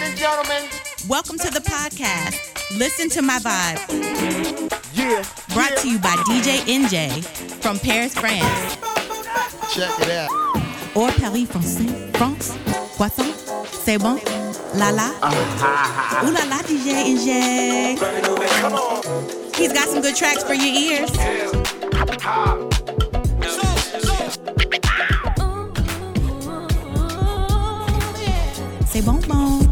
Ladies and gentlemen, welcome to the podcast. Listen to my vibe. Yeah. Brought to you by DJ NJ from Paris, France. Check it out. Or Paris, France, Poisson, c'est bon, la la. Ooh la la, DJ NJ. Come on. He's got some good tracks for your ears. Yeah. C'est bon, bon.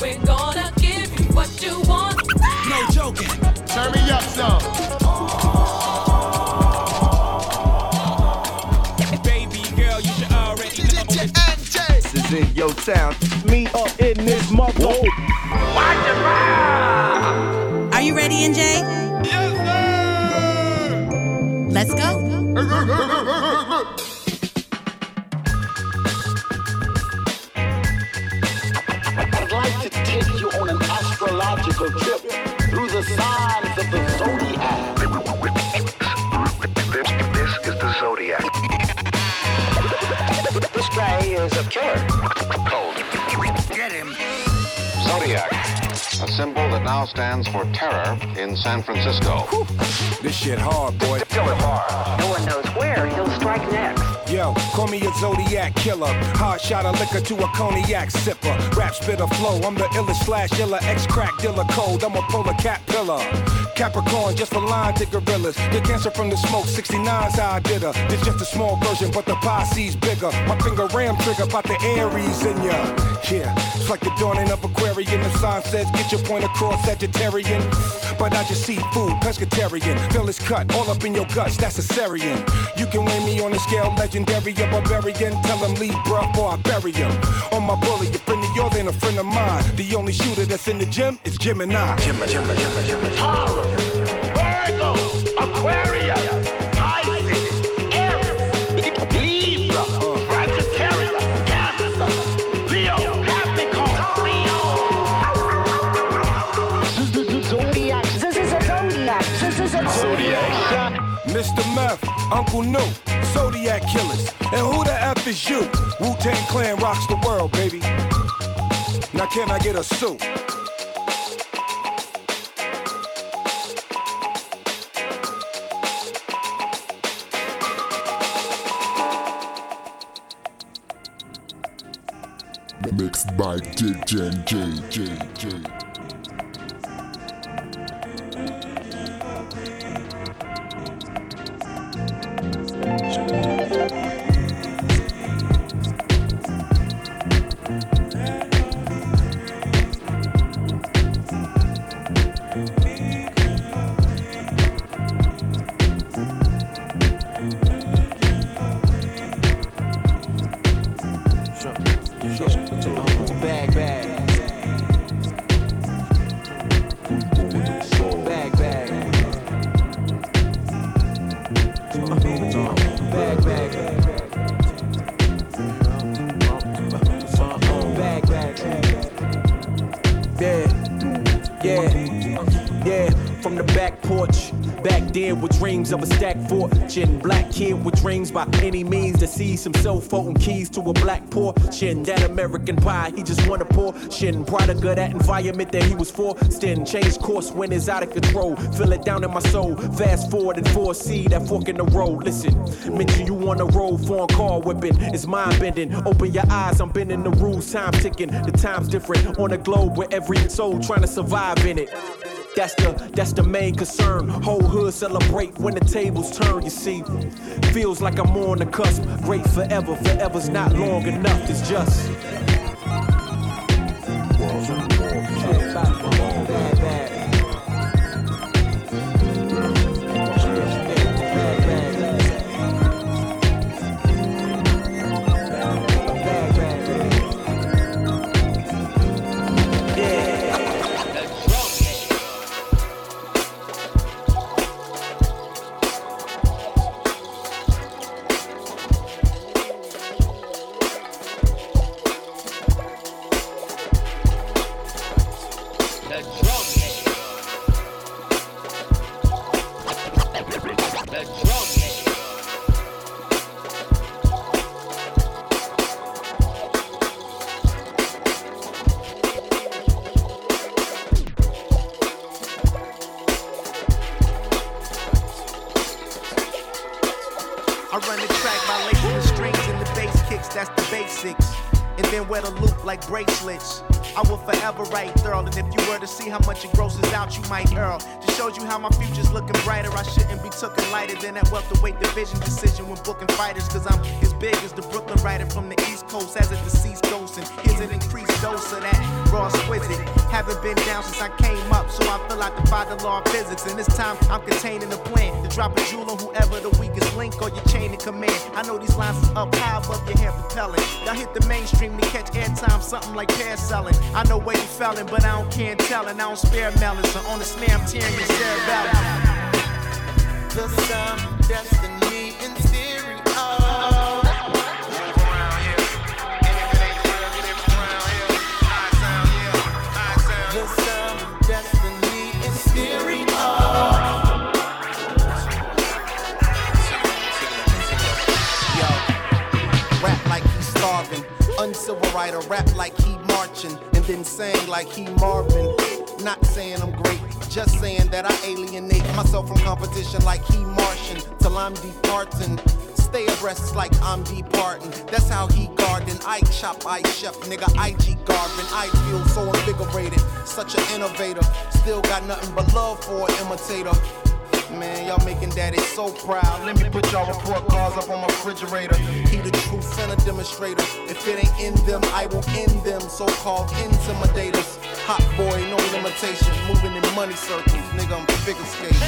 We're gonna give you what you want. No joking. Turn me up some. Baby girl, you should already know. This is in your town. Me up in this mother. Are you ready, NJ? Yes, sir. Let's go. Astrological trip through the signs of the Zodiac. This is the Zodiac. This guy is a killer. Cold. Get him. Zodiac, a symbol that now stands for terror in San Francisco. Whew. This shit hard, boy. Kill it hard. No one knows where he'll strike next. Yo, call me a Zodiac Killer. Hard shot of liquor to a cognac sipper. Rap spit a flow, I'm the illest slash iller. Ex-crack dealer cold, I'm a polar cat pillar. Capricorn, just a line to gorillas. Your cancer from the smoke, 69's how I did her. It's just a small version, but the posse's bigger. My finger ram trigger, about the Aries in ya. Yeah, it's like the dawning of Aquarian. The sign says, get your point across, Sagittarian. But I just see food, pescatarian. Feel it's cut, all up in your guts, that's a Serian. You can win me on the scale, legend. Legendary a barbarian, tell him leave bruh or I bury him. On my bully, a friend of yours ain't a friend of mine. The only shooter that's in the gym is Jim and I. Jim. Taurus, Virgo, Aquarian, Icy, Aries, Libra, Sagittarius, Cancer, Leo, Capricorn, Scorpio. This is a Zodiac. Mr. Meth, Uncle Newt. Zodiac Killers, and who the F is you? Wu-Tang Clan rocks the world, baby. Now can I get a suit? Mixed by DJ NJ. Of a stacked fortune, black kid with dreams by any means to see some cell phone keys to a black portion. That American pie, he just want a portion. Product of that environment that he was forced in. Change course when it's out of control. Feel it down in my soul. Fast forward and foresee that fork in the road. Listen, mention you on the road, foreign car whipping. It's mind bending. Open your eyes, I'm bending the rules. Time ticking, the time's different on the globe where every soul trying to survive in it. That's the main concern. Whole hood celebrate when the tables turn, you see. Feels like I'm on the cusp. Great forever, forever's not long enough, it's just. wear the loop like bracelets. I will forever write thorough, and if you were to see how much it grosses out, you might err. Just shows you how my future's looking brighter. I shouldn't be tooken lighter than that welterweight division decision when booking fighters, cause I'm as big as the Brooklyn writer from the East Coast as a deceased ghost, and here's an increased dose of that raw exquisite. Haven't been down since I came up, so I feel I defy the law of physics, and this time I'm containing the plan to drop a jewel on whoever the weakest link or your chain in command. I know these lines is up high above your head propelling. Y'all hit the mainstream to catch airtime, something like pair selling. I know where you fellin', but I don't care and tellin'. I don't spare melon, so on the snare I'm tearing your cerebellum. The sun, destiny, and stereo. Writer rap like he marching and then sang like he Marvin. Not saying I'm great, just saying that I alienate myself from competition like he Martian till I'm departing. Stay abreast like I'm departing. That's how he garden. I chop, I chef, nigga, IG garden. I feel so invigorated, such an innovator. Still got nothing but love for an imitator. Man, y'all making daddy so proud. Let me put y'all report cards up on my refrigerator. He the truth and a demonstrator. If it ain't in them, I will end them. So-called intimidators. Hot boy, no limitations. Moving in money circles. Nigga, I'm figure skating.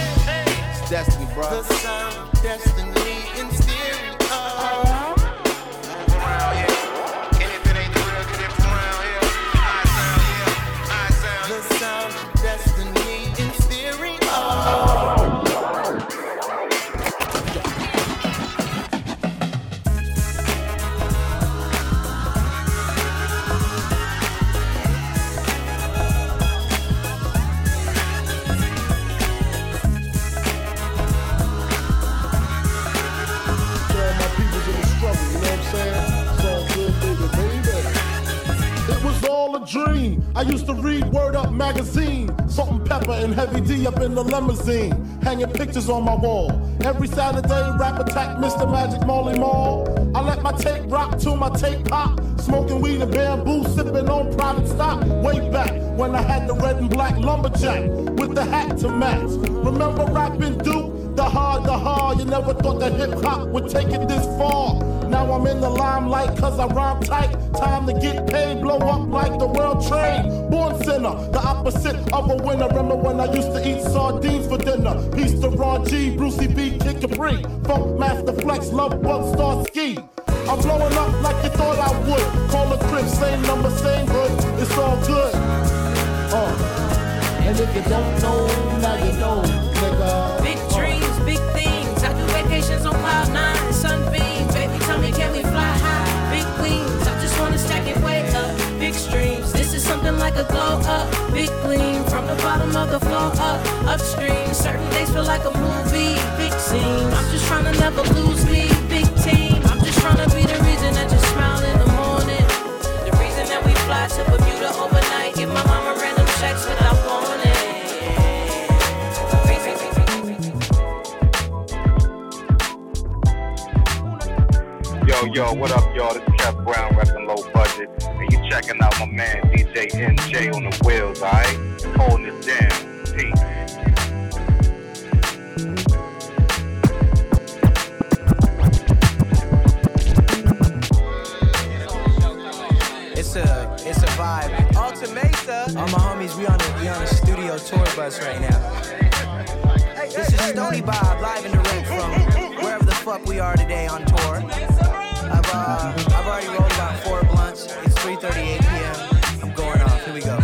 It's destiny, bro. The sound of destiny in stereo. Move around, yeah. Dream. I used to read Word Up magazine, Salt and Pepper and Heavy D up in the limousine, hanging pictures on my wall. Every Saturday, Rap Attack, Mr. Magic, Molly Mall. I let my tape rock till my tape pop, smoking weed and bamboo, sipping on private stock. Way back when I had the red and black lumberjack with the hat to match. Remember rapping Duke? The hard. You never thought that hip hop would take it this far. Now I'm in the limelight cause I rhyme tight. Time to get paid, blow up like the World Trade. Born sinner, the opposite of a winner. Remember when I used to eat sardines for dinner? Peace to Raw G, Brucey B, Kid Capri, Funk Master Flex, Love Bug Starski. I'm blowing up like you thought I would. Call a crib, same number, same hood. It's all good. And if you don't know, now you know, nigga. Big dreams, big things. I do vacations on cloud nine, sunbeams. Baby, tell me, can we fly high? Big wings, I just wanna stack it way up. Big streams, this is something like a glow up. Big gleam, from the bottom of the floor up. Upstream, certain days feel like a movie. Big scene, I'm just tryna never lose me. Big team, I'm just tryna be the reason that you smile in the morning. The reason that we fly to Bermuda overnight. Give my mama random checks without warning. Yo, what up, y'all? This is Cap Brown, repping Low Budget, and you checking out my man DJ NJ on the wheels, alright? Holding it down. Peace. It's a vibe. Alta Mesa. All my homies, we on a studio tour bus right now. This is Stony Bob, live and direct from wherever the fuck we are today on tour. I've already rolled about 4 blunts. It's 3:38 p.m. I'm going off. Here we go.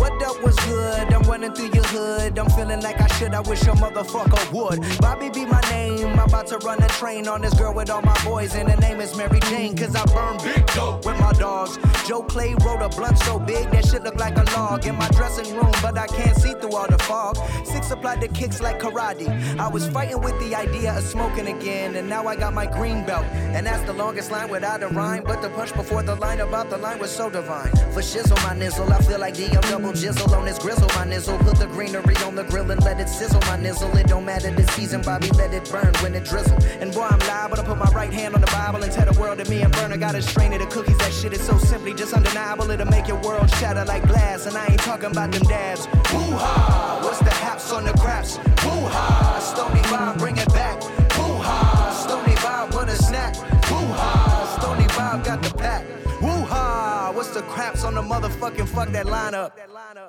What up was good? I'm running through your hood. I'm feeling like I should. I wish a motherfucker would. Bobby be my name. I'm about to run a train on this girl with all my boys. And the name is Mary Jane. Cause I burn big dope with my dogs. Joe Clay rolled a blunt so big that shit look like a log. In my dressing room, but I can't see through all the fog. 6 applied the kicks like karate. I was fighting with the idea of smoking again. And now I got my green belt. And that's the longest line without a rhyme. But the punch before the line about the line was so divine. For shizzle my nizzle, I feel like DM double jizzle on this grizzle my nizzle. sizzle. Put the greenery on the grill and let it sizzle. My nizzle, it don't matter the season, Bobby, let it burn when it drizzle. And boy, I'm live, but I put my right hand on the Bible and tell the world that me and Burner got a strain of the cookies. That shit is so simply just undeniable, it'll make your world shatter like glass. And I ain't talking about them dabs. Hoo-ha, what's the haps on the craps? Hoo-ha, Stony Vibe, bring it back. Hoo-ha, Stony Vibe, what a snack. Hoo-ha, Stony Vibe got the pack. Woo-ha, what's the craps on the motherfucking fuck that lineup?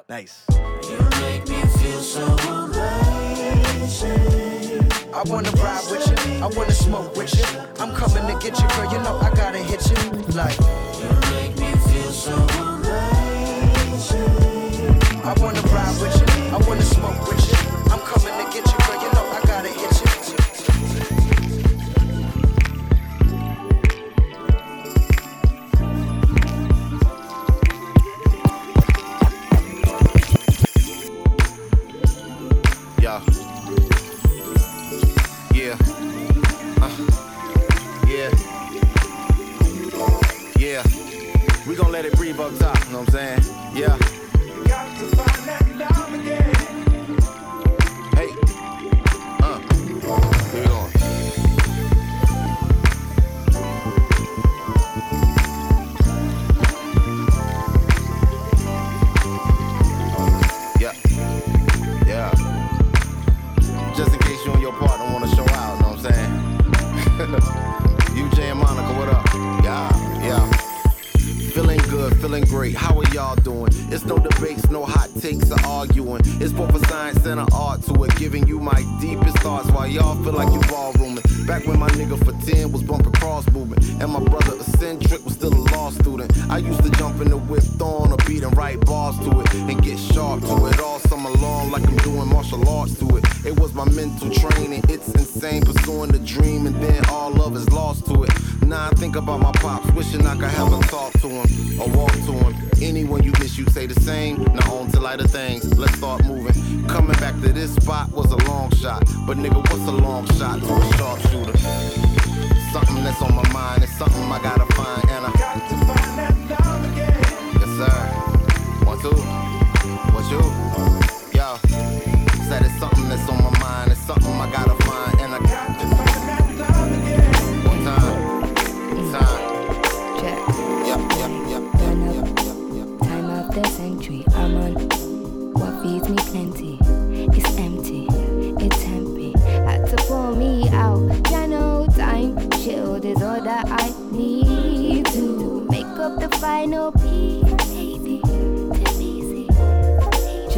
Nice. You make me feel so amazing. I wanna ride with you, I wanna smoke with you. I'm coming to get you, girl, you know I gotta hit you. Like, you make me feel so amazing. I wanna ride with you, I wanna smoke with you. I'm coming to get you, girl, you know I gotta hit you. We gon' let it breathe up top, you know what I'm saying? Yeah. You got to find that love again. Hey. Here we go. Yeah. Yeah. Just in case you and your partner wanna show out, you know what I'm saying? UJ and Monica, what up? Yeah, yeah. Feeling good, feeling great, how are y'all doing? It's no debates, no hot takes or arguing. It's both a science and an art to it, giving you my deepest thoughts while y'all feel like you ballrooming. Back when my nigga for 10 was bumping cross movement, and my brother eccentric was still a law student. I used to jump in the whip, thorn or beat and write bars to it, and get sharp to it all summer long like I'm doing martial arts to it. It was my mental training, it's insane, pursuing the dream and then all love is lost to it. Now I think about my pops, wishing I could have a talk to him or walk to him. Anyone you miss, you say the same. Now on to lighter things, let's start moving. Coming back to this spot was a long shot, but nigga, what's a long shot to a sharpshooter? Something that's on my mind is something I gotta find, and I got to find that love again. Yes sir. 1, 2. What's you? Yo. Said it's something that's on my mind, it's something I gotta find, and I got to find that love again. One time. This sanctuary I'm on. What feeds me plenty is empty, it's empty. Had to pull me out, yeah, no time. Shield is all that I need to make up the final piece. Easy, too easy,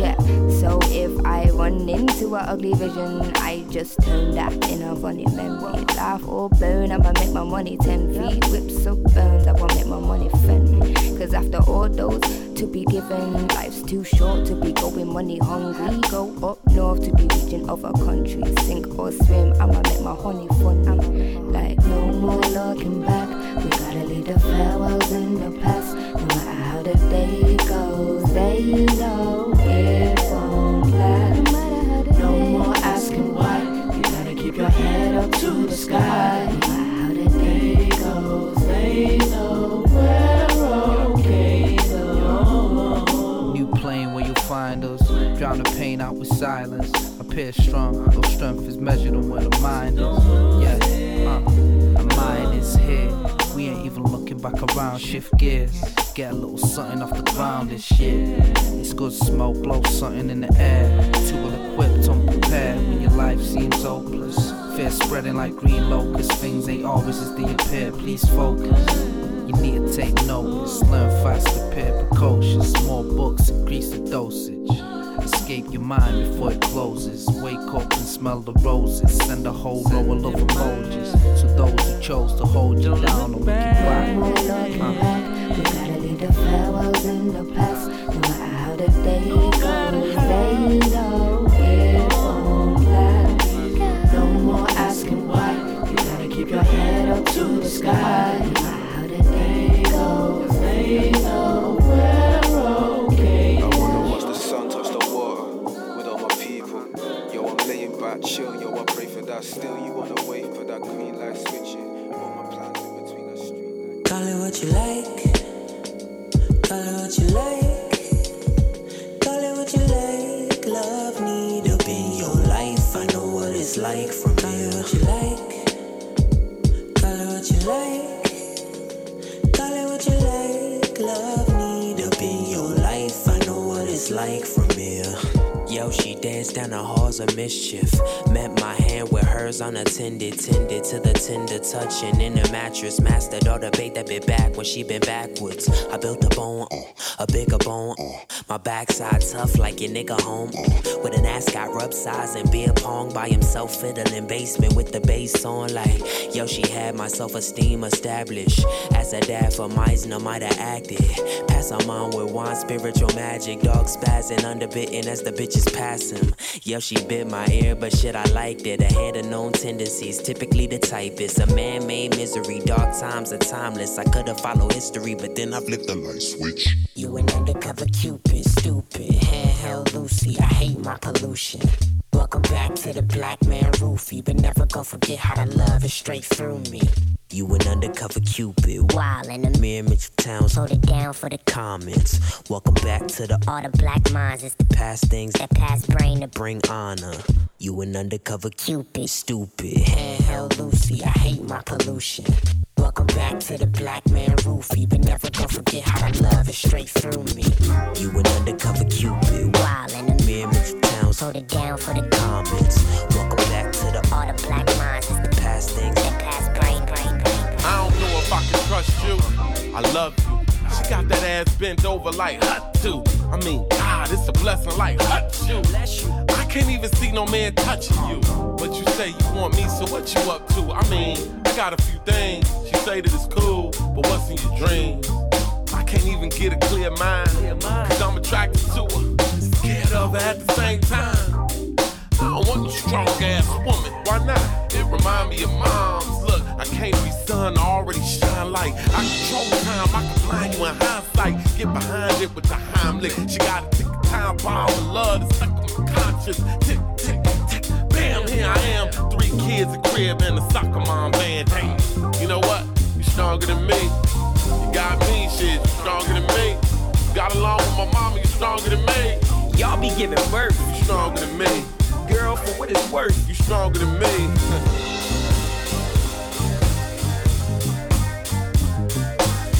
yeah. So if I run into an ugly vision, I just turn that in a funny memory. Laugh or burn, I'ma make my money 10 feet. Whips or burns, I'ma make my money friendly. Cause after all those to be given, life's too short to be going money hungry. Go up north to be reaching other countries. Sink or swim, I'ma make my honey fun. I'm like, no more looking back. We gotta leave the farewells in the past. No matter how the day goes, they know it won't last. No more asking why. You gotta keep your head up to the sky. How the day goes, they know we're okay though. New plane where you'll find us. Drown the pain out with silence. Appear strong, though strength is measured on where the mind is. Yeah, our mind is here. We ain't even looking back around. Shift gears, get a little something off the ground this year. It's good smoke, blow something in the air. Too well equipped, unprepared when your life seems hopeless. Fear spreading like green locusts. Things ain't always as they appear, please focus. You need to take notice, learn fast, prepare precocious. More books, increase the dosage. Escape your mind before it closes. Wake up and smell the roses. Send a whole row of love emojis to those who chose to hold you down or make you cry. No more looking back. We gotta leave the farewells in the past. No matter how the day goes, they know it won't last. No more asking why. You gotta keep your head up to the sky. No matter how the day goes, they know we're okay. I wanna watch the sun touch the water with all my people. Yo, I'm laying back, chill. Yo, I pray for that. Still, you wanna wait for that green light switching. All my plans in between the street. Call it what you like. Call it what you like. Call it what you like. it's like from here. Yo, she danced down the halls of mischief. Met my hand with hers unattended. Tended to the tender touching in the mattress. Mastered all the bait that been back when she been backwards. I built a bone, a bigger bone. My backside tough like your nigga home. With an ascot rub size and beer pong. By himself fiddling basement with the bass on. Like, yo, she had my self-esteem established. As a dad for Meisner might have acted. Pass her mind with wine, spiritual magic. Dog spazzing, underbitten as the bitch just pass him. Yo, she bit my ear, but shit, I liked it. I had a known tendencies, typically the typist. A man-made misery, dark times are timeless. I could've followed history, but then I flipped the light switch. You an undercover Cupid, stupid. Handheld Lucy, I hate my pollution. Welcome back to the black man roofie, but never gon' forget how to love it straight through me. You an undercover Cupid, wild in the mere Mitchell Towns. Hold it down for the comments. Welcome back to the all the black minds. It's the past things that past brain to bring honor. You an undercover Cupid, stupid. Handheld Lucy, I hate my pollution. Welcome back to the black man roofie, but never gon' forget how to love it straight through me. You an undercover Cupid, wild in the mere Mitchell Towns. Hold it down for the comments. Welcome back to the all the black minds. It's the past things that past brain. I don't know if I can trust you. I love you. She got that ass bent over like hut do. I mean, God, it's a blessing like hut you. I can't even see no man touching you. But you say you want me, so what you up to? I mean, I got a few things. She say that it's cool, but what's in your dreams? I can't even get a clear mind. Cause I'm attracted to her. Scared of her at the same time. I don't want no strong ass woman. Why not? It remind me of mom's. Look, I can't be sun, I already shine light. I control time, I can blind you in hindsight. Get behind it with the Heimlich. She got a tick time bomb and love that's stuck on my conscience. Tick, tick, tick, bam, here I am. 3 kids, a crib, and a soccer mom band. Hey, you know what? You're stronger than me. You got me, shit, you're stronger than me. You got along with my mama, you're stronger than me. Y'all be giving birth. You're stronger than me. Girl, for what it's worth, you stronger than me.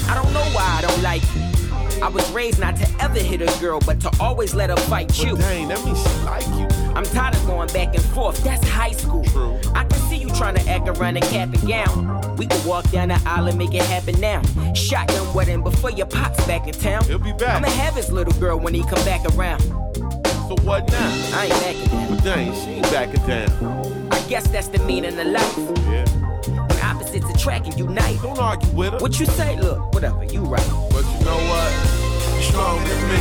I don't know why I don't like you. I was raised not to ever hit a girl, but to always let her fight you. Well, dang, that means she like you. I'm tired of going back and forth, that's high school. True. I can see you trying to act around a cap and gown. We can walk down the aisle and make it happen now. Shotgun wedding before your pop's back in town. He'll be back. I'ma have his little girl when he come back around. So what now? I ain't backing down. But dang, she ain't backing down. I guess that's the meaning of life. Yeah. When opposites attract and unite. Don't argue with her. What you say? Look, whatever, you right. But you know what? You're stronger than me.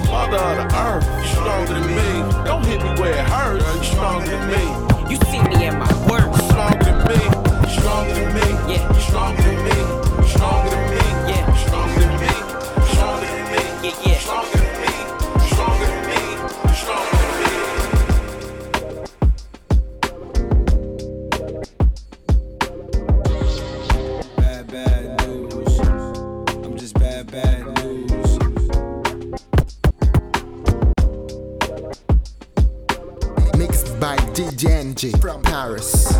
The mother of the earth. You're stronger than me. Don't hit me where it hurts. You're stronger than me. You see me at my worst. You're stronger than me. You're stronger than me. Yeah. You're stronger than me. You're stronger than me. Yeah. You're stronger than me. You're stronger than me. Yeah, yeah. Stronger than me. You're stronger than me. Bad news. I'm just bad news. Mixed by DJ NJ from Paris.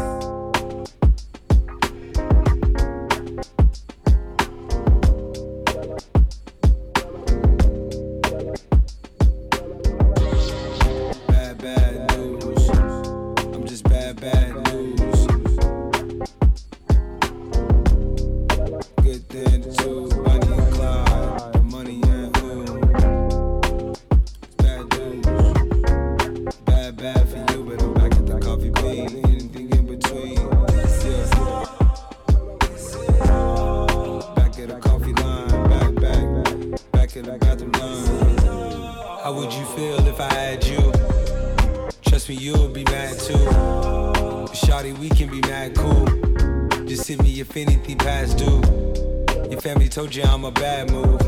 Told you I'm a bad move.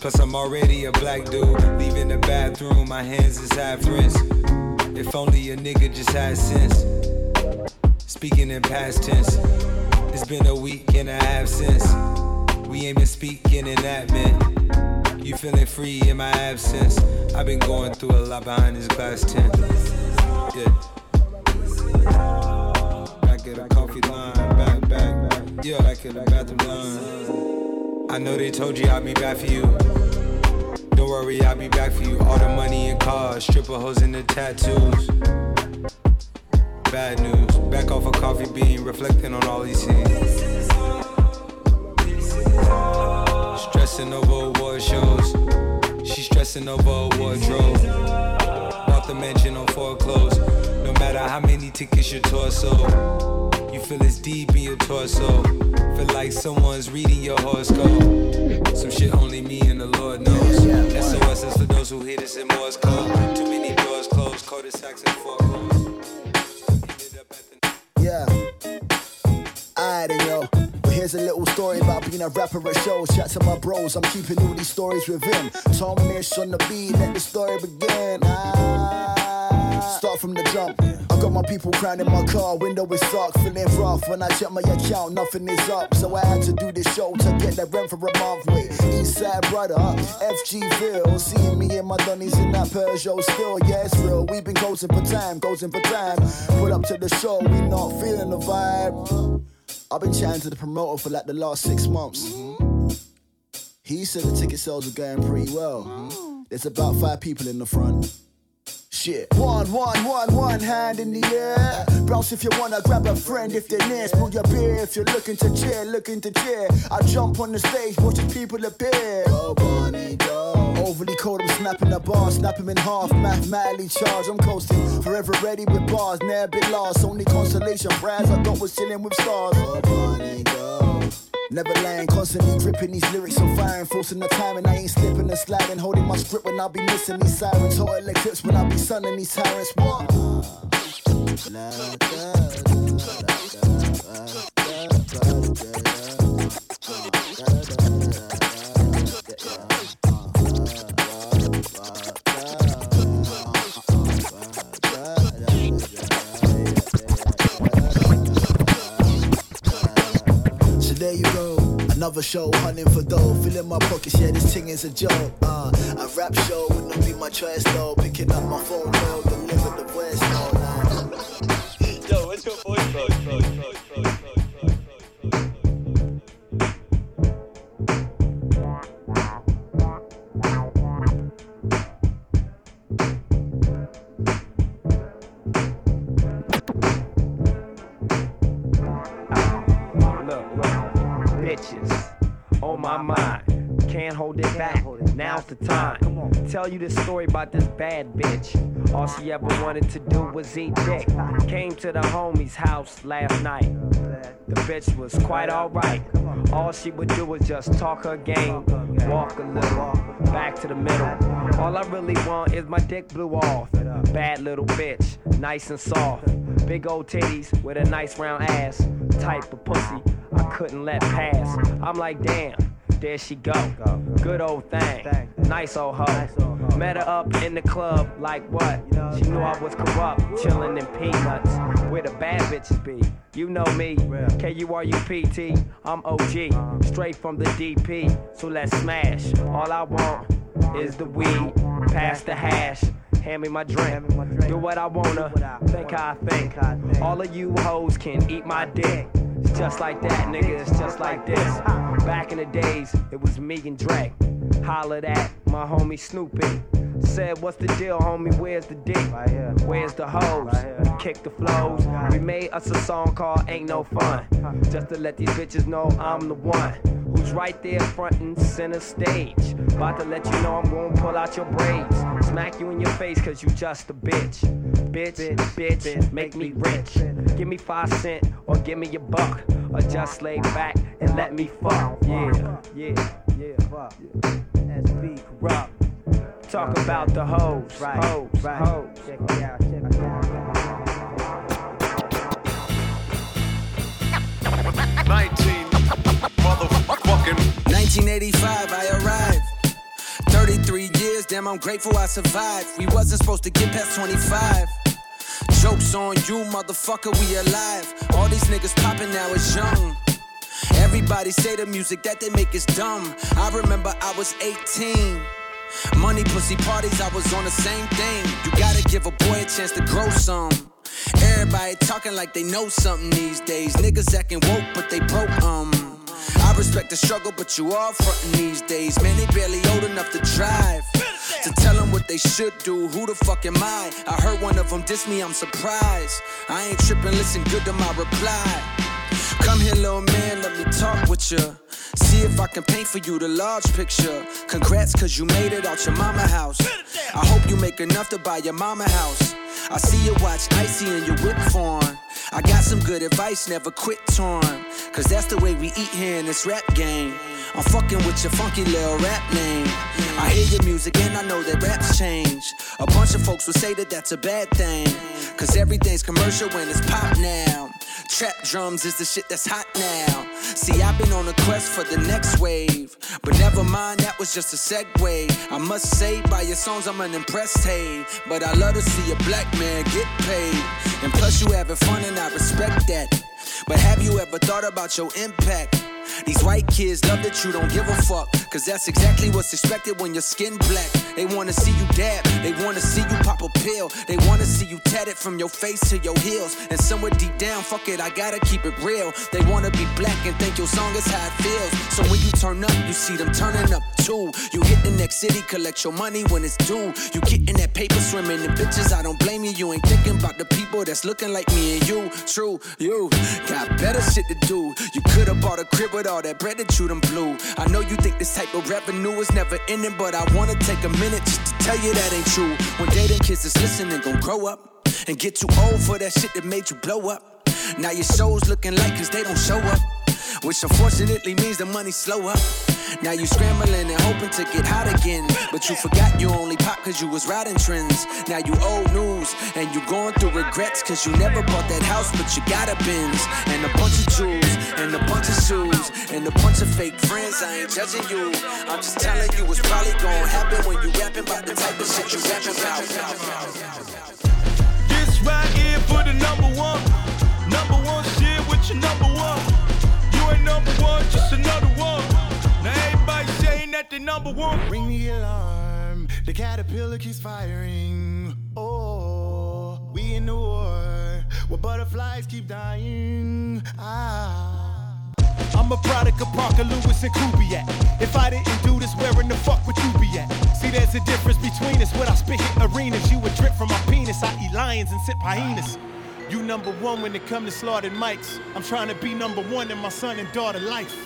Plus I'm already a black dude. Leaving the bathroom, my hands is half rinsed. If only a nigga just had sense. Speaking in past tense. It's been a week and a half since we ain't been speaking in that minute. You feeling free in my absence. I've been going through a lot behind this glass tent. Yeah. Back at a coffee line, back. Yeah, back at the bathroom line. I know they told you I'd be back for you. Don't worry, I'll be back for you. All the money and cars, stripper hoes and the tattoos. Bad news, back off a coffee bean, reflecting on all these scenes. Stressing over award shows, she's stressing over a wardrobe. Bought the mansion on foreclosed. No matter how many tickets your torso, you feel it's deep in your torso. Feel like someone's reading your horoscope. Some shit only me and the Lord knows. SOS is for those who hear this in Morse code. Too many doors closed, cul-de-sacs and foreclosed. Yeah, I don't know. Here's a little story about being a rapper at shows. Chat to my bros, I'm keeping all these stories with him. Tom Mish on the beat, let the story begin. Start from the jump. I got my people crying in my car, window is sucked, feeling rough. When I check my account, nothing is up. So I had to do this show to get that rent for a month with Eastside Brother, FGville. Seeing me and my dunnies in that Peugeot still. Yeah, it's real, we've been ghosting for time. Put up to the show, we not feeling the vibe. I've been chatting to the promoter for like the last 6 months. Mm-hmm. He said the ticket sales were going pretty well. Mm-hmm. There's about 5 people in the front. Shit. One hand in the air. Bounce if you wanna, grab a friend if they're near. Spill your beer if you're looking to cheer. I jump on the stage, watching people appear. Go Bonnie, go. Overly cold, I'm snapping the bar, snap him in half, mathematically charged. I'm coasting, forever ready with bars, never been lost. Only consolation prize I got was chilling with stars. Go Bonnie, go. Never lying, constantly gripping these lyrics so fine. Forcing the time and I ain't slipping and sliding. Holding my script when I be missing these sirens. Total eclipse when I be sunning these tyrants. What? There you go, another show hunting for dough. Filling my pockets, yeah, this thing is a joke. A rap show wouldn't be my choice though. Picking up my phone, though, deliver the voice, though. Yo, what's your voice, my mind, can't hold it back, now's the time, tell you this story about this bad bitch, all she ever wanted to do was eat dick, came to the homie's house last night, the bitch was quite alright, all she would do was just talk her game, walk a little, back to the middle, all I really want is my dick blew off, bad little bitch, nice and soft, big old titties with a nice round ass, type of pussy I couldn't let pass, I'm like damn. There she go, good old thing, nice old hoe. Met her up in the club, like what? She knew I was corrupt, chillin' in peanuts. Where the bad bitches be, you know me. K-U-R-U-P-T, I'm OG, straight from the DP. So let's smash, all I want is the weed, pass the hash. Hand me my drink, do what I wanna, think how I think. All of you hoes can eat my dick. It's just like that, nigga, it's just like this. Back in the days, it was me and Drake. Hollered at my homie Snoopy. Said, what's the deal, homie, where's the dick? Where's the hoes? We kicked the flows. We made us a song called Ain't No Fun. Just to let these bitches know I'm the one who's right there front and center stage. About to let you know I'm gonna pull out your braids. Smack you in your face cause you just a bitch. Bitch, make me rich. Give me 5 cents or give me your buck. Or just lay back and let me fuck. Yeah, fuck. SB corrupt. Talk about the hoes, hoes. Check it out. 1985, I arrived. 33 years, damn, I'm grateful I survived. We wasn't supposed to get past 25. Joke's on you, motherfucker, we alive. All these niggas poppin' now is young. Everybody say the music that they make is dumb. I remember I was 18. Money, pussy, parties, I was on the same thing. You gotta give a boy a chance to grow some. Everybody talking like they know something these days. Niggas acting woke, but they broke. I respect the struggle, but you all frontin' these days. Man, they barely old enough to drive. they should do. Who the fuck am I? I heard one of them diss me, I'm surprised. I ain't tripping, listen good to my reply. Come here, little man, let me talk with ya. See if I can paint for you the large picture. Congrats, cause you made it out your mama house. I hope you make enough to buy your mama house. I see you watch Icy and your whip form. I got some good advice, never quit torn. Cause that's the way we eat here in this rap game. I'm fucking with your funky little rap name. I hear your music and I know that raps change. A bunch of folks will say that that's a bad thing. Cause everything's commercial when it's pop now. Trap drums is the shit that's hot now. See, I've been on a quest for the next wave. But never mind, that was just a segue. I must say, by your songs I'm unimpressed, hey. But I love to see a black man get paid. And plus you having fun and I respect that. But have you ever thought about your impact? These white kids love that you don't give a fuck. Cause that's exactly what's expected when your skin black. They wanna see you dab, they wanna see you pop a pill. They wanna see you tatted from your face to your heels. And somewhere deep down, fuck it, I gotta keep it real. They wanna be black and think your song is how it feels. So when you turn up, you see them turning up too. You hit the next city, collect your money when it's due. You getting that paper swimming, and bitches, I don't blame you. You ain't thinking about the people that's looking like me and you. True, you got better shit to do. You could've bought a crib with all that bread that you done blew. I know you think this type of revenue is never ending, but I wanna take a minute just to tell you that ain't true. One day them kids that's listening gon' grow up and get too old for that shit that made you blow up. Now your show's looking like cause they don't show up, which unfortunately means the money's slow up. Now you scrambling and hoping to get hot again, but you forgot you only pop cause you was riding trends. Now you old news and you going through regrets cause you never bought that house but you got a Benz. And a bunch of jewels and a bunch of shoes and a bunch of fake friends. I ain't judging you, I'm just telling you it's probably gonna happen when you rapping about the type of shit you rapping about. This right here for the number one shit with your number one. You ain't number one, just another one. Now everybody saying that they number one. Ring the alarm, the caterpillar keeps firing. Oh, we in the war, where butterflies keep dying. Ah, I'm a product of Parker, Lewis, and Kubiak. If I didn't do this, where in the fuck would you be at? See, there's a difference between us. When I spit hit arenas, you would drip from my penis. I eat lions and sip hyenas. You number one when it come to slaughtered mics. I'm trying to be number one in my son and daughter life.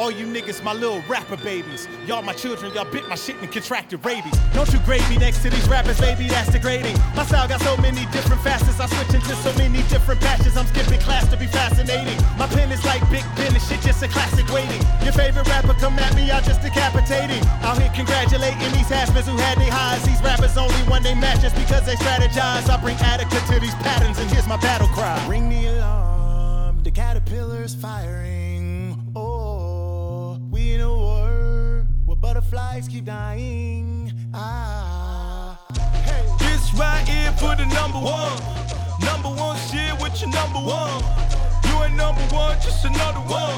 All you niggas, my little rapper babies. Y'all my children, y'all bit my shit and contracted rabies. Don't you grade me next to these rappers, baby, that's degrading. My style got so many different facets, I switch into so many different patches. I'm skipping class to be fascinating. My pen is like Big Ben, this shit just a classic waiting. Your favorite rapper come at me, I just decapitating. Out here congratulating these hashmans who had they highs. These rappers only won they matches because they strategize. I bring adequate to these patterns and here's my battle cry. Ring the alarm, the caterpillar's firing. Oh, we in a war where butterflies keep dying. Ah, hey. This right here for the number one. Number one shit with your number one. You ain't number one, just another one.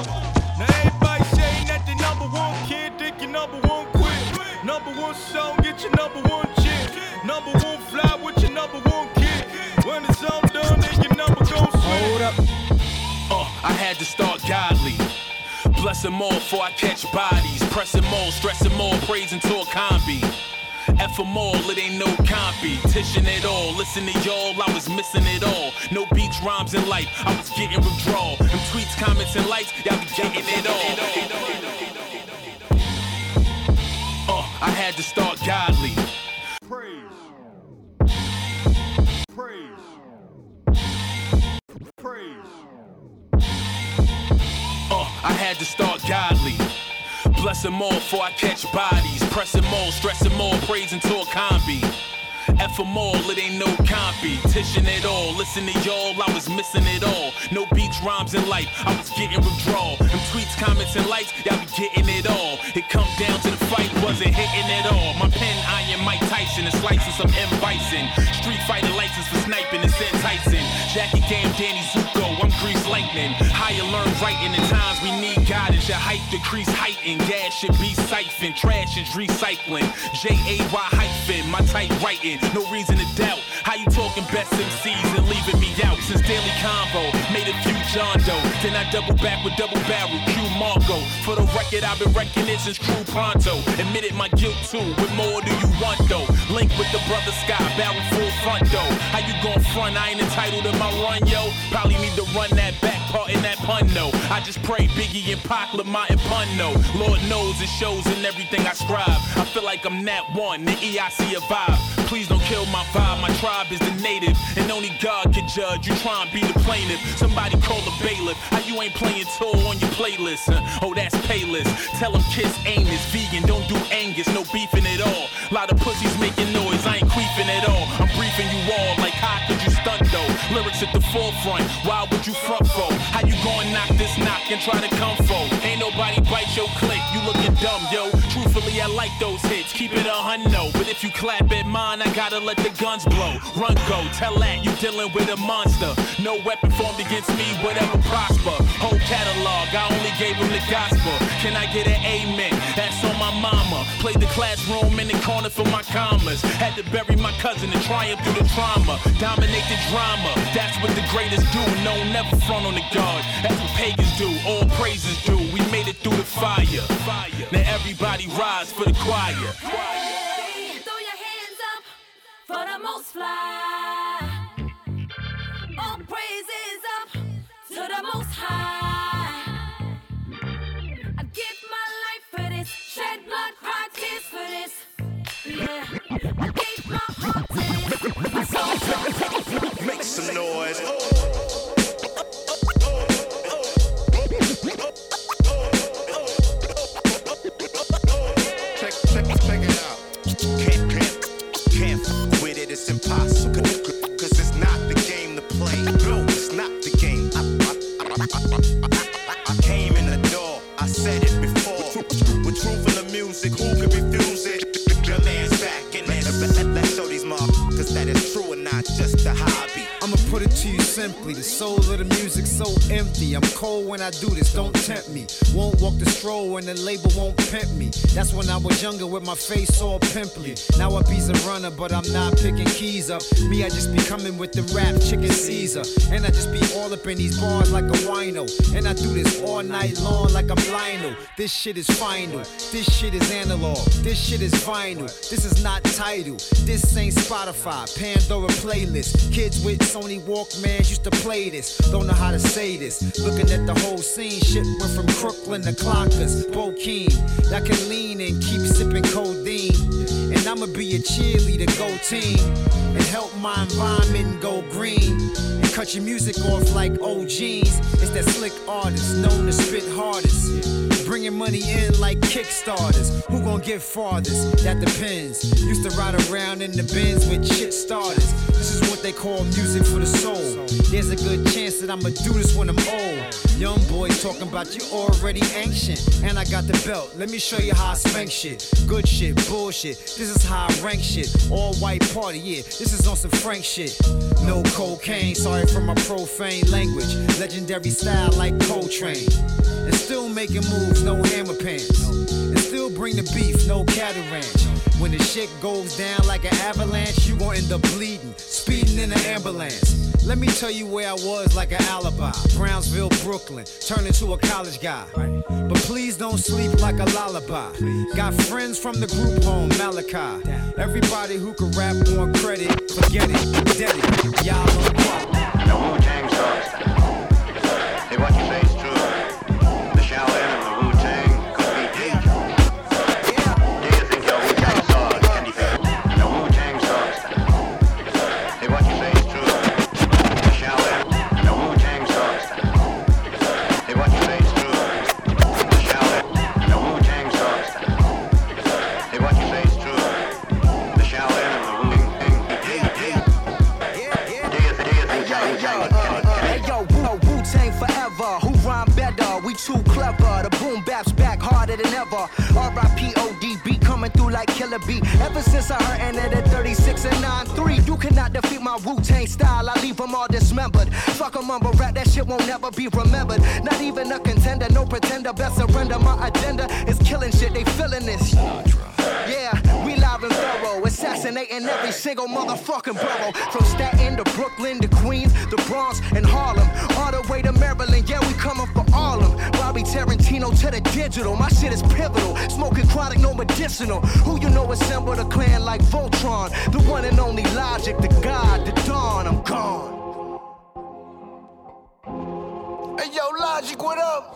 Now everybody saying that they number one kid, think your number one quit. Number one song, get your number one chick. Number one fly with your number one kid. When it's all done, then your number gon' switch. Hold up. I had to start godly. Bless them all before I catch bodies. Press them all, stress them all, praise until a combi. F them all, it ain't no compy. Tishing it all, listen to y'all, I was missing it all. No beats, rhymes, in life, I was getting withdrawal. Them tweets, comments, and likes, y'all be getting it all. I had to start godly. Praise. Praise. Praise. I had to start godly. Bless them all before I catch bodies. Press them all, stress them all, praise until a combi. F them all, it ain't no compy. Tishing it all, listen to y'all, I was missing it all. No beats, rhymes, in life, I was getting withdrawal. Them tweets, comments, and likes, y'all be getting it all. It come down to the fight, wasn't hitting at all. My pen, iron, Mike Tyson, it's license, I'm M. Bison. Street fighter license for sniping, it's enticing. Jackie Game, Danny Zuko, I'm Grease Lightning. Higher learn writing, in times we need guidance. Your height decrease, heighten, gas should be siphoned. Trash is recycling, J-A-Y-, my type writing. No reason to doubt how you talking best MCs and leaving me out. Since Daily Convo made a few John Doe, then I double back with double barrel Q Marco. For the record, I've been reckoning since Crew Pronto. Admitted my guilt too. What more do you want though? Link with the brother Scott, barrel full front though. How you gon' front? I ain't entitled to my run, yo. Probably need to run that back part in that pun, though. I just pray Biggie and Pac, Lamont and Punno. Lord knows it shows in everything I scribe. I feel like I'm that one, the EIC of Vibe. Please don't kill my vibe, my tribe is the native. And only God can judge, you try and be the plaintiff. Somebody call the bailiff, how you ain't playing tour on your playlist? Oh, that's Payless. Tell them Kiss Amos, vegan, don't do Angus, no beefing at all. Lot of pussies making noise, I ain't queefing at all. I'm briefing you all, like how could you stunt though? Lyrics at the forefront, why would you front for? How you gonna knock this knock and try to come for? Ain't nobody bite your click, you looking dumb, yo. Truthfully, I like those hits, keep it 100, but if you clap at mine, I gotta let the guns blow. Run go, tell that you dealing with a monster. No weapon formed against me, whatever prosper. Whole catalog, I only gave him the gospel. Can I get an amen? That's on my mama. Played the classroom in the corner for my commas. Had to bury my cousin and triumph through the trauma. Dominate the drama, that's what the greatest do. No, never front on the guard, that's what pagans do. All praises do, we made it through the fire. Now everybody rise for the choir. Hey, throw your hands up for the most fly. All praises up to the most high. I give my life for this, shed blood, cry tears for this. Yeah, I gave my heart to this, my soul to this. Make some noise. Oh. Simply, the soul of the music so empty. I'm cold when I do this, don't tempt me. Won't walk the stroll and the label won't pimp me. That's when I was younger with my face all pimply. Now I be's a runner, but I'm not picking keys up. Me, I just be coming with the rap, chicken Caesar. And I just be all up in these bars like a wino. And I do this all night long like I'm Lionel. This shit is final, this shit is analog, this shit is vinyl. This is not Tidal, this ain't Spotify, Pandora playlist. Kids with Sony Walkman used to play this, don't know how to say this. Looking at the whole scene, shit went from Crooklyn to Clockers, Bo Keen. That can lean and keep sipping codeine. And I'ma be a cheerleader, go team. And help my environment go green. And cut your music off like OGs. It's that slick artist, known to spit hardest. Bringing money in like Kickstarters. Who gon' get farthest? That depends. Used to ride around in the Benz with shit starters. This is what they call music for the soul. There's a good chance that I'ma do this when I'm old. Young boys talking about you already ancient. And I got the belt, let me show you how I spank shit. Good shit, bullshit, this is how I rank shit. All white party, yeah, this is on some Frank shit. No cocaine, sorry for my profane language. Legendary style like Coltrane. And still making moves, no hammer pants. And still bring the beef, no cattle ranch. When the shit goes down like an avalanche, you gon' end up bleeding, speeding in an ambulance. Let me tell you where I was like an alibi. Brownsville, Brooklyn, turned into a college guy. But please don't sleep like a lullaby. Got friends from the group home, Malachi. Everybody who can rap on credit, forget it, dead it. Y'all don't fuck. And the Wu-Tang starts. Hey, what you say? Too clever, the boom bap's back harder than ever. R.I.P. ODB coming through like Killer B. Ever since I heard and at 36 and 9-3, you cannot defeat my Wu-Tang style. I leave them all dismembered. Fuck a mumble rap, that shit won't never be remembered. Not even a contender, no pretender. Best surrender, my agenda is killing shit. They feeling this. Sinatra. Yeah, we live and thorough. It's and they in every single motherfucking borough. From Staten to Brooklyn to Queens, the Bronx and Harlem, all the way to Maryland. Yeah, we coming for all of them. Bobby Tarantino to the digital. My shit is pivotal. Smoking chronic, no medicinal. Who you know assembled a clan like Voltron? The one and only Logic, the God, the Dawn. I'm gone. Hey, yo, Logic, what up?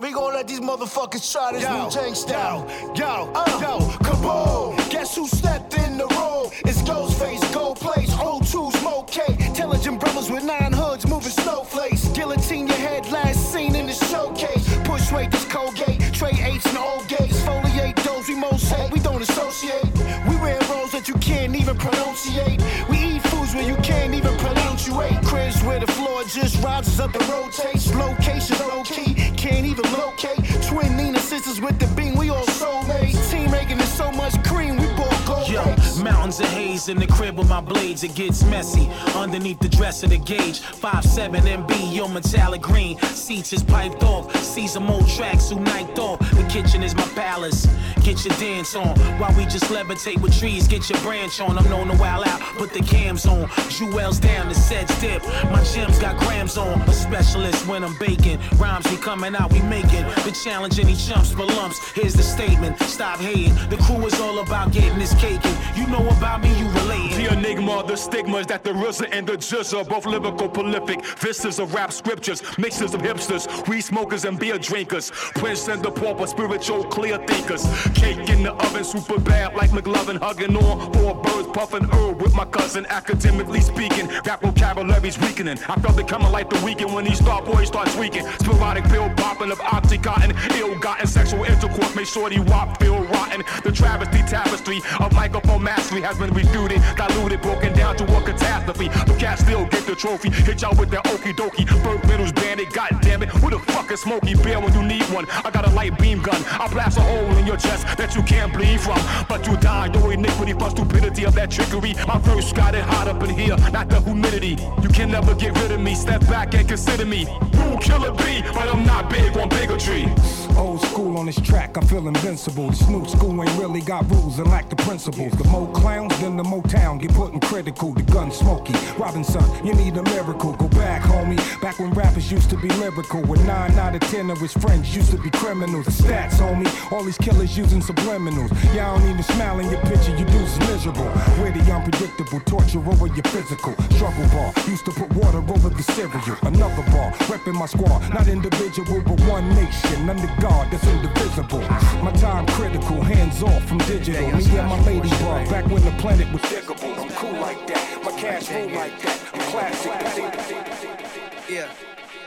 We gon' let these motherfuckers try this Wu-Tang style. Kaboom! Guess who stepped in the room? It's Ghostface, Gold Place, O2, Smoke Cake. Intelligent brothers with nine hoods moving snowflakes. Guillotine your head, last seen in the showcase. Push weight, this Colgate, Trey H and old gates. Foliate those we most hate, we don't associate. We wear roles that you can't even pronunciate. We eat foods where you can't even pronunciate. Cribs where the floor just rises up and rotates. Location low-key, can't even locate. Twin Nina sisters with the beam, we all soulmates. Team making is so much cream, we both go. Yo, mountains of haze in the crib with my blades, it gets messy. Underneath the dress of the gauge, 5'7" MB, your metallic green. Seats is piped off, see some old tracks who niked off. The kitchen is my palace, get your dance on. While we just levitate with trees, get your branch on. I'm known to wild out, put the cams on. Jewels down, the sets dip, my gems got grams on. A specialist when I'm baking, rhymes be coming out, we making. Been challenging each chumps for lumps. Here's the statement, stop hating. The crew is all about getting this cake in. You know about me, you relating. The enigma, the stigmas that the RZA and the jizza, both lyrical, prolific. Vistas of rap scriptures, mixers of hipsters, weed smokers and beer drinkers. Prince and the pauper, spiritual clear thinkers. Cake in the oven, super bad like McLovin. Hugging on four birds, puffing herb with my cousin. Academically speaking, rap vocabulary's weakening. I felt it coming like the weekend when these star boys start tweaking. Sporadic pill popping of OxyContin, ill-gotten sexual intercourse made shorty wop feel rotten. The travesty tapestry of microphone mastery has been refuted, diluted, broken down to a catastrophe. But cats still get the trophy, hit y'all with that okie dokie. Burt Reynolds bandit, goddammit, who the fuck is Smokey Bear when you need one? I got a light beam gun, I blast a hole in your chest that you can't bleed from. But you die, your iniquity, for stupidity of that trickery. My verse got it hot up in here, not the humidity. You can never get rid of me, step back and consider me. Who killer B, but I'm not big on bigotry. Old school on this track, I feel invincible. This new school ain't really got rules and lack the principles. The more clowns, then the more town get put in critical. The gun smoky, Robinson, you need a miracle. Go back, homie, back when rappers used to be lyrical. When 9 out of 10 of his friends used to be criminals. The stats, homie, all these killers using subliminals. Y'all don't even smile in your picture, you dudes miserable. We're the unpredictable, torture over your physical. Struggle bar, used to put water over the cereal. Another bar, repping my squad, not individual, but one nation under God that's indivisible. My time critical, hands off from digital. Me and my lady bug, back when the planet was diggable. I'm cool like that, my cash roll like that. I'm classic. Yeah.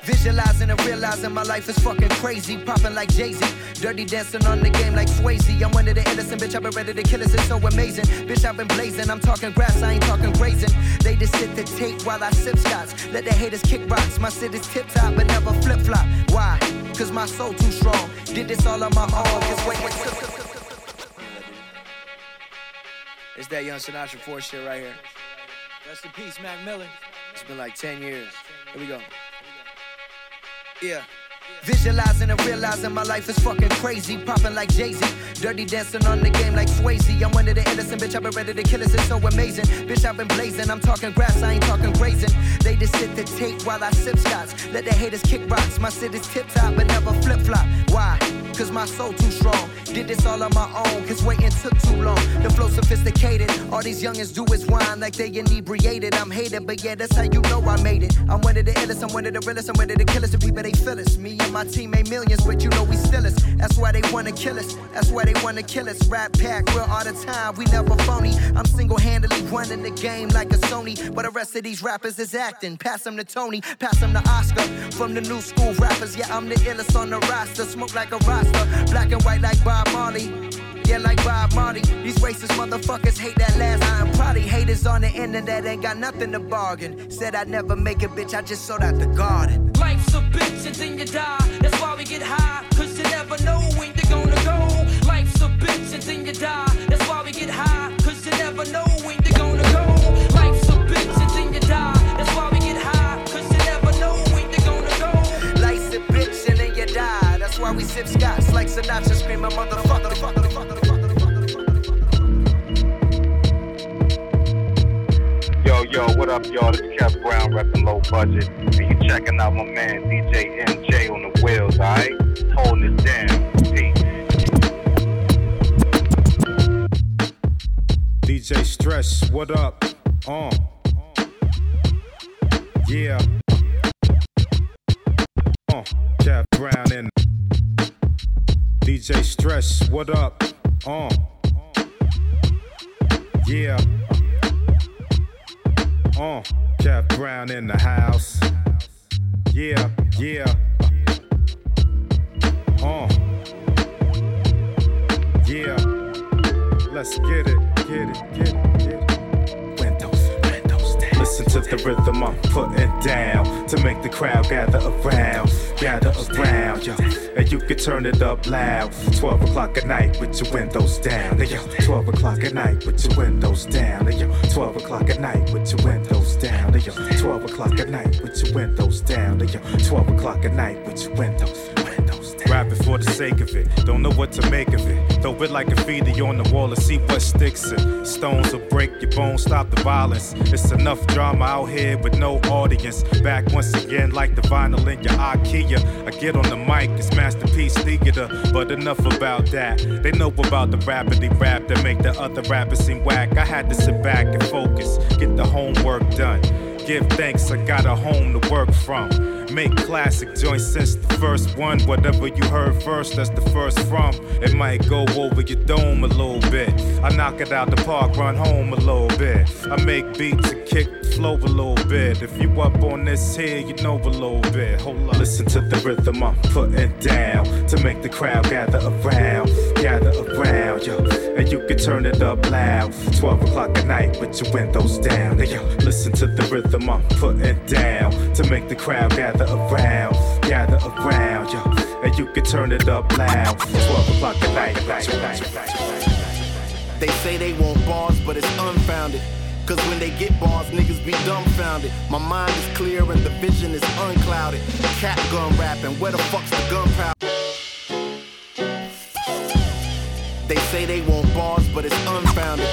Visualizing and realizing my life is fucking crazy. Popping like Jay-Z, dirty dancing on the game like Swayze. I'm one of the innocent, bitch, I've been ready to kill us, it's so amazing. Bitch, I've been blazing, I'm talking grass, I ain't talking grazing. They just sit the tape while I sip shots. Let the haters kick rocks, my city's tip-top but never flip-flop. Why? Cause my soul too strong. Did this all on my own, just wait. It's that young Sinatra 4 shit right here. Rest in peace, Mac Miller. It's been like 10 years. Here we go. Yeah. Visualizing and realizing my life is fucking crazy. Popping like Jay-Z, dirty dancing on the game like Swayze. I'm one of the innocent, bitch, I've been ready to kill us, it's so amazing. Bitch, I've been blazing, I'm talking grass, I ain't talking grazing. They just sit the tape while I sip shots. Let the haters kick rocks, my city's tip-top but never flip-flop. Why? Cause my soul too strong. Did this all on my own, cause waiting took too long. The flow sophisticated, all these youngins do is whine like they inebriated. I'm hated, but yeah, that's how you know I made it. I'm one of the illest, I'm one of the realest, I'm one of the killers. The people, they feel us. Me and my team made millions, but you know we still us. That's why they wanna kill us, that's why they wanna kill us. Rap pack, real all the time, we never phony. I'm single-handedly running the game like a Sony. But the rest of these rappers is acting. Pass them to Tony, pass them to Oscar. From the new school rappers, yeah, I'm the illest on the roster. Smoke like a rock. Black and white like Bob Marley, yeah, like Bob Marley. These racist motherfuckers hate that last line. Probably haters on the internet ain't got nothing to bargain. Said I'd never make it, bitch, I just sold out the garden. Life's a bitch and then you die. That's why we get high, cause you never know when you're gonna go. Life's a bitch and then you die. That's why we get high, cause you never know when you're gonna go. Life's a bitch and then you die. That's why we get high, cause you never know when you're gonna go. Life's a bitch and then you die. That's why we sip scotch like Sinatra, screaming motherfucker. What up, y'all? This is Cap Brown repping Low Budget. And you checking out my man DJ NJ on the wheels, alright? Holding it down. Peace. DJ Stress, what up? Yeah. Cap Brown in. DJ Stress, what up? Yeah. Cap Brown in the house. Yeah, yeah. Yeah. Let's get it, get it, get it, get it. Windows down. Listen to the rhythm I'm putting down to make the crowd gather around, yo. And you can turn it up loud. 12 o'clock at night with your windows down. Yo. 12 o'clock at night with your windows down. Yo. 12 o'clock at night with your windows down. Yo. 12 o'clock at night with your windows down. Yo. 12 o'clock at night with your windows down. Rapping for the sake of it, don't know what to make of it. Throw it like a graffiti on the wall and see what sticks it. Stones will break your bones, stop the violence. It's enough drama out here with no audience. Back once again like the vinyl in your IKEA. I get on the mic, it's masterpiece Liga, but enough about that. They know about the rapidly rap that make the other rappers seem whack. I had to sit back and focus, get the homework done. Give thanks, I got a home to work from. Make classic joints since the first one. Whatever you heard first, that's the first from. It might go over your dome a little bit. I knock it out the park, run home a little bit. I make beats and kick the flow a little bit. If you up on this here, you know a little bit. Hold up. Listen to the rhythm I'm putting down to make the crowd gather around, yo. And you can turn it up loud. 12 o'clock at night with your windows down, yo. Listen to the rhythm I'm putting down to make the crowd gather around, yo. And you can turn it up loud. 12 o'clock at night. They say they want bars, but it's unfounded. Cause when they get bars, niggas be dumbfounded. My mind is clear and the vision is unclouded. Cap gun rapping, where the fuck's the gunpowder? They say they want bars, but it's unfounded.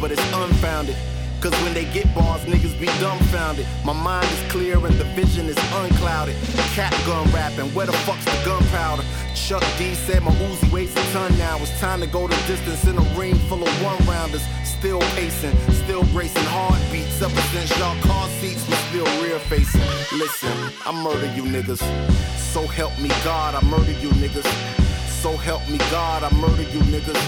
But it's unfounded. Cause when they get bars, niggas be dumbfounded. My mind is clear and the vision is unclouded. Cap gun rapping, where the fuck's the gunpowder? Chuck D said my Uzi weighs a ton now. It's time to go the distance in a ring full of one-rounders. Still pacing, still bracing heartbeats. Ever since y'all car seats, we still rear-facing. Listen, I murder you niggas. So help me God, I murder you niggas. So help me God, I murder you niggas.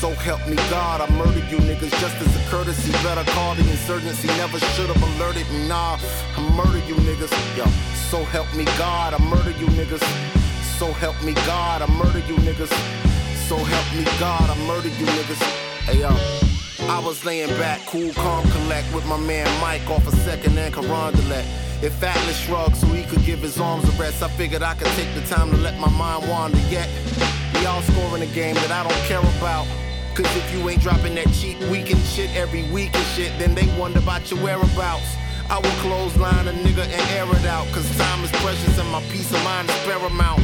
So help me God, I murder you niggas just as a courtesy. Better call the insurgency, never should have alerted me. Nah, I murder you niggas. Yo, so help me God, I murder you niggas. So help me God, I murder you niggas. So help me God, I murder you niggas. Hey yo, I was laying back, cool, calm, collect with my man Mike off a second and Carondelet. If Atlas shrugged so he could give his arms a rest, I figured I could take the time to let my mind wander. Yet we all scoring a game that I don't care about. Cause if you ain't dropping that cheap weekend shit every week and shit, then they wonder about your whereabouts. I will clothesline a nigga and air it out. Cause time is precious and my peace of mind is paramount.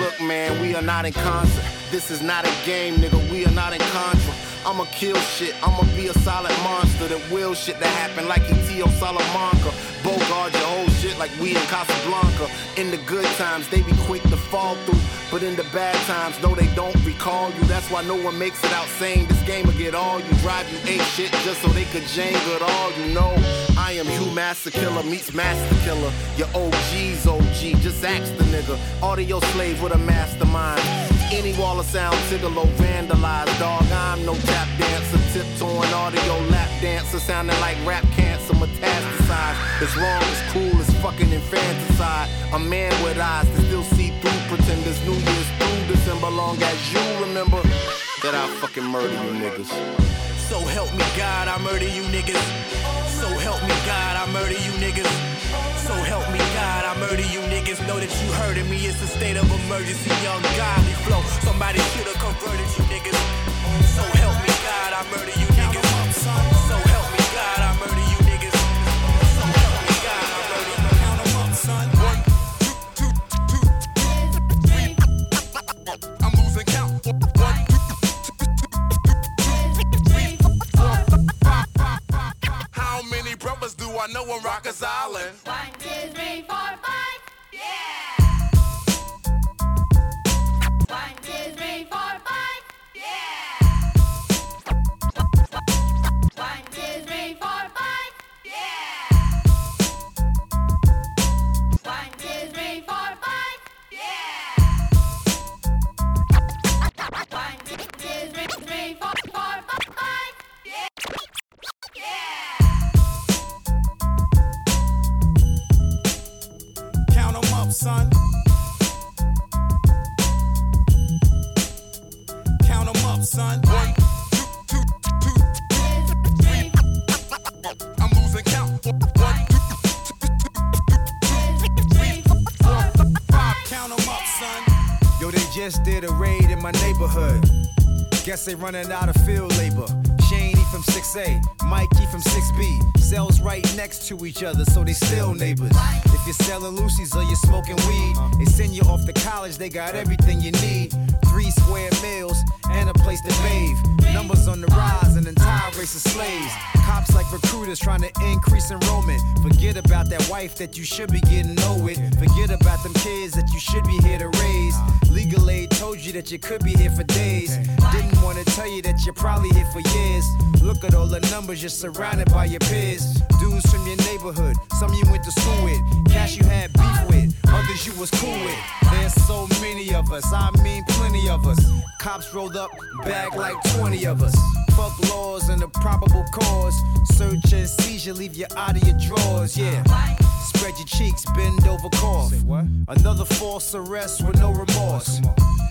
Look man, we are not in concert. This is not a game, nigga, we are not in Contra. I'ma kill shit, I'ma be a solid monster that will shit that happen like E.T. on Salamanca. Bogard your whole shit like we in Casablanca. In the good times, they be quick to fall through. But in the bad times, no, they don't recall you. That's why no one makes it out saying this game'll get all you. Drive you eight shit just so they could jangle it all, you know. I am you, Master Killer meets Master Killer. Your OG's OG, just ask the nigga. Audio slave with a mastermind. Any wall of sound, Tigolo vandalized, dog. I'm no tap dancer, tiptoeing audio lap dancer, sounding like rap cancer metastasized. It's wrong, it's cool, it's fucking infanticide. A man with eyes to still see through pretenders. New Year's through December, long as you remember that I fucking murder you niggas. So help me God, I murder you niggas. So help me God, I murder you niggas. So help me God, I murder you niggas. Know that you hurting me, it's a state of emergency. Young godly flow, somebody should've converted you niggas. So help me God, I murder you niggas. So help me God, I murder you niggas. So help me God, I murder you niggas. brothers do I know on Rockers Island? 1, 2, 3, 4, 5. Yeah. 1, 2, 3, 4, 5. Yeah. 1, 2, 3, 4, 5. Yeah. 1, 2, 3, 4, 5. Yeah. 1, 2, 3, 4, 5. Son, count 'em up, son. 1, 2, 2, 2, 3. I'm losing count. 1, 2, 2, 3, 4, 5. Count 'em up, son. Yo, they just did a raid in my neighborhood. Guess they running out of field labor. From 6A, Mikey from 6B. Cells right next to each other, so they still neighbors. If you're selling Lucy's or you're smoking weed, they send you off to college, they got everything you need. 3 square meals and a place to bathe. Numbers on the rise, an entire race of slaves. Cops like recruiters trying to increase enrollment. Forget about that wife that you should be getting know with. Forget about them kids that you should be here to raise. Legal aid told you that you could be here for days. Didn't want to tell you that you're probably here for years. Look at all the numbers, you're surrounded by your peers. Dudes from your neighborhood, some you went to school with. Cash you had beef with, others you was cool with. There's so many of us, I mean plenty of us. Cops rolled up, bagged like 20 of us. Fuck laws and the probable cause. Search and seizure, leave you out of your drawers, yeah. Spread your cheeks, bend over, cough. Another false arrest with no remorse.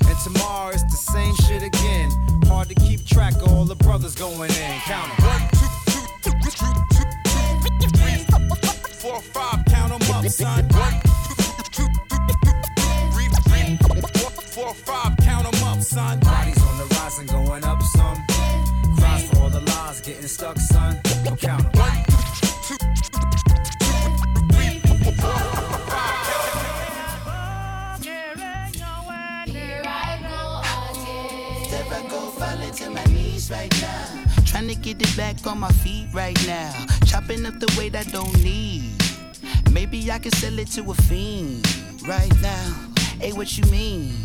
And tomorrow it's the same shit again. Hard to keep track of all the brothers going in. Count 'em. 1, 2, 2, 2, 3, 4, 5. Count 'em up, son. 1, 2, 2, 2, 3, 4, 5. Count 'em up, son. Bodies on the rise and going up some. Cries for all the lies getting stuck, son. Count 'em. 1, 2, 2, 2, 3, 4, 5. To my knees right now, trying to get it back on my feet right now, chopping up the weight I don't need. Maybe I can sell it to a fiend right now. Hey, what you mean?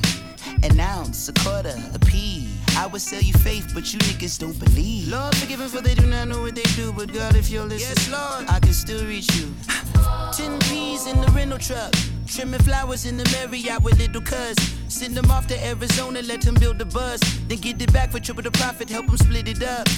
An ounce, a quarter, a pea. I would sell you faith, but you niggas don't believe. Lord, forgive them for they do not know what they do. But God, if you'll listen, yes, Lord, I can still reach you. 10 P's in the rental truck, trimming flowers in the Marriott with little cuz. Send them off to Arizona, let them build a buzz. Then get it back for triple the profit, help them split it up.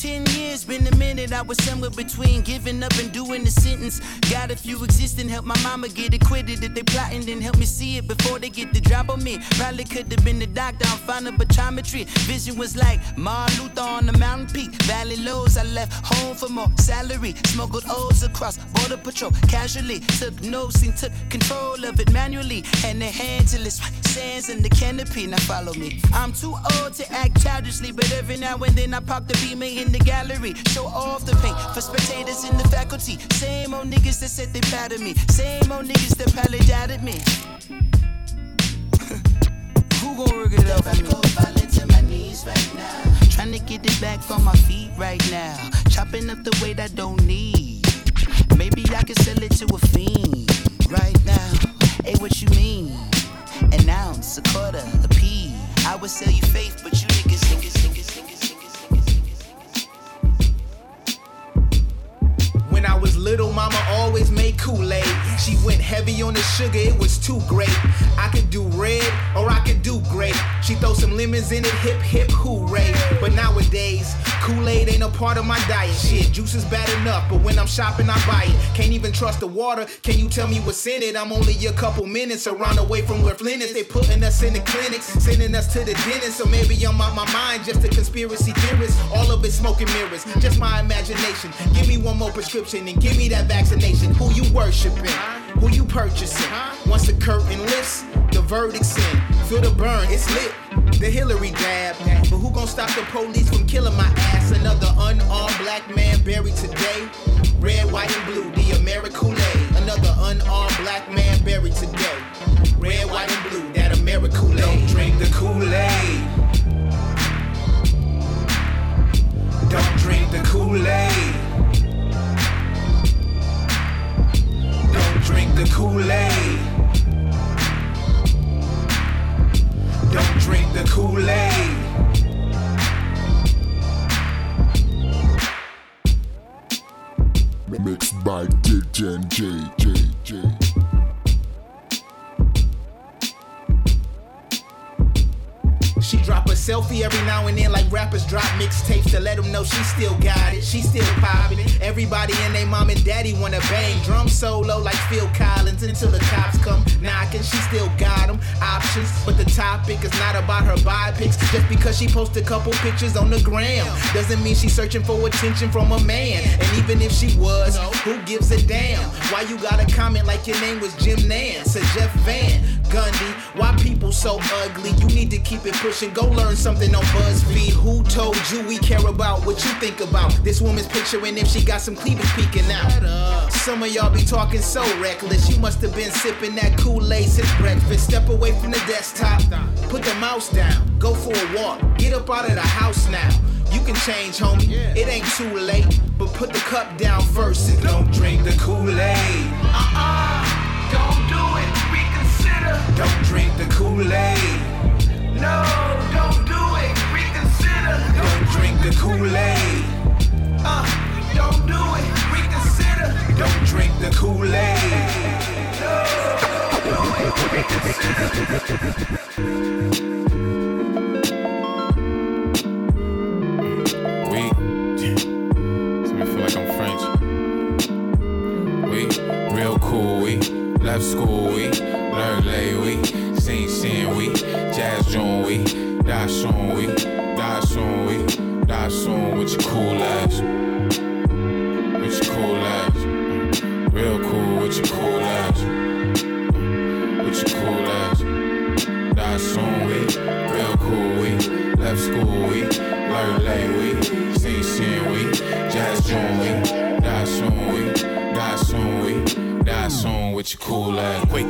10 years, been a minute, I was somewhere between giving up and doing the sentence. God, if you exist, then help my mama get acquitted. If they plotting, then help me see it before they get the drop on me. Probably could have been the doctor, I'm fine of optometry. Vision was like Martin Luther on the mountain peak. Valley lows, I left home for more salary. Smuggled O's across border patrol, casually. Took notes and took control of it manually. Hand in hand till it's sands in the canopy, now follow me. I'm too old to act childishly, but every now and then I pop the beam in the gallery, show off the paint for spectators in the faculty. Same old niggas that said they patted me, same old niggas that probably doubted me. Who gon' work it out for me? Falling to my knees right now, trying to get it back on my feet right now, chopping up the weight I don't need. Maybe I can sell it to a fiend right now. Hey, what you mean? An ounce, a quarter, a pea. I would sell you faith, but you niggas. When I was little, mama always made Kool-Aid. She went heavy on the sugar, it was too great. I could do red, or I could do grape. She throw some lemons in it, hip, hip, hooray. But nowadays, Kool-Aid ain't a part of my diet. Shit, juice is bad enough, but when I'm shopping, I buy it. Can't even trust the water, can you tell me what's in it? I'm only a couple minutes around away from where Flynn is. They putting us in the clinics, sending us to the dentist. So maybe I'm out my mind, just a conspiracy theorist. All of it smoke and mirrors, just my imagination. Give me one more prescription and give me that vaccination. Who you worshiping? Who you purchasing? Once the curtain lifts, the verdict's in. Feel the burn, it's lit. The Hillary dab. But who gon' stop the police from killing my ass? Another unarmed black man buried today. Red, white, and blue, the American Kool-Aid. Another unarmed black man buried today. Red, white, and blue, that American Kool-Aid. Don't drink the Kool-Aid. Don't drink the Kool-Aid. Mixed by DJ NJ. She drop a selfie every now and then like rappers drop mixtapes to let them know she still got it, she still poppin' it. Everybody and they mom and daddy wanna bang drum solo like Phil Collins until the cops come knockin'. She still got them options, but the topic is not about her biopics. Just because she posts a couple pictures on the gram doesn't mean she's searching for attention from a man. And even if she was, who gives a damn? Why you gotta comment like your name was Jim Nance or Jeff Van Gundy? Why people so ugly? You need to keep it pushing. Go learn something on BuzzFeed. Who told you we care about what you think about? This woman's picturing if she got some cleavage peeking out. Some of y'all be talking so reckless. You must have been sipping that Kool-Aid since breakfast. Step away from the desktop. Put the mouse down. Go for a walk. Get up out of the house now. You can change, homie. It ain't too late. But put the cup down first and don't drink the Kool-Aid. Don't do it. Don't drink the Kool-Aid. No, don't do it. Reconsider. Don't drink the Kool-Aid. Don't do it. Reconsider. Don't drink the Kool-Aid. No, don't do it. Reconsider. Wait. Makes me feel like I'm French. Wait. Real cool. We left school. We. Learn lay we, sing we, jazz joint we, die soon with your cool ass, real cool with your cool ass, die soon we, real cool we, left school we, learn lay we, sing we, jazz joint we, die soon we. Die soon with your cool ass. Quick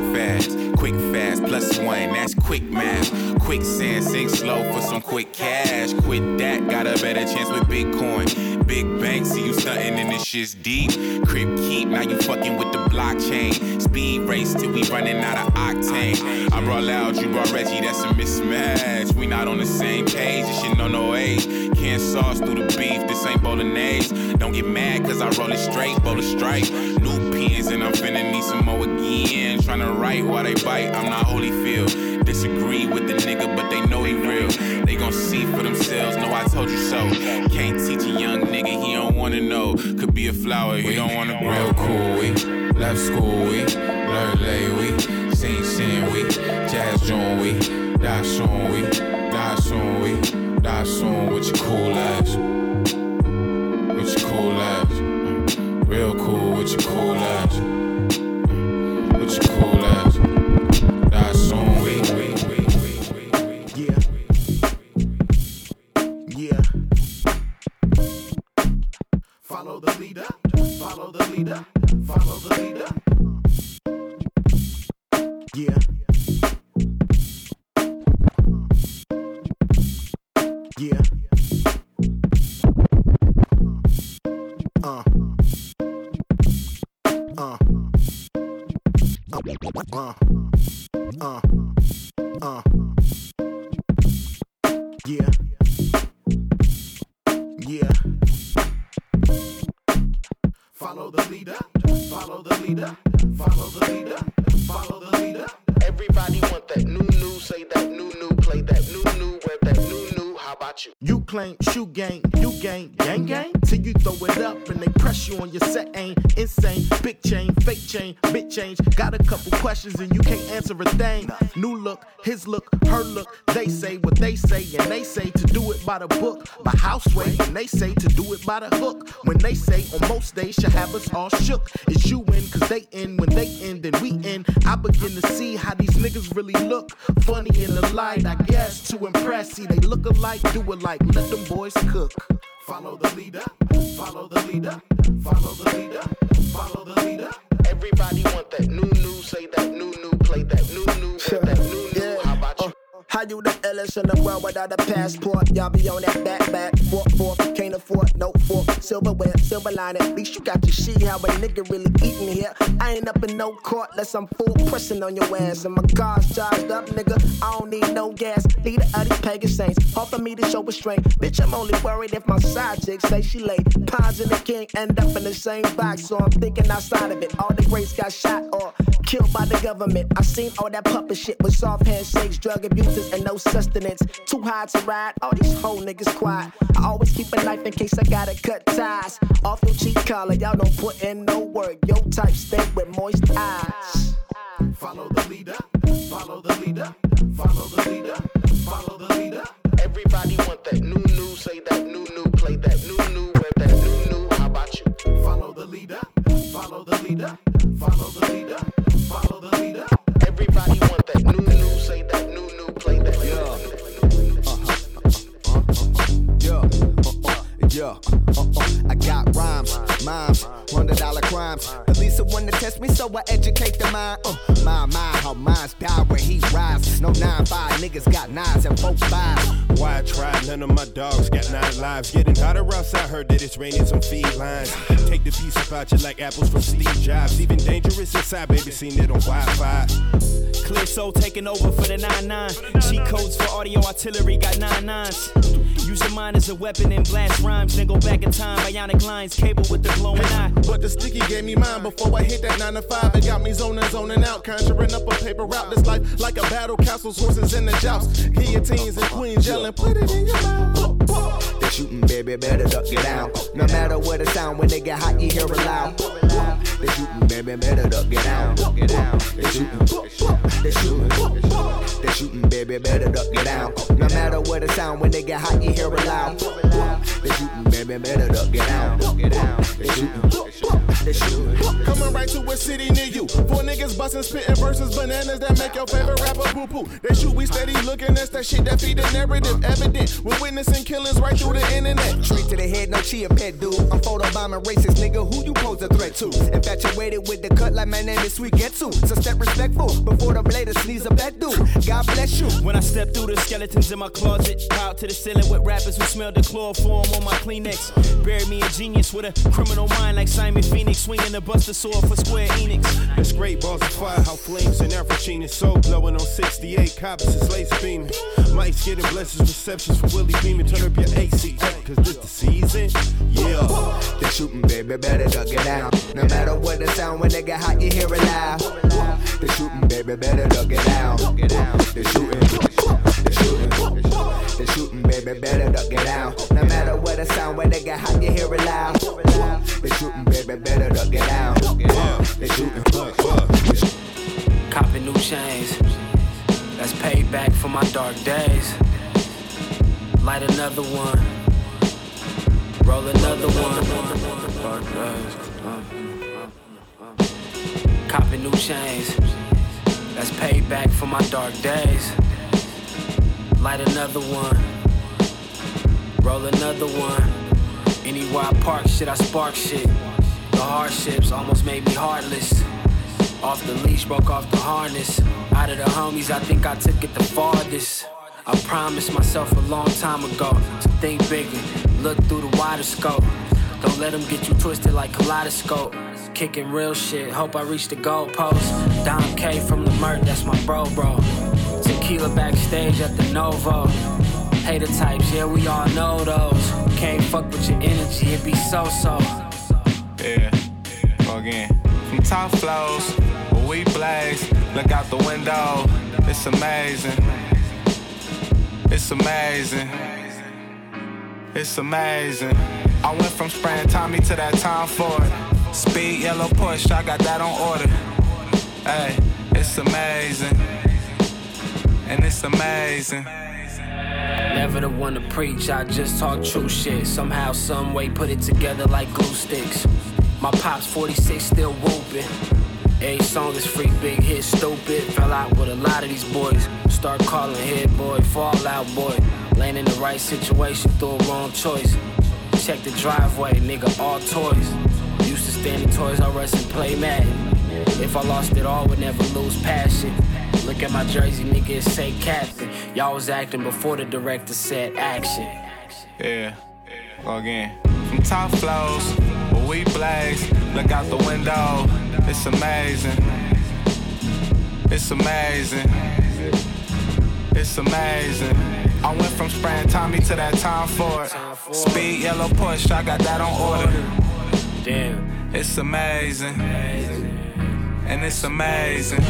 fast, plus one, that's quick math. Quicksand, sink slow for some quick cash. Quit that, got a better chance with Bitcoin. Big bank, see you stuntin' and this shit's deep. Crip keep, now you fucking with the blockchain. Speed race till we running out of octane. I brought Loud, you brought Reggie, that's a mismatch. We not on the same page, this shit no age. Can't sauce through the beef, this ain't bolognese. Don't get mad, cause I roll it straight, bowl of stripe. New pins and I'm finna need some more again. Tryna write while they bite, I'm not Holyfield. Disagree with the nigga, but they know he real. They gon' see for themselves, know I told you so. Can't teach a young nigga, he don't wanna know. Could be a flower, he don't wanna grow. Real cool, we left school, we learn lay, we sing, we jazz joint, we die soon with your cool ass, real cool with your cool ass. That's on we. Yeah. Follow the leader. Yeah. Yeah. Follow the leader. Everybody want that new, say that new, play that new, wear that new, how about you? You claim shoe gang, you gang, till you throw it up and they press you on your set, ain't insane, big chain, fake chain, bit change, got a couple questions and you can't answer a thing, new look, his look, her look, they say what they say and they say to do it by the book, by house way, and they say to do it by the hook, when they say on most days should have us all shook, it's you in cause they in, when they end then we in, I begin to see how these niggas really look, funny in the light, I guess, to impress, see they look alike, do alike, let them boys cook. Follow the leader. Everybody want that new, say that new, play that new, wear that new. How about you? How you the LS Direction of world without a passport. Y'all be on that backpack. Walk forth, can't afford no fork. Silverware, silver lining. At least you got to see how a nigga really eating here. I ain't up in no court unless I'm full pressing on your ass. And my car's charged up, nigga. I don't need no gas. Leader of these pagan saints. Hard for me to show restraint. Bitch, I'm only worried if my side chick say she late. Pons and the king end up in the same box. So I'm thinking outside of it. All the greats got shot or killed by the government. I seen all that puppet shit with soft handshakes, drug abusers, and no sustenance. Too high to ride, all these whole niggas quiet. I always keep a knife in case I gotta cut ties. Off your cheek collar, y'all don't put in no work. Yo type stay with moist eyes. Follow the leader, follow the leader, follow the leader, follow the leader. Everybody want that new, say that new, play that new, wear that new. How about you? Follow the leader, follow the leader, follow the leader, follow the leader. Everybody want that new, say that new, play that new. I got rhymes, mimes, $100 crimes. At least the one to test me, so I educate the mind. My, how minds die where he rise. No 9-5, niggas got 9s and 4-5. Why I try? None of my dogs got 9 lives. Getting hotter outside, heard that it's raining some felines. Take the piece about you like apples from Steve Jobs. Even dangerous inside, baby, seen it on Wi-Fi. Clear Soul taking over for the 9-9. Cheat codes for audio artillery got 9-9s. Use your mind as a weapon and blast rhymes. Then go back in time, bionic lines, cable with the glowing eye. But the sticky gave me mine before I hit that 9 to 5. It got me zoning out, conjuring up a paper route. This life like a battle, castles, horses in the joust. Guillotines and queens yelling, put it in your mouth. They're shooting, baby, better duck it out. No matter what the sound, when they get hot, you hear it loud. They're shooting, baby, better duck it out. They're shooting, they're shooting, they're shooting, baby, better duck it out. No matter what the sound, when they get hot, you hear it loud. They're shooting, baby, better duck it out. They're shooting, they're shooting. Coming right to a city near you. 4 niggas bustin', spittin' verses, bananas that make your favorite rapper boo poo. They shoot, we steady looking, that's that shit that feed the narrative. Evident, we're witnessing killings right through the internet. Straight to the head, no chia pet dude. I'm photo bombing racist, nigga. Who you pose a threat to? Infatuated with the cut like my name is Sweet Getsu. So step respectful before the blader sneeze a bad dude. God bless you. When I step through the skeletons in my closet, out to the ceiling with rappers who smell the chloroform on my Kleenex. Bury me a genius with a criminal mind like Simon Phoenix, swinging the buster sword for Square Enix. That's great balls of fire, how flames and Afrochine is so blowing on 68 cops is laser beaming. Mike's getting blessings, receptions from Willie Beeman. Turn up your AC, cause this the season. Yeah, they're shooting, baby, better duck it out. No matter what the sound, when they get hot, you hear it loud. They're shooting, baby, better duck it out. They're shooting, they're shooting, they're shooting, baby, better duck it out. No matter what the sound, when they get hot, you hear it loud. They're shooting, baby, better duck it out. They're shooting, copping new chains. That's payback for my dark days. Light another one. Roll another one. Copping new chains. That's payback for my dark days. Light another one. Roll another one. Anywhere I park shit, I spark shit. The hardships almost made me heartless. Off the leash, broke off the harness. Out of the homies, I think I took it the farthest. I promised myself a long time ago to think bigger, look through the wider scope. Don't let them get you twisted like kaleidoscope. Kicking real shit, hope I reach the goalpost. Dom K from the Mert, that's my bro. Tequila backstage at the Novo. Hater types, yeah, we all know those. Can't fuck with your energy, it be so. Yeah, again. From top flows, we blaze, look out the window, it's amazing, it's amazing, it's amazing. I went from spraying Tommy to that Tom Ford, speed yellow push, I got that on order. Hey, it's amazing, and it's amazing. Never the one to preach, I just talk true shit, somehow, some way, put it together like glue sticks. My pops 46 still whooping. Every song is free, big hit, stupid. Fell out with a lot of these boys. Start calling head boy, fall out boy. Laying in the right situation, through a wrong choice. Check the driveway, nigga, all toys. Used to stand in Toys R Us and play Madden. If I lost it all, would never lose passion. Look at my jersey, niggas say captain. Y'all was acting before the director said action. Yeah, log in. From top floors, where we blaze. Look out the window, it's amazing. It's amazing. It's amazing. I went from spraying Tommy to that Tom Ford. Speed, yellow push, I got that on order. Damn, it's amazing. And it's amazing.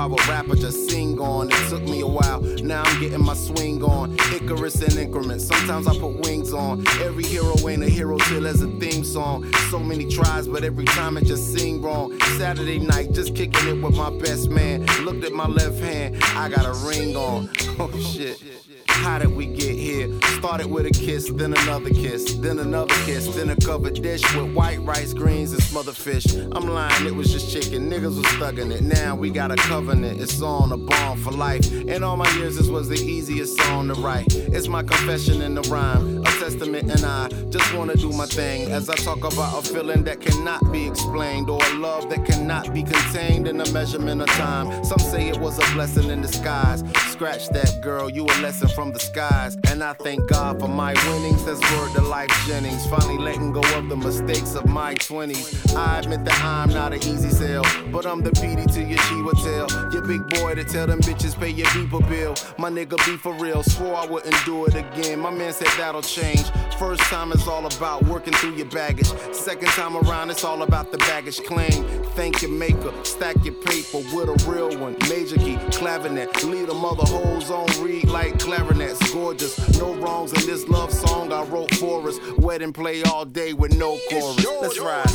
I would rap or just sing on. It took me a while, now I'm getting my swing on. Icarus in increments, sometimes I put wings on. Every hero ain't a hero till there's a theme song. So many tries, but every time it just sing wrong. Saturday night, just kicking it with my best man. Looked at my left hand, I got a ring on. Oh shit, how did we get here? Started with a kiss, then another kiss, then another kiss, then a covered dish with white rice, greens, and smothered fish. I'm lying, it was just chicken, niggas was thugging it. Now we got a covenant, it's on a bond for life. In all my years, this was the easiest song to write. It's my confession in the rhyme, a testament, and I just wanna do my thing. As I talk about a feeling that cannot be explained, or a love that cannot be contained in a measurement of time. Some say it was a blessing in disguise. Scratch that, girl, you a lesson from the skies. And I thank God for my winnings, that's word to life Jennings. Finally letting go of the mistakes of my 20s. I admit that I'm not an easy sell, but I'm the PD to your Chiwa tell. Your big boy to tell them bitches pay your beeper bill. My nigga be for real, swore I wouldn't do it again. My man said that'll change. First time is all about working through your baggage. Second time around it's all about the baggage claim. Thank your maker, stack your paper with a real one. Major key, clavinet, lead a mother hoes on read like clarinets. Gorgeous, no wrong in this love song I wrote for us. Wet and play all day with no chorus. Let's ride.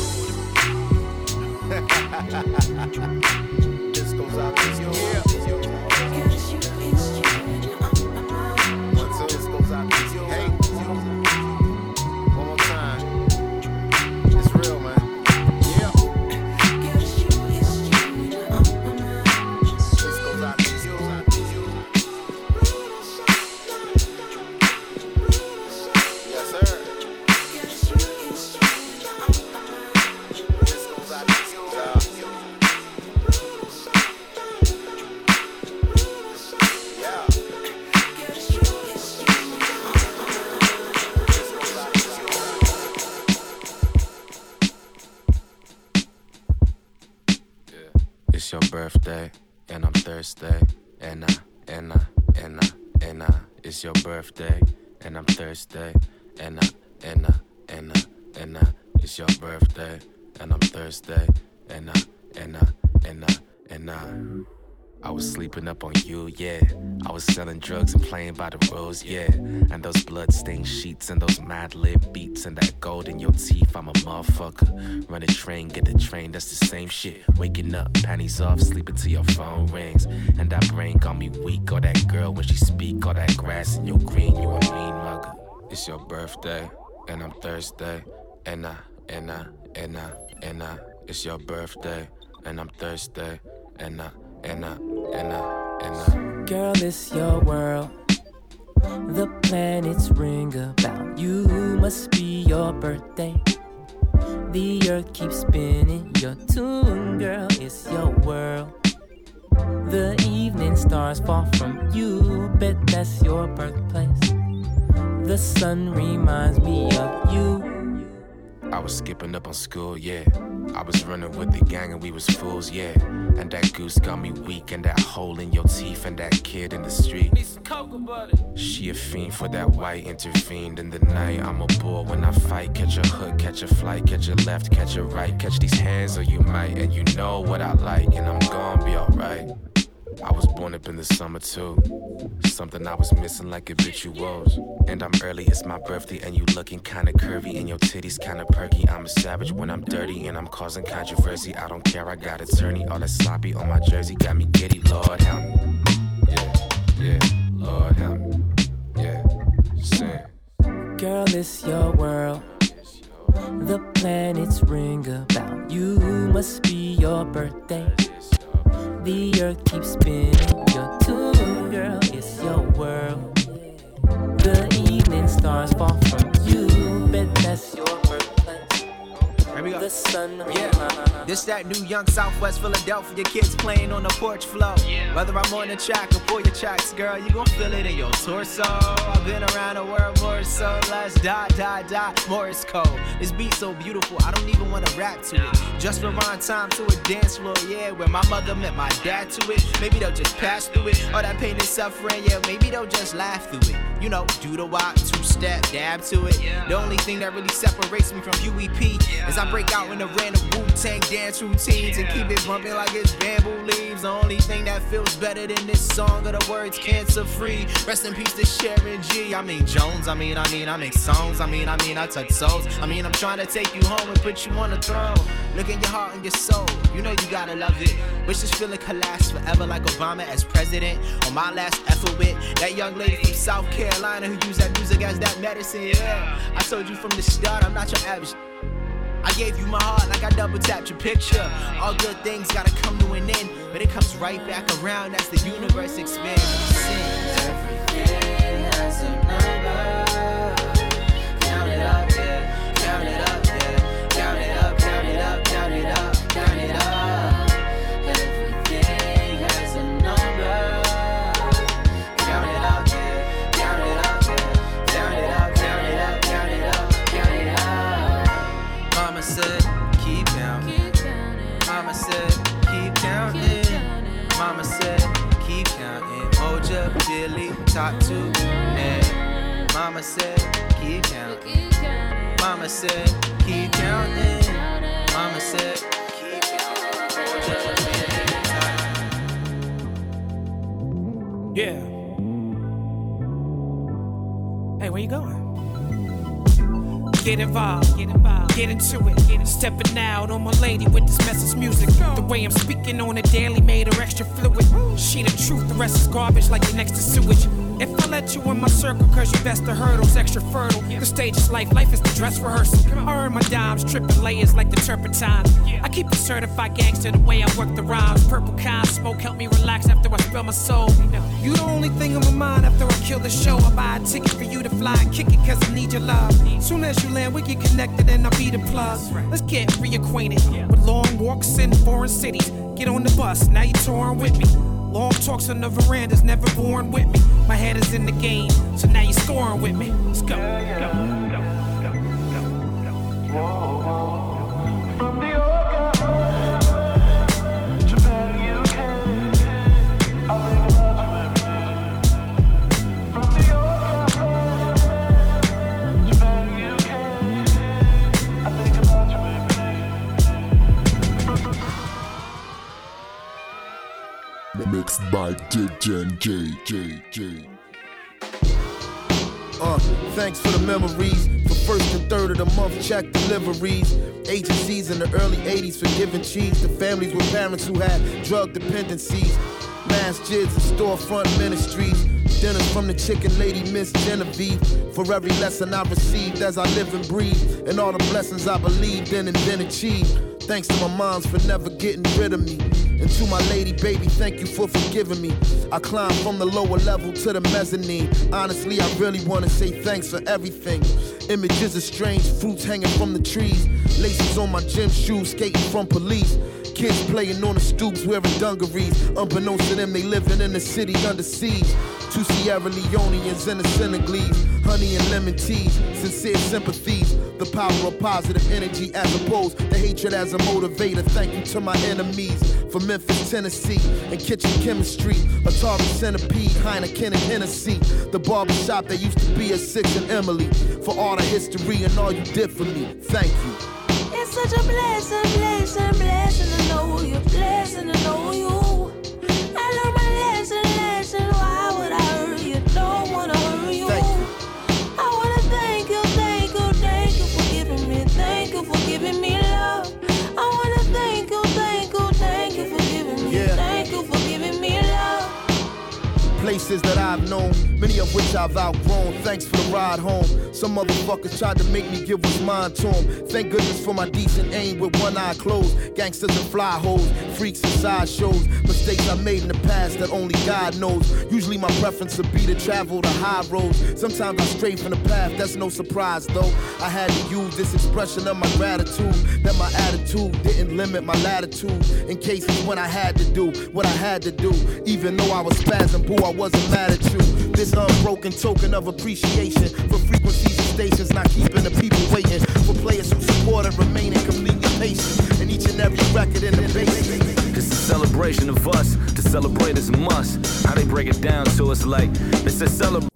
This goes out to you. One, two, this goes out to you. Hey, one more time. It's real, man. Birthday and I'm Thursday and I it's your birthday and I'm Thursday and I it's your birthday and I'm Thursday and I was sleeping up on you, yeah. I was selling drugs and playing by the rules, yeah. And those bloodstained sheets and those mad lib beats and that gold in your teeth, I'm a motherfucker. Run a train, get the train, that's the same shit. Waking up, panties off, sleeping till your phone rings. And that brain got me weak, or that girl when she speak, or that grass in your green, you a mean mugger. It's your birthday, and I'm Thursday, and I. It's your birthday, and I'm Thursday, and I. Girl, it's your world. The planets ring about you. Must be your birthday. The earth keeps spinning your tune. Girl, it's your world. The evening stars fall from you. Bet that's your birthplace. The sun reminds me of you. I was skipping up on school, yeah. I was running with the gang and we was fools, yeah. And that goose got me weak, and that hole in your teeth, and that kid in the street. She a fiend for that white, intervened in the night. I'm a bull when I fight, catch a hook, catch a flight, catch a left, catch a right, catch these hands or you might. And you know what I like, and I'm gonna be alright. I was born up in the summer too, something I was missing like habituals. And I'm early, it's my birthday, and you looking kinda curvy, and your titties kinda perky. I'm a savage when I'm dirty, and I'm causing controversy. I don't care, I got attorney, all that sloppy on my jersey got me giddy. Lord help me, yeah, yeah, Lord help me, yeah, sing. Girl, it's your world, the planets ring about you, must be your birthday. The earth keeps spinning, your tune, girl, it's your world. The evening stars fall from you, bet that's your birthplace. Here we go. The sun, yeah. This that new young Southwest Philadelphia kids playing on the porch floor. Yeah. Whether I'm on the track or pull your tracks, girl, you gon' feel it in your torso. I've been around the world more so, let's dot, Morris code. This beat so beautiful, I don't even wanna rap to it. Just rewind time to a dance floor, yeah, where my mother met my dad to it. Maybe they'll just pass through it, all that pain and suffering, yeah, maybe they'll just laugh through it. You know, do the wop, two-step, dab to it. The only thing that really separates me from UEP is I break out in the random Wu-Tang dance routines and keep it bumping like it's bamboo leaves. The only thing that feels better than this song are the words cancer-free. Rest in peace to Sharon G. I mean Jones, I make songs, I touch souls. I'm trying to take you home and put you on the throne. Look in your heart and your soul, you know you gotta love it. Wishes feel it could last forever like Obama as president. On my last effort with that young lady from South Carolina who used that music as that medicine, yeah. I told you from the start, I'm not your average. I gave you my heart like I double tapped your picture. All good things gotta come to an end, but it comes right back around as the universe expands. Everything has a number. Count it up, yeah. Count it up, yeah. Count it up, count it up, count it up, count it up. Everything has a number. Mama said, keep counting, hold your dilly, talk to me. Mama said, keep counting. Mama said, keep counting. Mama said, keep counting, hold your dilly, talk to me. Yeah. Hey, where you going? Get involved, get involved. Get into it, stepping out on my lady with this message music. The way I'm speaking on it daily made her extra fluid. She the truth, the rest is garbage like the next to sewage. If I let you in my circle, cause you best the hurdles, extra fertile. The stage is life, life is the dress rehearsal. I earn my dimes, tripping layers like the turpentine. I keep the certified gangster the way I work the rhymes. Purple kind, smoke help me relax after I spill my soul. You the only thing in my mind after I kill the show. I buy a ticket for you to fly and kick it cause I need your love. Soon as you land, we get connected and I'll be the plug. Let's get reacquainted with long walks in foreign cities. Get on the bus, now you're touring with me. Long talks on the verandas, never born with me. My head is in the game, so now you're scoring with me. Let's go, go, go, go, go, go, go. Mixed by DJ NJ. Thanks for the memories. For first and third of the month, check deliveries. Agencies in the early 80s for giving cheese to families with parents who had drug dependencies. Mass jids and storefront ministries. Dinners from the chicken lady, Miss Genevieve. For every lesson I received as I live and breathe. And all the blessings I believed in and then achieved. Thanks to my moms for never getting rid of me. And to my lady, baby, thank you for forgiving me. I climbed from the lower level to the mezzanine. Honestly, I really want to say thanks for everything. Images of strange fruits hanging from the trees. Laces on my gym shoes, skating from police. Kids playing on the stoops, wearing dungarees. Unbeknownst to them, they living in the city under siege. Two Sierra Leoneans in a Senegalese. Honey and lemon teas, sincere sympathies. The power of positive energy as opposed to hatred as a motivator. Thank you to my enemies from Memphis, Tennessee, and kitchen chemistry. Atari Centipede, Heineken and Hennessy. The barbershop that used to be at 6 and Emily. For all the history and all you did for me, thank you. It's such a blessing, blessing, blessing to know you, blessing to know you. I learned my lesson, lesson, why would I hurt you? Don't wanna hurt you. I wanna thank you, thank you, thank you for giving me, thank you for giving me love. I wanna thank you, thank you, thank you for giving me, thank you for giving me love. Places that I've known, many of which I've outgrown. Thanks for the ride home. Some motherfuckers tried to make me give what's mine to them. Thank goodness for my decent aim with one eye closed. Gangsters and fly hoes, freaks and sideshows. Mistakes I made in the past that only God knows. Usually my preference would be to travel the high roads. Sometimes I stray from the path, that's no surprise though. I had to use this expression of my gratitude that my attitude didn't limit my latitude. In cases when I had to do what I had to do, even though I was spazzing, boo, I wasn't mad at you. This unbroken token of appreciation for frequencies and stations not keeping the people waiting, for players who support and remain completely patient in each and every record in the basement. It's a celebration of us. To celebrate is a must. How they break it down to us like it's a celebration.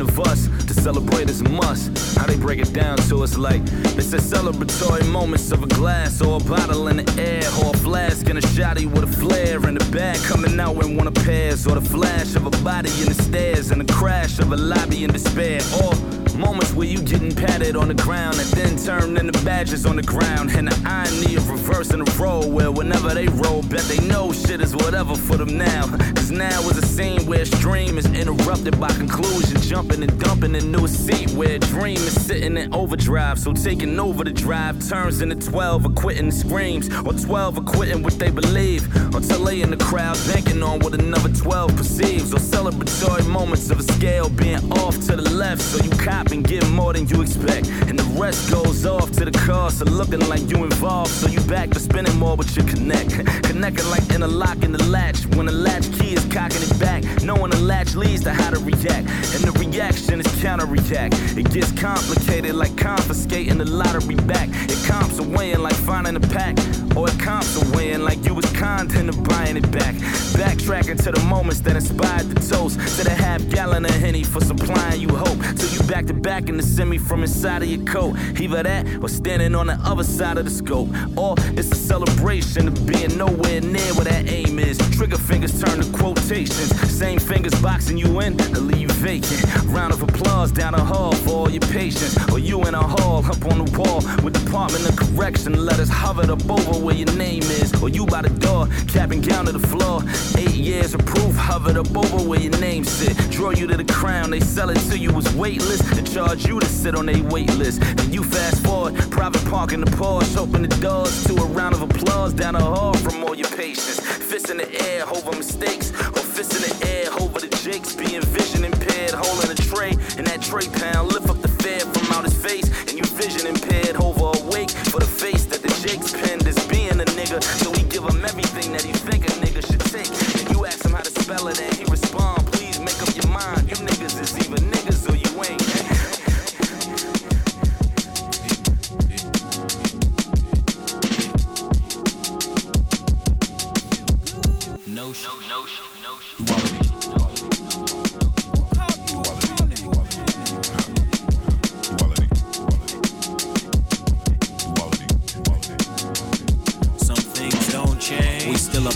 Of us to celebrate is a must. How they break it down to us like it's a celebratory moments of a glass or a bottle in the air or a flask and a shotty with a flare in the back coming out when one appears or the flash of a body in the stairs and the crash of a lobby in despair or moments where you getting patted on the ground and then turned into badges on the ground. And the irony of reversing the role where whenever they roll, bet they know shit is whatever for them now. Cause now is a scene where a stream is interrupted by conclusion, jumping and dumping a new seat where a dream is sitting in overdrive. So taking over the drive turns into 12 or quitting screams or 12 or quitting what they believe until they in the crowd banking on what another 12 perceives or celebratory moments of a scale being off to the left so you cop and get more than you expect, and the rest goes off to the cost of looking like you involved. So you back to spending more with your connect, connecting like interlocking the latch. When the latch key is cocking it back, knowing the latch leads to how to react, and the reaction is counter-react. It gets complicated like confiscating the lottery back. It comps away and like finding a pack, or it comps away and like you was content of buying it back. Backtracking to the moments that inspired the toast, to the half gallon of Henny for supplying you hope. So you back to back in the semi from inside of your coat, either that or standing on the other side of the scope, or it's a celebration of being nowhere near where that aim is. Trigger fingers turn to quotations, same fingers boxing you in to leave you vacant. Round of applause down the hall for all your patience, or you in a hall up on the wall with Department of Correction letters hovered up over where your name is, or you by the door, cap and gown to the floor, 8 years of proof hovered up over where your name sit, draw you to the crown, they sell it to you as weightless, to charge you to sit on their wait list. Then you fast forward, private park in the Porsche, open the doors to a round of applause down the hall from all your patience. Fists in the air over mistakes, or fists in the air over the jakes, being vision impaired, holding a tray, and that tray pound lift up the fare from out his face, and you vision impaired, over awake for the face that the jakes pinned as being a nigga. So we give him everything that he think a nigga should take, and you ask him how to spell it and he respond, please make up your mind, you niggas is either niggas or you ain't.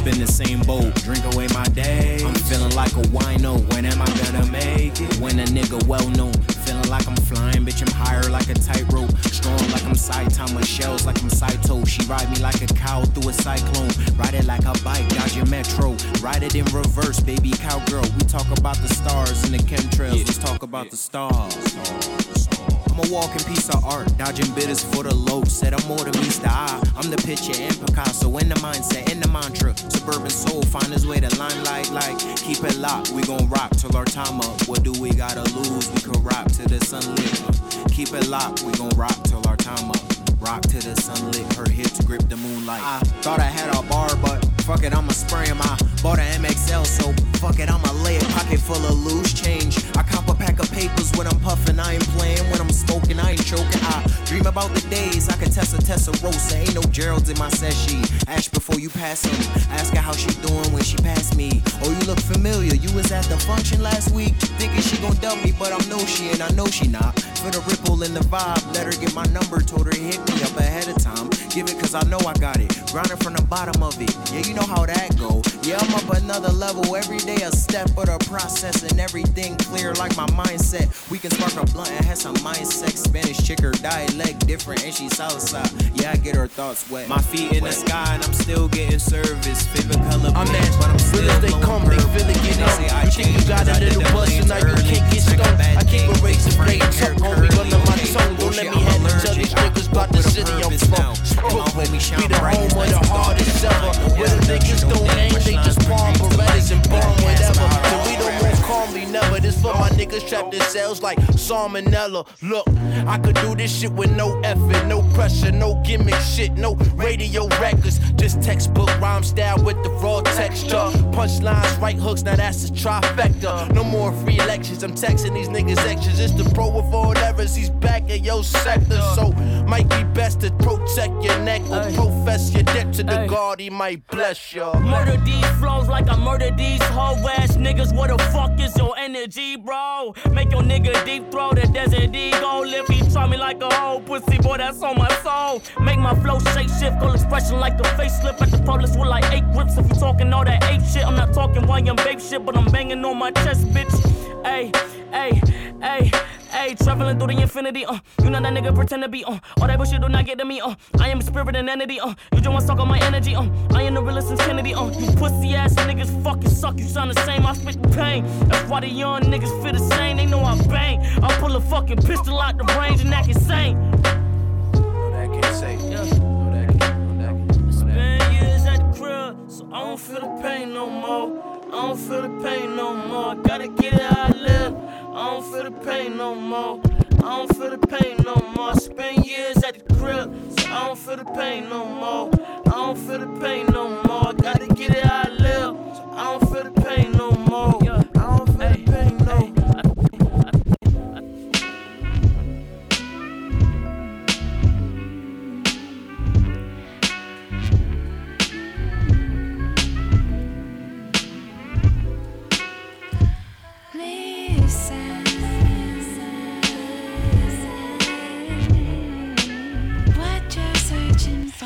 In the same boat, drink away my day. I'm feeling like a wino, when am I gonna make it? When a nigga well known, feeling like I'm flying, bitch, I'm higher like a tightrope. Strong like I'm Saitama, shells like I'm Saito. She ride me like a cow through a cyclone. Ride it like a bike, dodge your metro. Ride it in reverse, baby cowgirl. We talk about the stars and the chemtrails. trails, let's talk about the stars. I'm a walking piece of art, dodging bitters for the low. Said I'm more than meets the eye. I'm the picture and Picasso, in the mindset, in the mantra. Suburban soul, find his way to limelight, like keep it locked. We gon' rock till our time up. What do we gotta lose? We could rock till the sunlit. Keep it locked, we gon' rock till our time up. Rock to the sunlit, her hips grip the moonlight. I thought I had a bar, but fuck it, I'ma spray him. I bought a MXL, so fuck it, I'ma lay it. Pocket full of loose change. I cop a pack of papers when I'm puffin', I ain't playin'. When I'm smoking, I ain't choking. I dream about the days I could test a Tessarossa. Ain't no Gerald's in my session. Ash before you pass him. Ask her how she doing when she passed me. Oh, you look familiar, you was at the function last week. Thinking she gon' dub me, but I know she ain't, I know she not. For the ripple in the vibe, let her get my number, told her hit me up ahead of time, give it cause I know I got it, grinding from the bottom of it, yeah you know how that go, yeah I'm up another level, every day a step of the process and everything clear like my mindset, we can spark a blunt and have some mind sex, Spanish chick her dialect different and she salsa, yeah I get her thoughts wet, my feet in the sky and I'm still getting service, favorite color I'm that, but I'm still real as they come, they feel it get up, you think you got a little bust and now you can't get stoned, I keep a razor blade tucked, homie under my tongue, don't let me have to tell these niggas about the city I'm from, Brooklyn, be the home of the hardest ever. Where the niggas don't aim, they just palm Berettas and bomb whatever. And we don't move calmly, never. This for my niggas trapped in cells like salmonella. Look, I could do this shit with no effort, no pressure, no gimmick shit, no radio records. Just textbook rhyme style with the raw texture. Punchlines, right hooks, now that's a trifecta. No more free lectures, I'm texting these niggas extras. It's the pro of all errors, he's back in your sector. So, might be best to protect your neck or profess your debt to the God, he might bless y'all. Murder these flows like I murder these whole ass niggas. What the fuck is your energy, bro? Make your nigga deep throw the desert eagle. If he try me like a whole pussy, boy, that's on my soul. Make my flow shape shift, go expression like a facelift. At the police with like 8 grips. If you talking all that ape shit, I'm not talking while I'm babe shit, but I'm banging on my chest, bitch. Ay, ay, ay. Ayy, traveling through the infinity, you know that nigga pretend to be, all that bullshit do not get to me, I am spirit and entity, you just wanna suck on my energy, I am the realest since Kennedy, you pussy ass niggas fucking suck, you sound the same, I spit the pain, that's why the young niggas feel the same, they know I bang, I pull a fucking pistol out the range and act insane. No, that can't say, yeah. No, that can't. It's been years at the crib, so I don't feel the pain no more. I don't feel the pain no more. Gotta get it how I live. I don't feel the pain no more. I don't feel the pain no more. Spend years at the crib. So I don't feel the pain no more. I don't feel the pain no more. Gotta get it how I live. So I don't feel the pain no more. I don't feel the pain no more.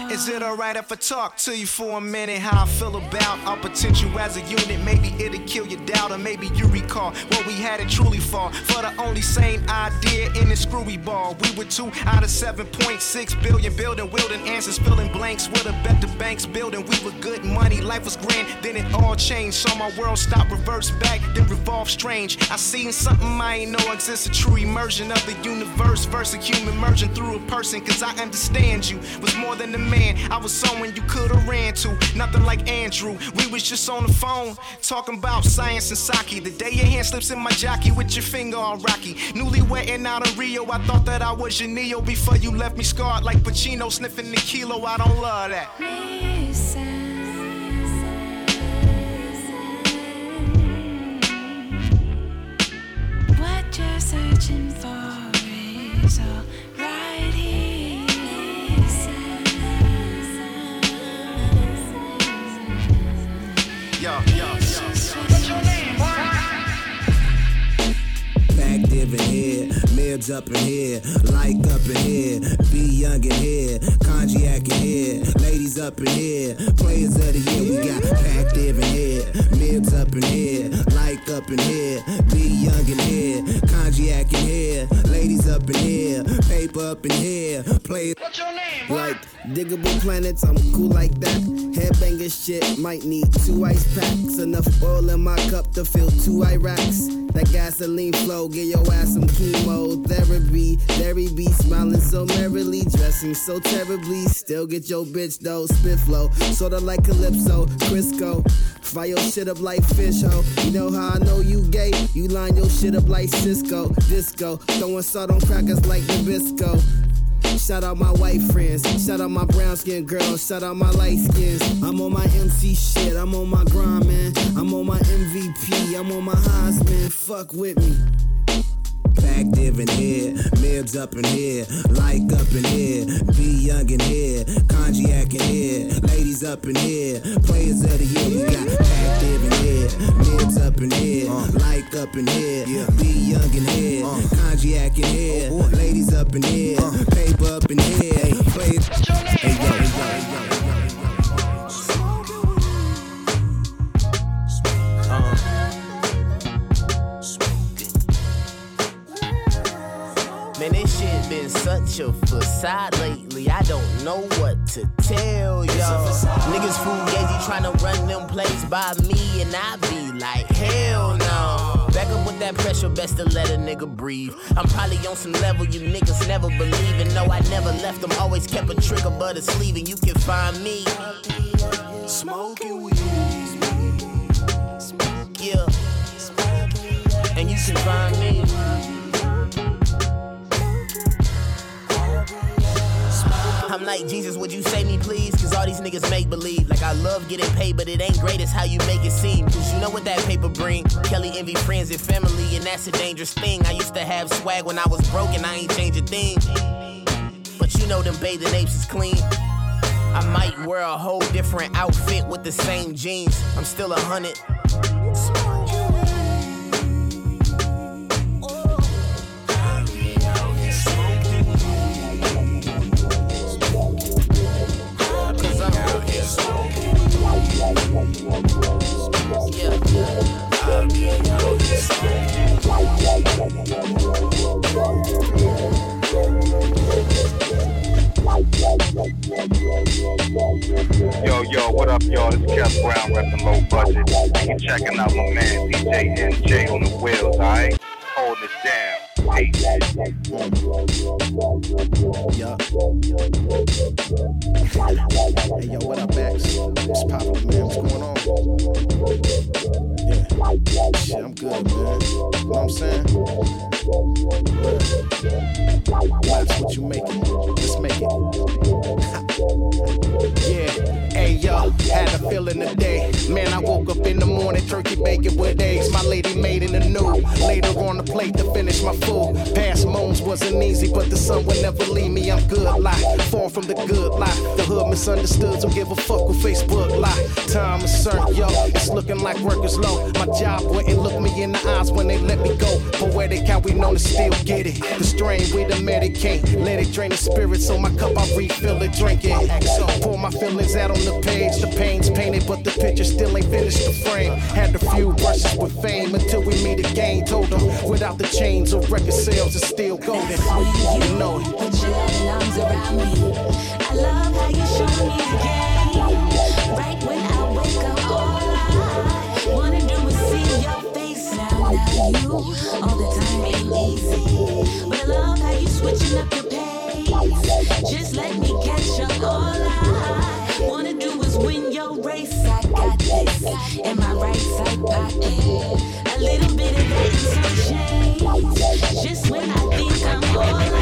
Is it alright if I talk to you for a minute? How I feel about our potential as a unit. Maybe it'll kill your doubt, or maybe you recall what we had it truly for. For the only sane idea in this screwy ball, we were 2 out of 7.6 billion. Building, wielding answers, filling blanks. With a bet the banks building, we were good money. Life was grand, then it all changed. Saw my world stop, reverse back, then revolve strange. I seen something I ain't know exists. A true immersion of the universe versus human merging through a person. Cause I understand you was more than a man, I was someone you could've ran to. Nothing like Andrew, we was just on the phone talking about science and sake. The day your hand slips in my jockey with your finger on Rocky. Newlywed and out of Rio, I thought that I was your Neo before you left me scarred like Pacino sniffing the kilo. I don't love that. Listen. What you're searching for is all right here. What's your name, boy? Active in here, Mibs up in here, Like up in here, Be Young in here, Konjac in here, Ladies up in here, Players of the Year. We got active in here, Mibs up in here, Like up in here, Be Young in here, Konjac in here, Ladies up in here, Paper up in here. play. What's your name? Like diggable planets, I'm cool like that. Headbanger shit, might need 2 ice packs. Enough oil in my cup to fill 2 Iraqs. That gasoline flow, get your ass some chemo therapy. Larry B smiling so merrily, dressing so terribly. Still get your bitch though, spit flow, sorta like Calypso, Crisco. Fire your shit up like fish ho. You know how I know you gay? You line your shit up like Cisco, disco. Throwing salt on crackers like Nabisco. Shout out my white friends, shout out my brown skin girls, shout out my light skins. I'm on my MC shit, I'm on my grind, man. I'm on my MVP, I'm on my Heisman. Fuck with me. Active in here, Mibs up in here, like up in here, be young in here, Konjiak in here, ladies up in here, players of the year. We got active in here, Mibs up in here, like up in here, be young in here, Konjiak in here, ladies up in here, paper up in here, players. Hey yo, hey yo. Man, this shit been such a facade lately. I don't know what to tell y'all. Niggas fugazi tryna run them plays by me, and I be like, hell no. Back up with that pressure, best to let a nigga breathe. I'm probably on some level you niggas never believe, and no, I never left them. Always kept a trigger but a sleeve, and you can find me smoking weed. Yeah, and you can find me. I'm like, Jesus, would you save me, please? Cause all these niggas make believe. Like, I love getting paid, but it ain't great, it's how you make it seem. Cause you know what that paper bring. Kelly envy friends and family, and that's a dangerous thing. I used to have swag when I was broke, and I ain't changed a thing. But you know them bathing apes is clean. I might wear a whole different outfit with the same jeans. I'm still 100. Yo, what up, y'all? This is Cap Brown, reppin' Low Budget. You checking out my man, DJ NJ on the wheels, alright? Hold it down. Hey, yo, what up, Max? What's poppin', man? What's going on? Yeah. Shit, I'm good, man. You know what I'm saying? Life's what you make it. Just make it. Yeah. Hey yo, had a feeling today. Man, I woke up in the morning, turkey bacon with eggs. My lady made in the new. Later on the plate to finish my food. Past moments wasn't easy, but the sun would never leave me. I'm good, lie. Far from the good lie. The hood misunderstood, don't give a fuck with Facebook lie. Time is certain, yo. It's looking like work is low. My job wouldn't look me in the eyes when they let me go. Poetic, how we know to still get it. The strain we the medicate. Let it drain the spirit, so my cup I refill it, drink it. So pour my feelings out on the page, the pain's painted, but the picture still ain't finished the frame. Had a few verses with fame until we meet again. Told them without the chains or record sales, it's still golden. You know it. Put your loving arms around me. I love how you show me again. Right when I wake up, all I wanna do is see your face. Now you all the time ain't easy, but I love how you switching up your pace. Just let me catch up. All I wanna do is win your race. I got this, and my right side pocket, a little bit of that in some shades, just when I think I'm all out. Yeah.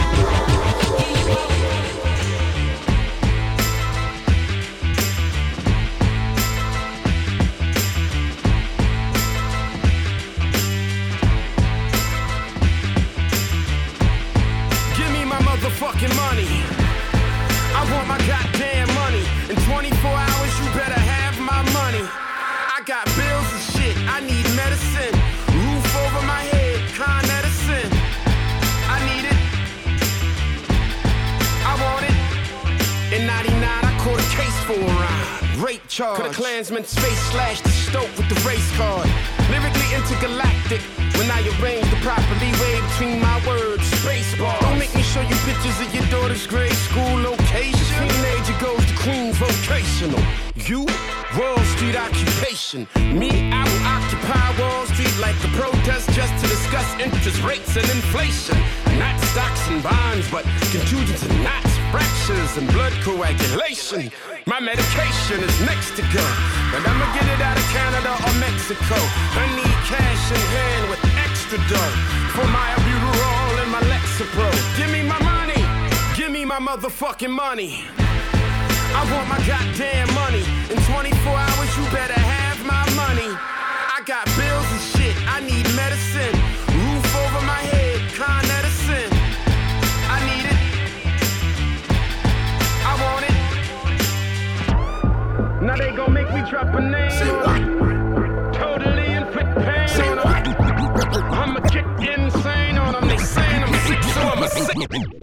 Could a Klansman space slash the stoke with the race card? Lyrically intergalactic. When I arrange the properly way between my words, space bars. Don't make me show show you pictures of your daughter's grade school location. Teenager goes to Queen vocational. You, Wall Street occupation. Me, I will occupy Wall Street like the protest just to discuss interest rates and inflation. Not stocks and bonds, but contusions and knots, fractures and blood coagulation. My medication is next to go, but I'ma get it out of Canada or Mexico. I need cash in hand with extra dough for my albuterol and my Lexapro. Give me my money, give me my motherfucking money. I want my goddamn money. In 24 hours, you better have my money. I got bills and shit. I need medicine. Roof over my head, Con Edison. I need it. I want it. Now they gon' make me drop a name. Say what? Totally inflict pain. Say on them. What? I'ma kick insane on them. They saying I'm sick, so I'ma sick.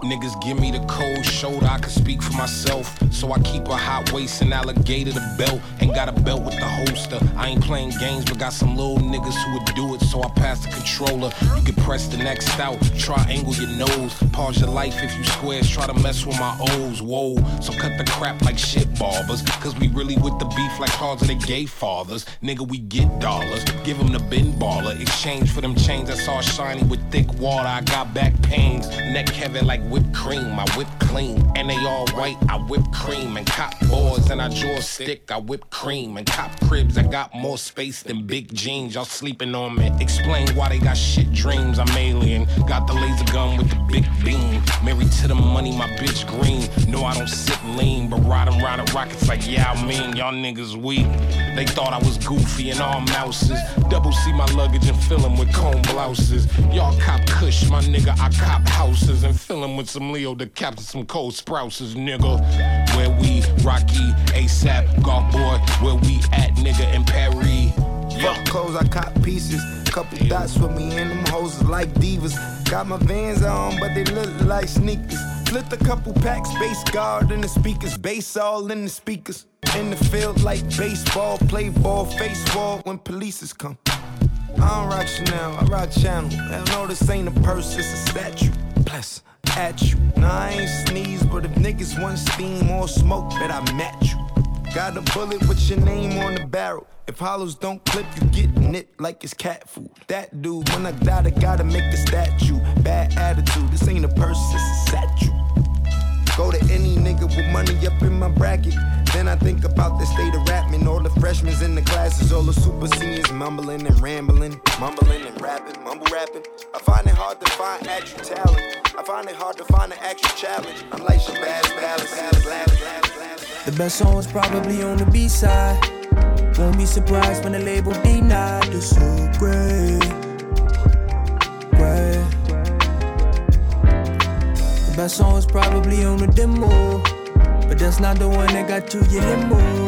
Niggas give me the cold shoulder, I can speak for myself. So I keep a hot waist and alligator the belt. Ain't got a belt with the holster. I ain't playing games, but got some little niggas who would do it. So I pass the controller. You can press the next out, triangle your nose. Pause your life if you squares, try to mess with my O's. Whoa, so cut the crap like shit barbers. Cause we really with the beef like cards of the gay fathers. Nigga, we get dollars. Give them the bin baller. Exchange for them chains that's all shiny with thick water. I got back pains. Neck heavy like whipped cream, I whip clean, and they all white, I whip cream, and cop boards, and I draw a stick, I whip cream, and cop cribs, I got more space than big jeans, y'all sleeping on me, explain why they got shit dreams, I'm alien, got the laser gun with the big beam, married to the money, my bitch green, no I don't sit lean, but riding around the rockets like yeah I mean, y'all niggas weak, they thought I was goofy and all mouses, double C my luggage and fill them with cone blouses, y'all cop kush, my nigga, I cop houses, and fill them with some Leo DiCaprio, some cold sprouses, nigga. Where we Rocky, ASAP, golf boy. Where we at, nigga, in Paris. Yeah. Fuck clothes, I cop pieces. Couple dots with me in them hoses like divas. Got my Vans on, but they look like sneakers. Flipped a couple packs, bass guard in the speakers. Bass all in the speakers. In the field like baseball, play ball, face wall when polices come. I don't rock Chanel, I rock Channel. Hell no, this ain't a purse, it's a statue. Bless at you. Nah, I ain't sneeze, but if niggas want steam or smoke, bet I match you. Got a bullet with your name on the barrel. If hollows don't clip, you get nipped like it's cat food. That dude, when I die, I gotta make a statue. Bad attitude, this ain't a purse, it's a statue. Go to any nigga with money up in my bracket. Then I think about the state of rapping. All the freshmen in the classes, all the super seniors mumbling and rambling, mumbling and rapping, mumble rapping. I find it hard to find actual talent. I find it hard to find an actual challenge. I'm like Shabazz, Ballad. The best song is probably on the B side. Won't be surprised when the label denied. It's so great. The best song is probably on the demo, but that's not the one that got you your limousine.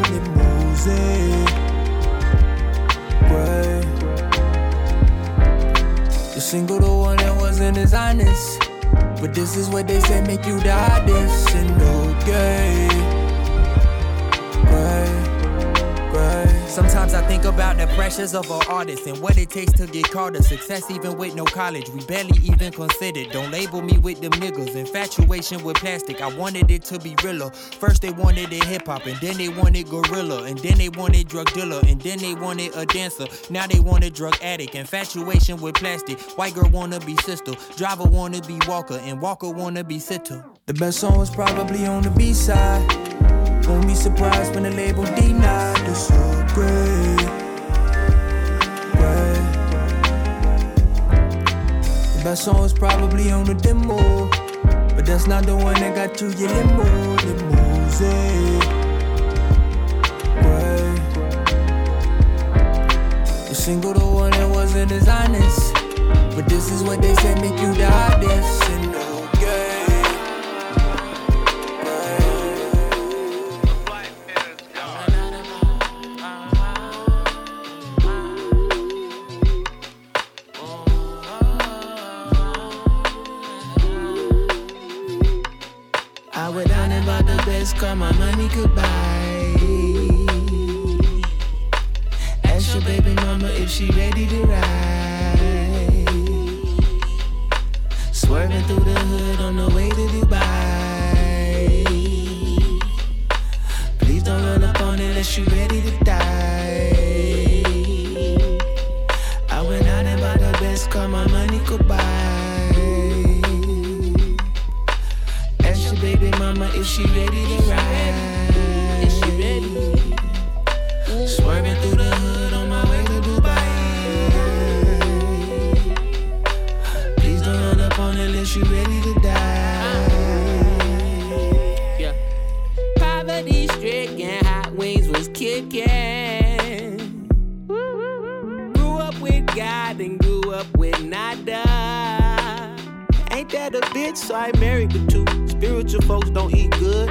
Right. The single, the one that wasn't as honest, but this is what they say make you the hottest. And okay, right, right. Sometimes I think about the pressures of our artists and what it takes to get caught up. Success even with no college, we barely even considered. Don't label me with them niggas. Infatuation with plastic, I wanted it to be realer. First they wanted it hip-hop, and then they wanted gorilla, and then they wanted drug dealer, and then they wanted a dancer. Now they want a drug addict. Infatuation with plastic. White girl wanna be sister, driver wanna be walker, and walker wanna be sitter. The best song is probably on the B-side. Won't be surprised when the label denied. It's so great. The best song is probably on the demo, but that's not the one that got you your limousine. Great. The single, the one that wasn't as honest, but this is what they say make you the hottest. And okay, call my money goodbye. Ask your baby mama if she ready to ride. Swerving through the hood on the way to the she ready to ride? Is she ready? Swerving through the hood on my way to Dubai. Please don't run up on her unless you're ready to die. Yeah. Poverty stricken, hot wings was kicking. Grew up with God and grew up with nada. Ain't that a bitch? So I married the two. Spiritual folks don't eat good.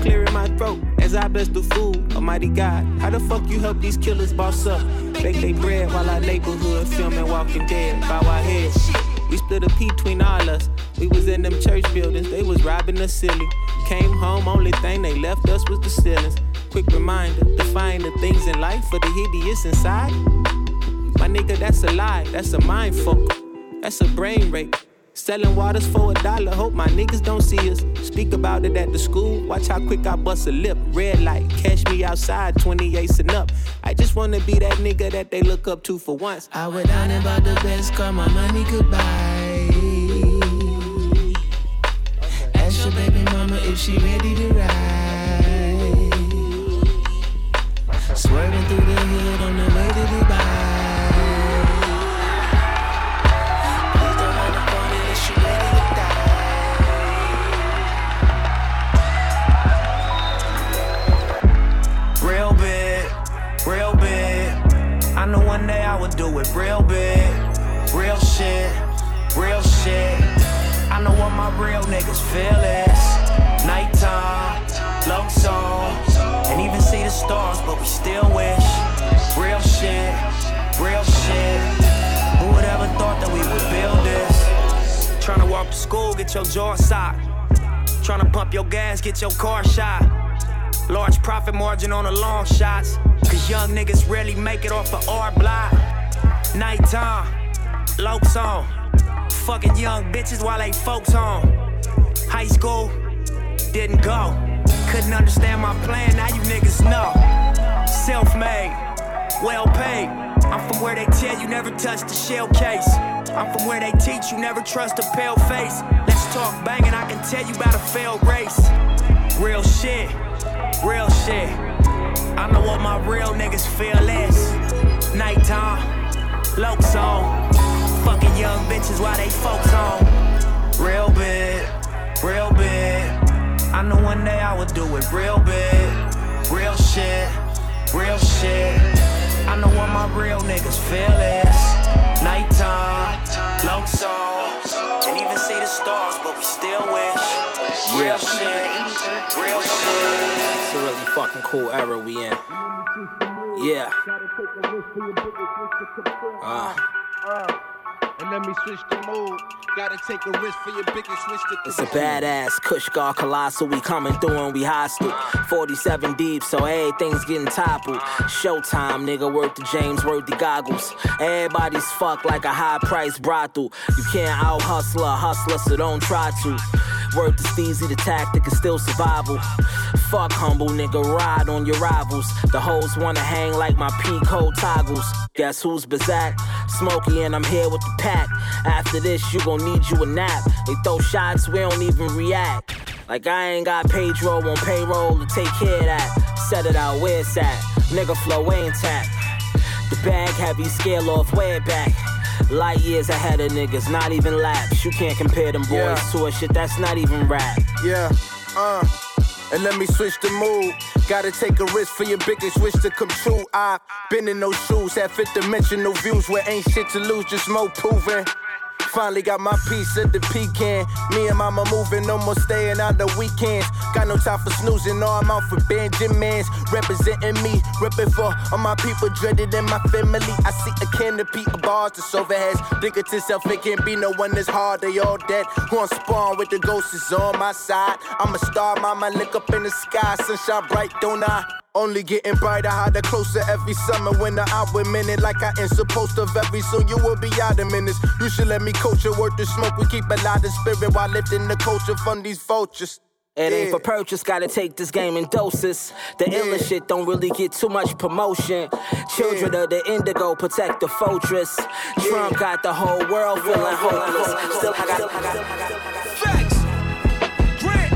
Clearing my throat as I bless the food. Almighty God, how the fuck you help these killers boss up? Bake they bread while our neighborhood filming Walking Dead. Bow our heads. We split a pea between all us. We was in them church buildings, they was robbing us silly. Came home, only thing they left us was the ceilings. Quick reminder, define the things in life for the hideous inside. My nigga, that's a lie, that's a mind fuck, that's a brain rape. Selling waters for $1, hope my niggas don't see us. Speak about it at the school, watch how quick I bust a lip. Red light, catch me outside, 28s and up. I just wanna be that nigga that they look up to for once. I went down and bought the best car my money could buy. Ask your baby mama if she ready to ride. Swerving through the hood on the way to Dubai. I knew one day I would do it real big, real shit, real shit. I know what my real niggas feel is. Nighttime, low song, and even see the stars, but we still wish. Real shit, real shit. Who would ever thought that we would build this? Tryna walk to school, get your jaw socked. Tryna pump your gas, get your car shot. Large profit margin on the long shots. Cause young niggas rarely make it off of our block. Nighttime, lokes on. Fucking young bitches while they folks home. High school, didn't go. Couldn't understand my plan, now you niggas know. Self-made, well-paid. I'm from where they tell you never touch the shell case. I'm from where they teach you never trust a pale face. Let's talk banging, I can tell you about a failed race. Real shit, real shit. I know what my real niggas feel is. Nighttime, low song. Fucking young bitches while they folks on. Real big, real big. I knew one day I would do it real big. Real shit, real shit. I know what my real niggas feel is. Nighttime, low song. Can't even see the stars, but we still wish. Real shit, real shit. It's a really fucking cool era we in. Yeah. And let me switch the mood. Gotta take a risk for your biggest switch to. It's a badass Kushgar colossal. We coming through and we hostile. 47 deep, so everything's getting toppled. Showtime, nigga. Worth the James, worth the goggles. Everybody's fucked like a high-priced brothel. You can't out-hustle a hustler, so don't try to. Worth the steezy, the tactic is still survival. Fuck humble, nigga, ride on your rivals. The hoes wanna hang like my peacoat toggles. Guess who's Bazak? Smokey, and I'm here with the pack. After this, you gon' need you a nap. They throw shots, we don't even react. Like I ain't got Pedro on payroll to take care of that. Set it out, where it's at? Nigga, flow ain't tapped. The bag heavy, scale off, way back. Light years ahead of niggas, not even laps. You can't compare them boys to a shit that's not even rap. And let me switch the mood. Gotta take a risk for your biggest wish to come true. I've been in those shoes, had fifth dimensional views where ain't shit to lose, just more proving. Finally got my piece of the pecan. Me and mama moving, no more staying out the weekends. Got no time for snoozing, no, I'm out for Benjamins. Representing me, repping for all my people, dreaded in my family. I see a canopy of bars that's overheads. Think of yourself, it can't be no one that's hard, they all dead. Who I'm spawn with the ghosts is on my side. I'm a star, mama, look up in the sky. Sunshine bright, don't I? Only getting brighter, hotter, closer every summer. When I'm with minute like I ain't supposed to very soon. You will be out of minutes. You should let me coach your work to smoke. We keep a lot of spirit while lifting the culture from these vultures. It ain't for purchase, gotta take this game in doses. The illest shit don't really get too much promotion. Children of the indigo protect the fortress. Trump got the whole world feeling hopeless. Still, I got facts. Grit.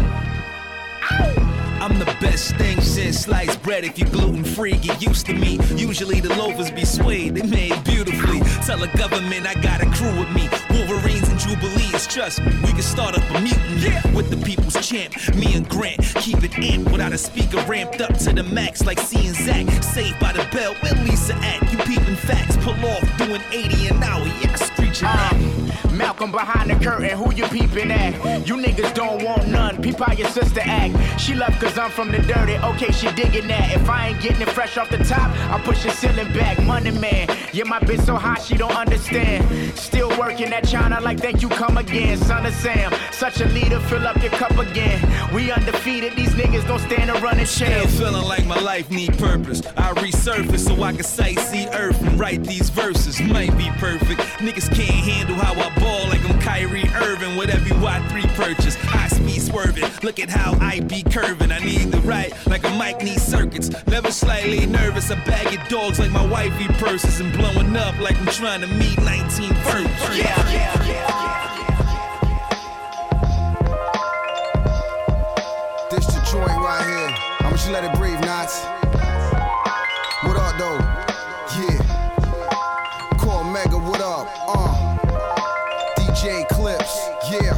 I'm the best thing since sliced bread. If you're gluten free, get used to me. Usually the loafers be suede, they made beautifully. Tell the government I got a crew with me. Wolverines and Jubilees, trust me, we can start up a mutiny, yeah. With the people's champ, me and Grant. Keep it amped without a speaker ramped up to the max, like seeing Zach. Saved by the bell, where Lisa at? You peeping facts, pull off, doing 80 an hour, yeah, screeching out. Malcolm behind the curtain, who you peeping at? You niggas don't want none, peep how your sister act. She left cause I'm from the dirty, okay, she digging that. If I ain't getting it fresh off the top, I push the ceiling back, money man. Yeah, my bitch so hot, she don't understand. Still working at China like thank you come again. Son of Sam, such a leader, fill up your cup again. We undefeated, these niggas don't stand and run a chance. Still feeling like my life need purpose. I resurface so I can sightsee earth and write these verses. Might be perfect, niggas can't handle how I ball like I'm Kyrie Irving with every Y3 purchase. High speed swerving, look at how I be curving. I need the right like a mic needs circuits. Never slightly nervous, I bag your dogs like my wifey purses and blowing up like I'm trying to meet 19 first. Yeah. This the joint right here. I'ma just let it breathe, Knots. What up, though? Yeah. Call Mega, what up? DJ Clips, yeah.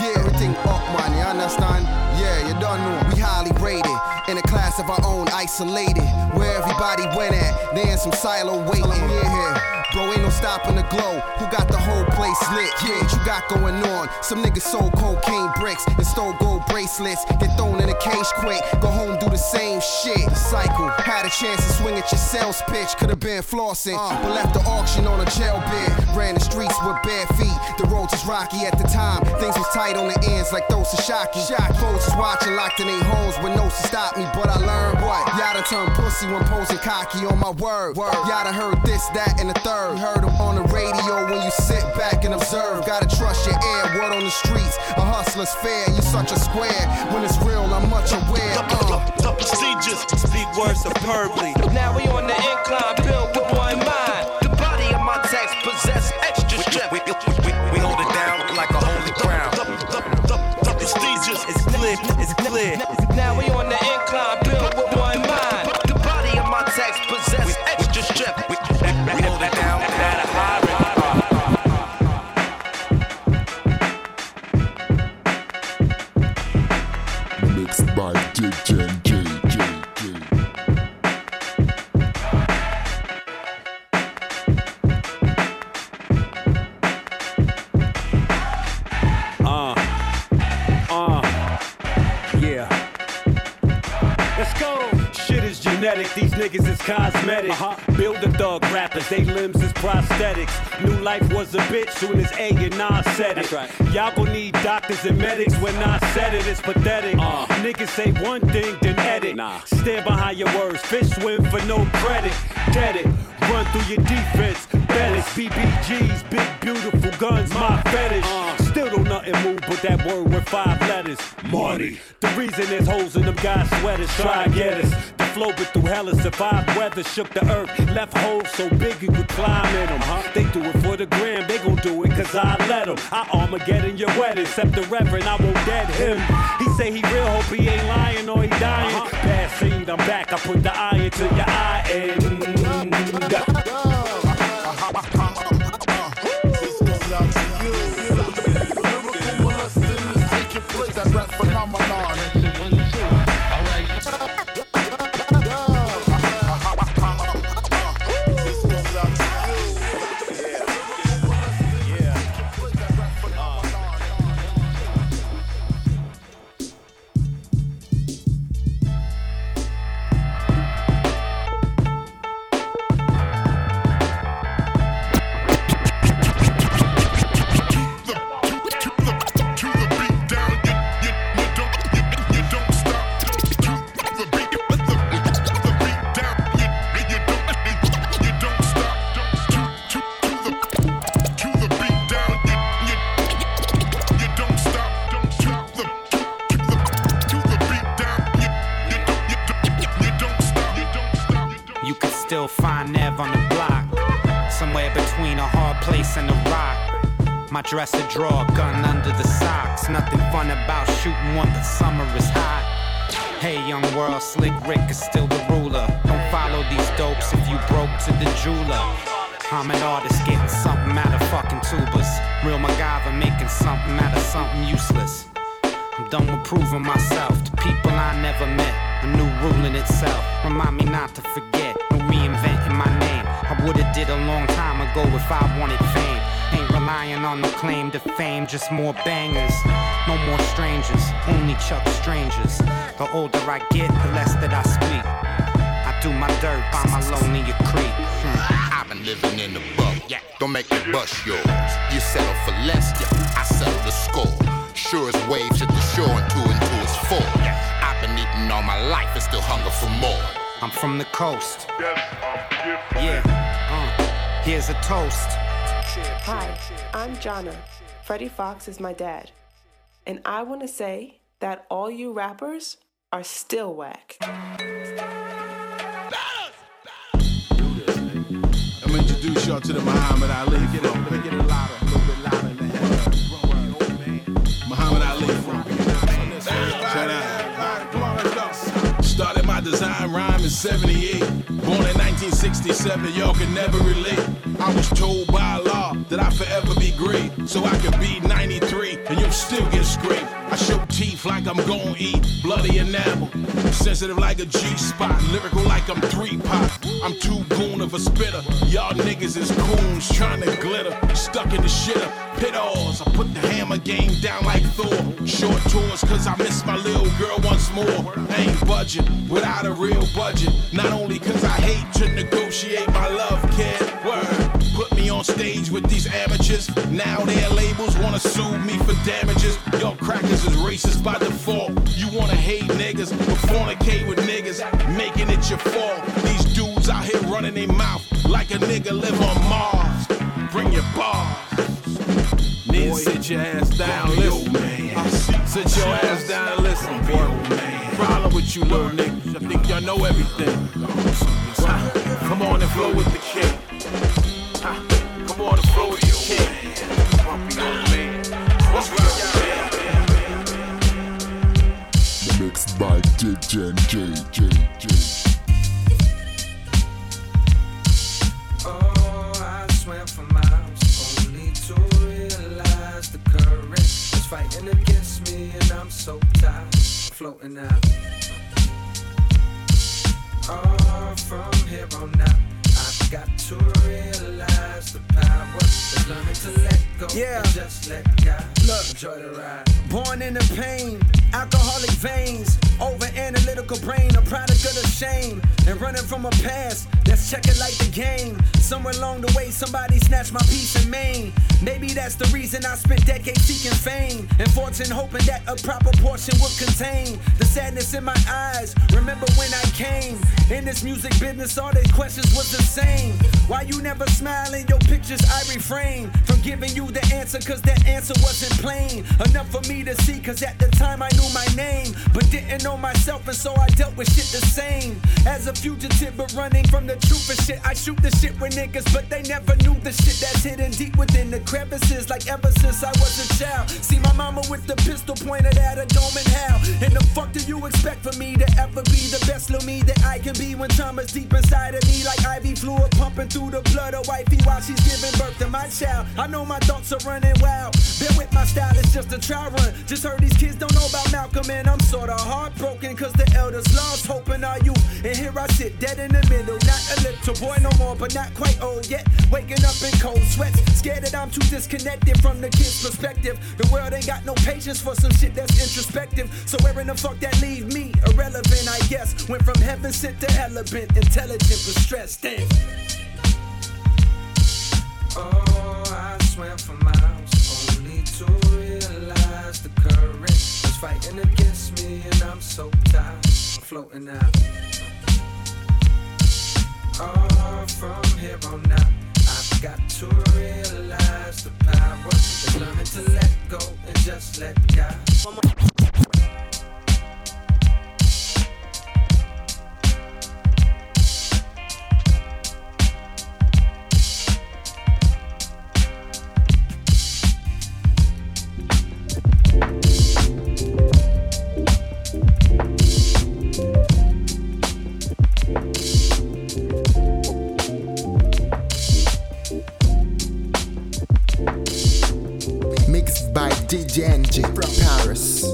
Yeah, everything up, man, you understand? Yeah, you done know. We highly rated. In a class of our own, isolated. Where everybody went at, they in some silo waiting. Yeah, bro, ain't no stopping the glow. Who got the whole place lit? Yeah, what you got going on? Some niggas sold cocaine bricks and stole gold bracelets. Get thrown in a cage quick. Go home, do the same shit. Cycle. Had a chance to swing at your sales pitch. Could've been flossing, but left the auction on a jail bid. Ran the streets with bare feet. The roads was rocky at the time. Things was tight on the ends like those of Shocky. Folks was watching locked in their homes with no to stop me. But I learned what? Y'all done turned pussy when posing cocky on my word. Y'all done heard this, that, and the third. You heard them on the radio when you sit back and observe. Gotta trust your ear, word on the streets. A hustler's fair, you such a square. When it's real, I'm much aware. The procedures speak words superbly. Now we on the incline, built with one mind. The body of my text possess extra strength. We hold it down like a holy ground. The procedures is clear, it's clear. Now we on the incline, built with one mind. The body of my text possess extra strength. We hold it down. These niggas is cosmetic. Build a thug rappers, they limbs is prosthetics. New life was a bitch soon as A and I said it. That's right. Y'all gon' need doctors and medics when I said it, it's pathetic. Niggas say one thing, then edit. Nah. Stand behind your words, fish swim for no credit. Get it, run through your defense. Fetish, BBGs, big beautiful guns, my fetish. Still don't nothing move but that word with five letters. Marty. The reason there's holes in them guys' sweaters, try and get us. The flow been through hella survived weather, shook the earth, left holes so big you could climb in them. They do it for the gram, they gon' do it cause I let them. I Armageddon your wet, except the reverend, I won't dead him. He say he real, hope he ain't lying or he dying. Bad scene, I'm back, I put the iron to your eye and... Find Nev on the block, somewhere between a hard place and a rock. My dresser drawer, gun under the socks. Nothing fun about shooting one, the summer is hot. Hey, young world, slick Rick is still the ruler. Don't follow these dopes if you broke to the jeweler. I'm an artist getting something out of fucking tubers. Real MacGyver making something out of something useless. I'm done with proving myself to people I never met. A new rule in itself, remind me not to forget. No reinventing my name, I would've did a long time ago if I wanted fame. Ain't relying on the claim to fame, just more bangers. No more strangers, only chuck strangers. The older I get, the less that I speak. I do my dirt by my lonely creek. I've been living in the bubble, yeah. Don't make me bust yours. You settle for less, yeah, I settle the score. Sure as waves hit the shore and two and two is four. I've been eating all my life and still hunger for more. I'm from the coast. Yeah, here's a toast. Hi, I'm Jonna. Freddie Fox is my dad. And I want to say that all you rappers are still whack. I'm going to introduce y'all to the Muhammad Ali. Get it up, get it louder, a little bit louder than that. Muhammad Ali. Shout out. Started my design rhyme in 78. Born in 1967, y'all can never relate. I was told by law that I'd forever be great. So I could be 93 and you'll still get scraped. I show teeth like I'm gon' eat bloody enamel. Sensitive like a G-spot, lyrical like I'm 3-pot. I'm too goon of a spitter. Y'all niggas is coons trying to glitter. Stuck in the shitter, pit oars. I put the hammer game down like Thor. Short tours cause I miss my little girl once more. I ain't budging without a real budget. Not only cause I hate to negotiate my love, kid. Word. Put me on stage with these amateurs. Now their labels wanna sue me for damages. Y'all crackers is racist by default. You wanna hate niggas, but fornicate with niggas, making it your fault. These dudes out here running their mouth like a nigga live on Mars. Bring your bars. Then sit your ass down, listen. Sit your ass down and listen, boy. Problem with you little niggas, I think y'all know everything. Come on and flow with the king. Come on and flow with the king. What's up, man? Mixed by DJ NJ. Fighting against me and I'm so tired, floating out. Oh, from here on out, I've got to realize the power of learning to let go, yeah. And just let God. Look, enjoy the ride. Born in the pain, alcoholic veins, over analytical brain, a product of the shame, and running from a past that's checking like the game. Somewhere along the way, somebody snatched my peace and main. Maybe that's the reason I spent decades seeking fame and fortune, hoping that a proper portion would contain the sadness in my eyes. Remember when I came in this music business, all the questions was the same. Why you never smile in your pictures? I refrain from giving you the answer, cause that answer wasn't plain enough for me to see, cause at the time I knew my name but didn't know myself, and so I dealt with shit the same as a fugitive but running from the truth and shit. I shoot the shit with niggas but they never knew the shit that's hidden deep within the crevices. Like ever since I was a child, see my mama with the pistol pointed at a dome and howl. And the fuck do you expect from me to ever be the best little me that I can be when time is deep inside of me like Ivy fluid pumping through the blood of wifey while she's giving birth to my child. I know my thoughts are running wild, been with my style, it's just a trial run. Just heard these kids don't know about Malcolm and I'm sorta heartbroken cause the elders lost hope in our youth. And here I sit dead in the middle, not a little boy no more but not quite old yet. Waking up in cold sweats, scared that I'm too disconnected from the kid's perspective. The world ain't got no patience for some shit that's introspective. So where in the fuck that leave me? Irrelevant I guess. Went from heaven sent to hell bent, intelligent but stressed. Damn. Oh, I swam for miles only to realize the current was fighting against me and I'm so tired, I'm floating out. Oh, from here on out, I've got to realize the power of learning to let go and just let God. Mixed by DJ NJ from Paris.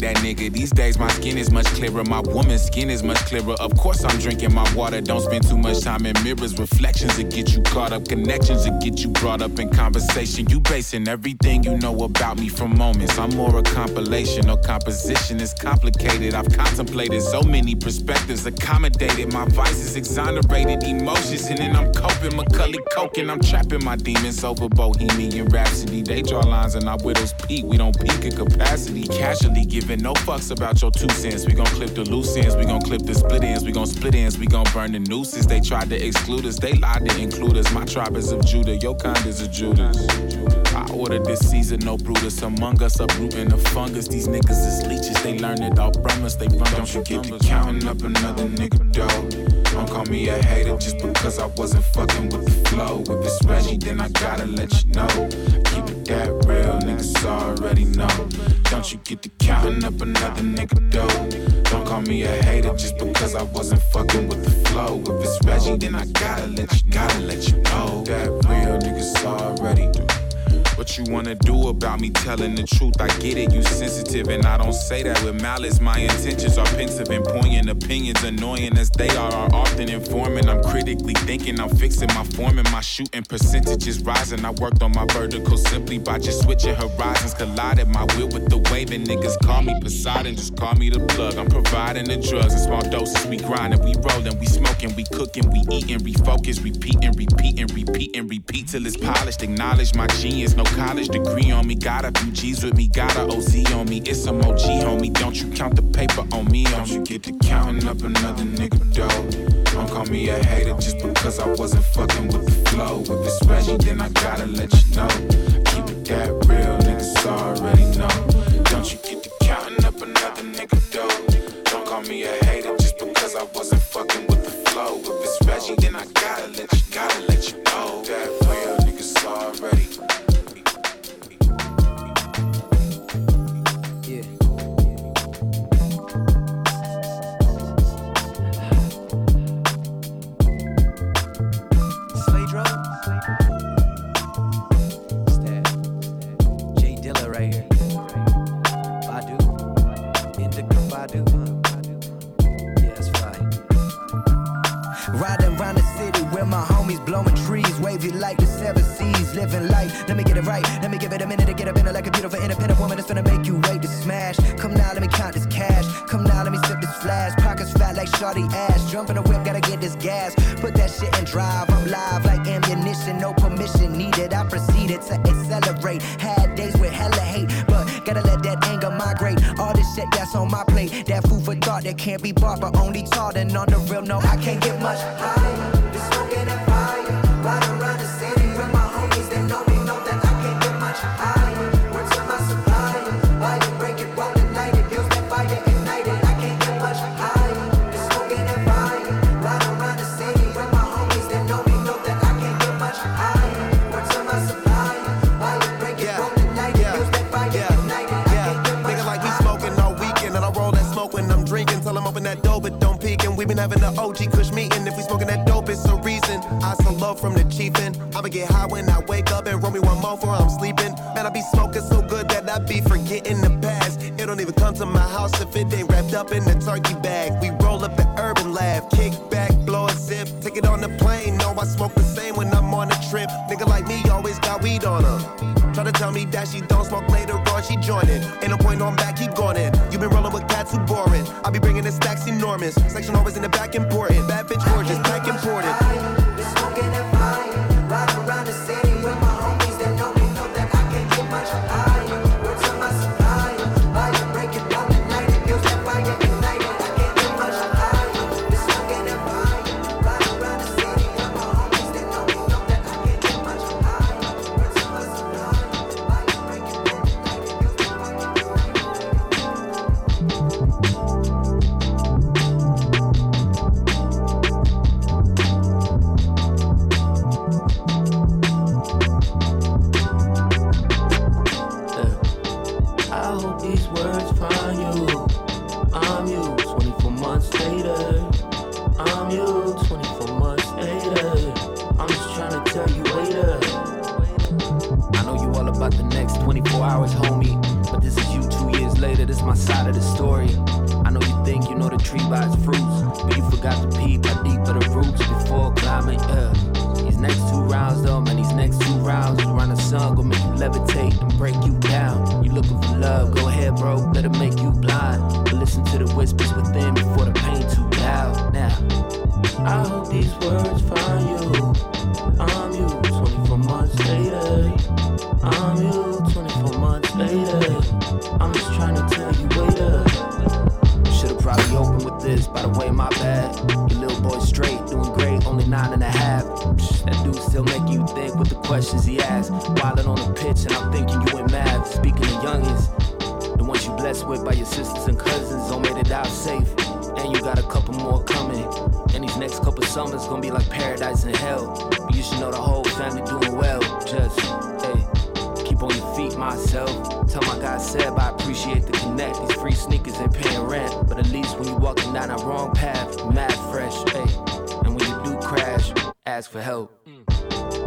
That nigga. These days my skin is much clearer. My woman's skin is much clearer. Of course I'm drinking my water. Don't spend too much time in mirrors. Reflections that get you caught up. Connections that get you brought up in conversation. You basing everything you know about me from moments. I'm more a compilation or composition. It's complicated. I've contemplated so many perspectives. Accommodated. My vices exonerated. Emotions. And then I'm coping. McCully coking. I'm trapping my demons over Bohemian Rhapsody. They draw lines and our widows peak. We don't peak in capacity. Casually get giving no fucks about your 2 cents. We gon' clip the loose ends, we gon' clip the split ends, we gon' split ends, we gon' burn the nooses. They tried to exclude us, they lied to include us. My tribe is of Judah, your kind is of Judas. I ordered this season, no Brutus. Among us, uprooting the fungus. These niggas is leeches, they learn it all from us. They run. Don't you get to counting up another nigga dog. Don't call me a hater just because I wasn't fucking with the flow. If it's Reggie, then I gotta let you know. Keep it that real, niggas already know. Don't you get to counting up another nigga dough. Don't call me a hater just because I wasn't fucking with the flow. If it's Reggie, then I gotta let you know. That real, niggas already do. What you wanna do about me telling the truth? I get it, you sensitive, and I don't say that with malice. My intentions are pensive and poignant, opinions annoying as they are often informing. I'm critically thinking, I'm fixing my form and my shooting percentages rising. I worked on my vertical simply by just switching horizons. Collided my will with the wave, and niggas call me Poseidon, just call me the plug. I'm providing the drugs in small doses. We grinding, we rolling, we smoking, we cooking, we eating, refocus, repeat till it's polished. Acknowledge my genius, no college degree on me, got a few G's with me, got a OZ on me, it's some OG homie. Don't you count the paper on me, don't you get to counting up another nigga dough. Don't call me a hater just because I wasn't fucking with the flow. If it's Reggie, then I gotta let you know. Keep it that real, niggas already know. Don't you get to counting up another nigga dough. Don't call me a hater just because I wasn't fucking with the flow. If it's Reggie, then I gotta let you know. That real, niggas already know. Like the 7 seas, living life. Let me get it right. Let me give it a minute to get up in it like a beautiful independent woman. It's gonna make you wait to smash. Come now, let me count this cash. Come now, let me sip this flash. Pockets fat like shorty ass. Jump in the whip, gotta get this gas. Put that shit in drive. I'm live like ammunition, no permission needed. I proceeded to accelerate. Had days with hella hate, but gotta let that anger migrate. All this shit that's on my plate, that food for thought that can't be bought, but only taught. And on the real, no, I can't get much higher. This smoking and fire. Right around the city with my homies that know me, know that I can't get much higher. Words on my supplier, why you break it while the night it feels that fire ignited. I can't get much higher, it's smoking and fire. Right around the city with my homies that know me, know that I can't get much higher. Words on my supplier, why you break it while the night it feels that fire ignited. I can't get much higher. Nigga like we smoking all weekend, and I roll that smoke when I'm drinking. Tell them open that door, but don't peek. And we been having the OG Kush meeting. If we smoking that dope, it's a reason. I so love from the chiefin'. I'ma get high when I wake up and roll me one more before I'm sleeping. Man, I be smoking so good that I be forgetting the past. It don't even come to my house if it ain't wrapped up in a turkey bag. We roll up the urban lab, kick back, blow a zip, take it on the plane. No, I smoke the same when I'm on a trip. Nigga like me always got weed on her. Try to tell me that she don't smoke later on, she joinin'. Ain't no point on back, keep going in. You been rollin' with cats who boring. I be bringing in stacks enormous. Section always in the back important. Bad bitch gorgeous, pack imported. hours, homie. But this is you 2 years later, this my side of the story. I know you think you know the tree by its fruits, but you forgot to peep how deep are the roots before climbing up. These next two rounds though, man, these next two rounds around the sun gon' make you levitate and break you down. You looking for love, go ahead bro, let it make you blind. But listen to the whispers within before the pain too loud. Now, I hope these words find you. I'm you 24 months later. I'm you 24 months later. I'm just trying to tell you later. Should've probably opened with this, by the way, my bad. Your little boy straight, doing great, only 9.5. That dude still make you think with the questions he asks. Wildin' on the pitch and I'm thinking you in math. Speaking of youngins, the ones you blessed with by your sisters and cousins, all made it out safe. And you got a couple more coming. And these next couple summers gonna be like paradise and hell. But you should know the whole family doing well. Just, hey, keep on your feet, myself. Tell my guy Seb I appreciate the connect. These free sneakers ain't paying rent. But at least when you walking down that wrong path, you mad fresh, hey. And when you do crash, ask for help.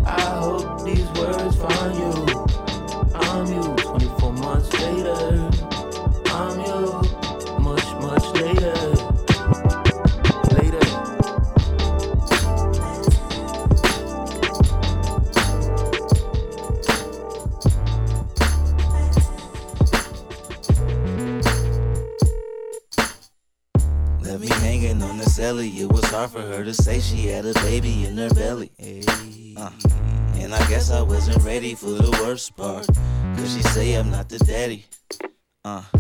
I hope these words find you. I'm you 24 months later. I'm you much, much later. It was hard for her to say she had a baby in her belly. And I guess I wasn't ready for the worst part, cause she say I'm not the daddy. Now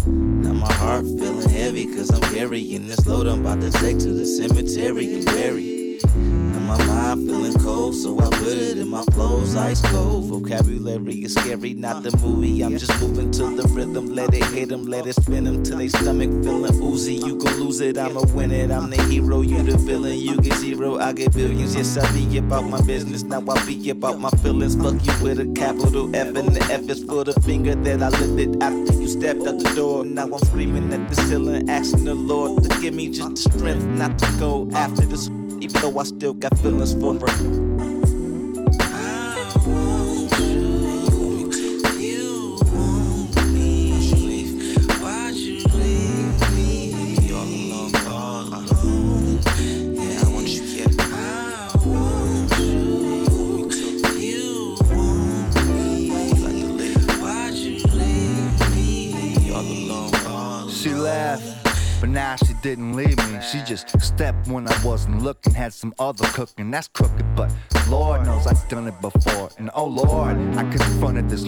my heart feeling heavy, cause I'm carrying this load I'm about to take to the cemetery and bury. Now my mind feeling cold, so I put it in my clothes, ice cold. Vocabulary is scary, not the movie. I'm just moving to the rhythm, let it hit them, let it spin them till they stomach feeling oozy. You gon' lose it, I'ma win it. I'm the hero, you the villain, you get zero, I get billions. Yes, I be about my business, now I be about my feelings. Fuck you with a capital F, and the F is for the finger that I lifted after you stepped out the door. Now I'm screaming at the ceiling, asking the Lord to give me just the strength not to go after this, even though I still got feelings for her. Now she didn't leave me, she just stepped when I wasn't looking. Had some other cooking, that's crooked, but Lord knows I've done it before. And oh Lord, I confronted this.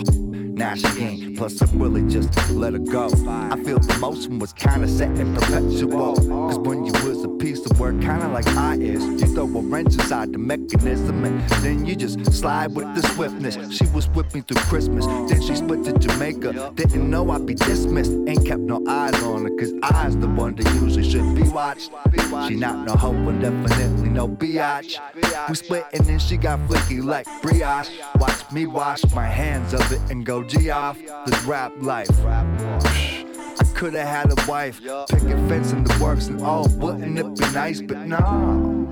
Now she ain't, plus I really just let her go. I feel the motion was kinda set and perpetual, cause when you was a piece of work, kinda like I is, you throw a wrench inside the mechanism and then you just slide with the swiftness. She was whipping through Christmas, then she split to Jamaica. Didn't know I'd be dismissed, ain't kept no eyes on her, cause eyes the one that usually should be watched. She not no hoe and definitely no biatch. We split and then she got flicky like brioche. Watch me wash my hands of it and go G off this rap life. I coulda had a wife, picket fence in the works and all, wouldn't it be nice? But no.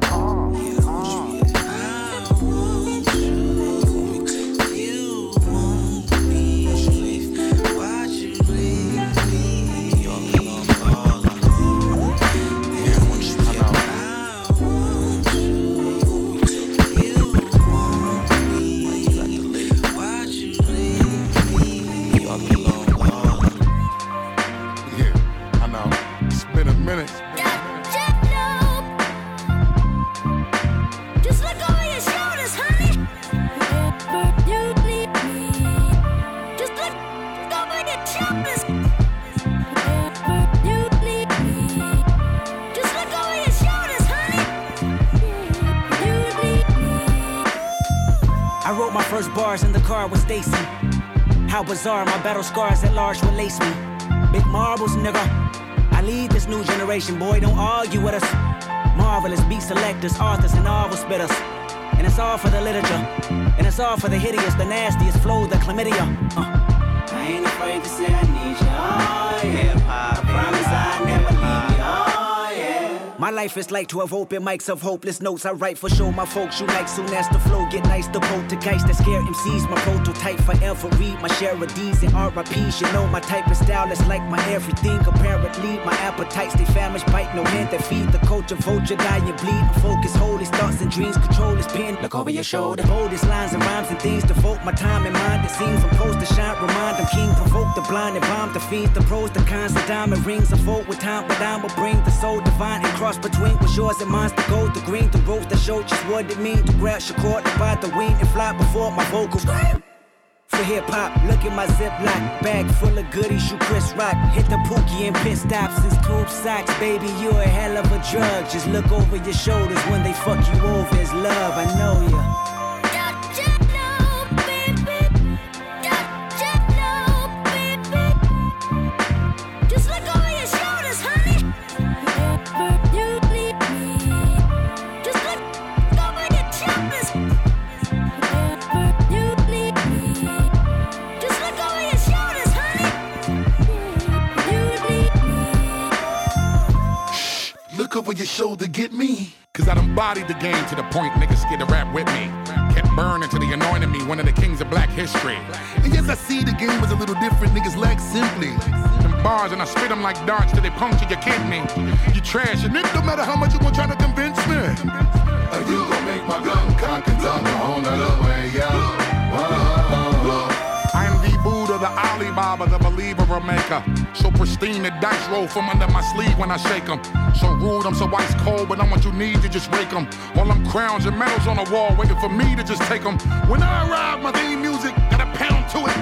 Bizarre, my battle scars at large relates me. Big marbles, nigga. I lead this new generation, boy. Don't argue with us. Marvelous beat selectors, authors, and novel spitters. And it's all for the literature. And it's all for the hideous, the nastiest flow, the chlamydia. I ain't afraid to say I need you. Oh, yeah. I promise I never leave you. Oh, yeah. My life is like 12 open mics of hopeless notes I write for show my folks you like. Soon as the flow get nice, the poltergeist that scare MCs, my prototype forever read. My share of D's and RIPs, you know my type of style is like my everything. Apparently my appetites, they famished, bite no hand that feed the culture, vulture, die and bleed. Focus, hold his thoughts and dreams, control his pen, look over your shoulder. Hold his lines and rhymes and things, devote my time and mind. It seems I'm supposed to shine, remind them king, provoke the blind and bomb the fiends, the pros, the cons, the diamond rings. I vote with time, but I will bring the soul divine and cross between what's yours and mine's the gold, the green, the rose that showed just what it means to grab Shakur, to buy the wing and fly before my vocals. For hip-hop, look at my Ziploc bag full of goodies, you Chris Rock. Hit the Pookie and pit stops and poop socks. Baby, you a hell of a drug. Just look over your shoulders when they fuck you over. It's love, I know ya. Over your shoulder, get me. Cause I done bodied the game to the point niggas scared to rap with me. Kept burning to the anointing me, one of the kings of black history. And yes, I see the game was a little different, niggas lack simply. Them bars and I spit them like darts till they puncture your kidney. You trash, and it don't matter how much you gon' try to convince me. Are you gon' make my gun cock and dumb the whole nother way, yeah? The Alibaba, the believer or maker. So pristine, the dice roll from under my sleeve when I shake them. So rude, I'm so ice cold, but I'm what you need to just break them. While I'm crowns and medals on the wall, waiting for me to just take them. When I arrive, my theme music got a pound to it.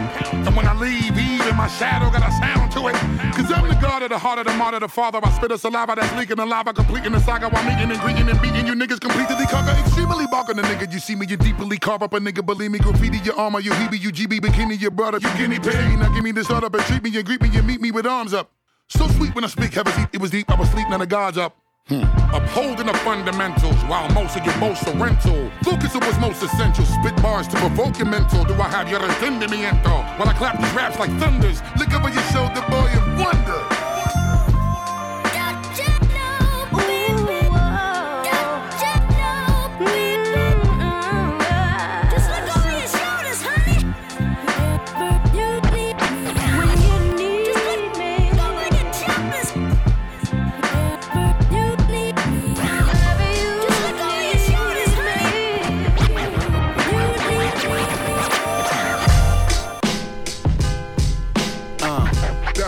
And when I leave, even my shadow got a sound to it. Cause I'm the god of the heart of the martyr, the father. I spit a saliva that's leaking the lava, completing the saga while meeting and greeting and beating you niggas completely conquer. Extremely barking the nigga, you see me, you deeply carve up a nigga, believe me, graffiti your armor, you Hebe, you GB, bikini, your brother, you guinea pig. Now give me this up and treat me and greet me and meet me with arms up. So sweet when I speak, heaven's heat, it was deep, I was sleep, now the gods up. Upholding the fundamentals while most of your most are rental. Focus on what's most essential. Spit bars to provoke your mental. Do I have your entendimiento? While I clap these raps like thunders. Look over your shoulder, boy, and wonder.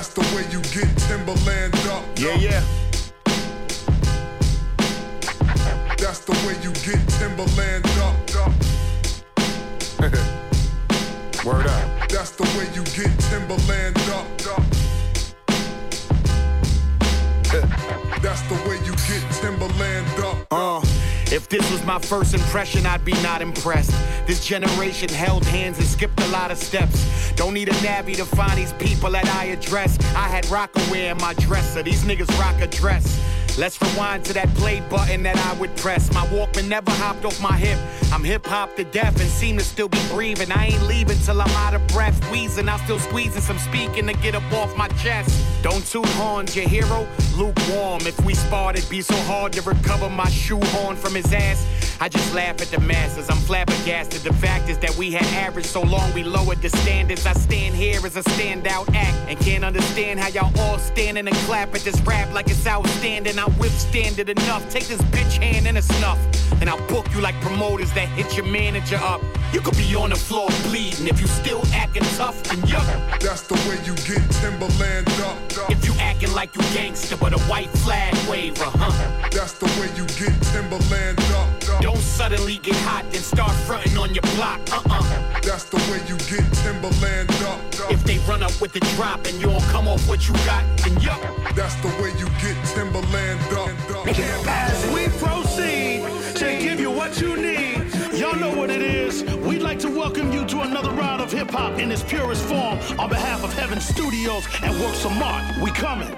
The way you get Timberland up. Yeah, yeah. That's the way you get Timberland up. Word up. That's the way you get Timberland up. That's the way you get Timberland up. If this was my first impression, I'd be not impressed. This generation held hands and skipped a lot of steps. Don't need a nabby to find these people that I address. I had rockaware in my dresser. These niggas rock a dress. Let's rewind to that play button that I would press. My Walkman never hopped off my hip. I'm hip-hop to death and seem to still be breathing. I ain't leaving till I'm out of breath. Wheezing, I'm still squeezing some speaking to get up off my chest. Don't toot horns, your hero, lukewarm. If we sparred, it'd be so hard to recover my shoehorn from his ass. I just laugh at the masses, I'm flabbergasted. The fact is that we had average so long we lowered the standards. I stand here as a standout act and can't understand how y'all all standing and clap at this rap like it's outstanding. I withstand it enough, take this bitch hand and a snuff, and I'll book you like promoters that hit your manager up. You could be on the floor bleeding if you still acting tough and yuck. That's the way you get Timberland up. If you acting like you gangster but a white flag waver, huh? That's the way you get Timberland up. Don't suddenly get hot and start fronting on your block, That's the way you get Timberland up. If they run up with the drop and you don't come off what you got, then yuck. That's the way you get Timberland. As we proceed to give you what you need, y'all know what it is. We'd like to welcome you to another round of hip-hop in its purest form. On behalf of Heaven Studios and Works of Mart, we coming.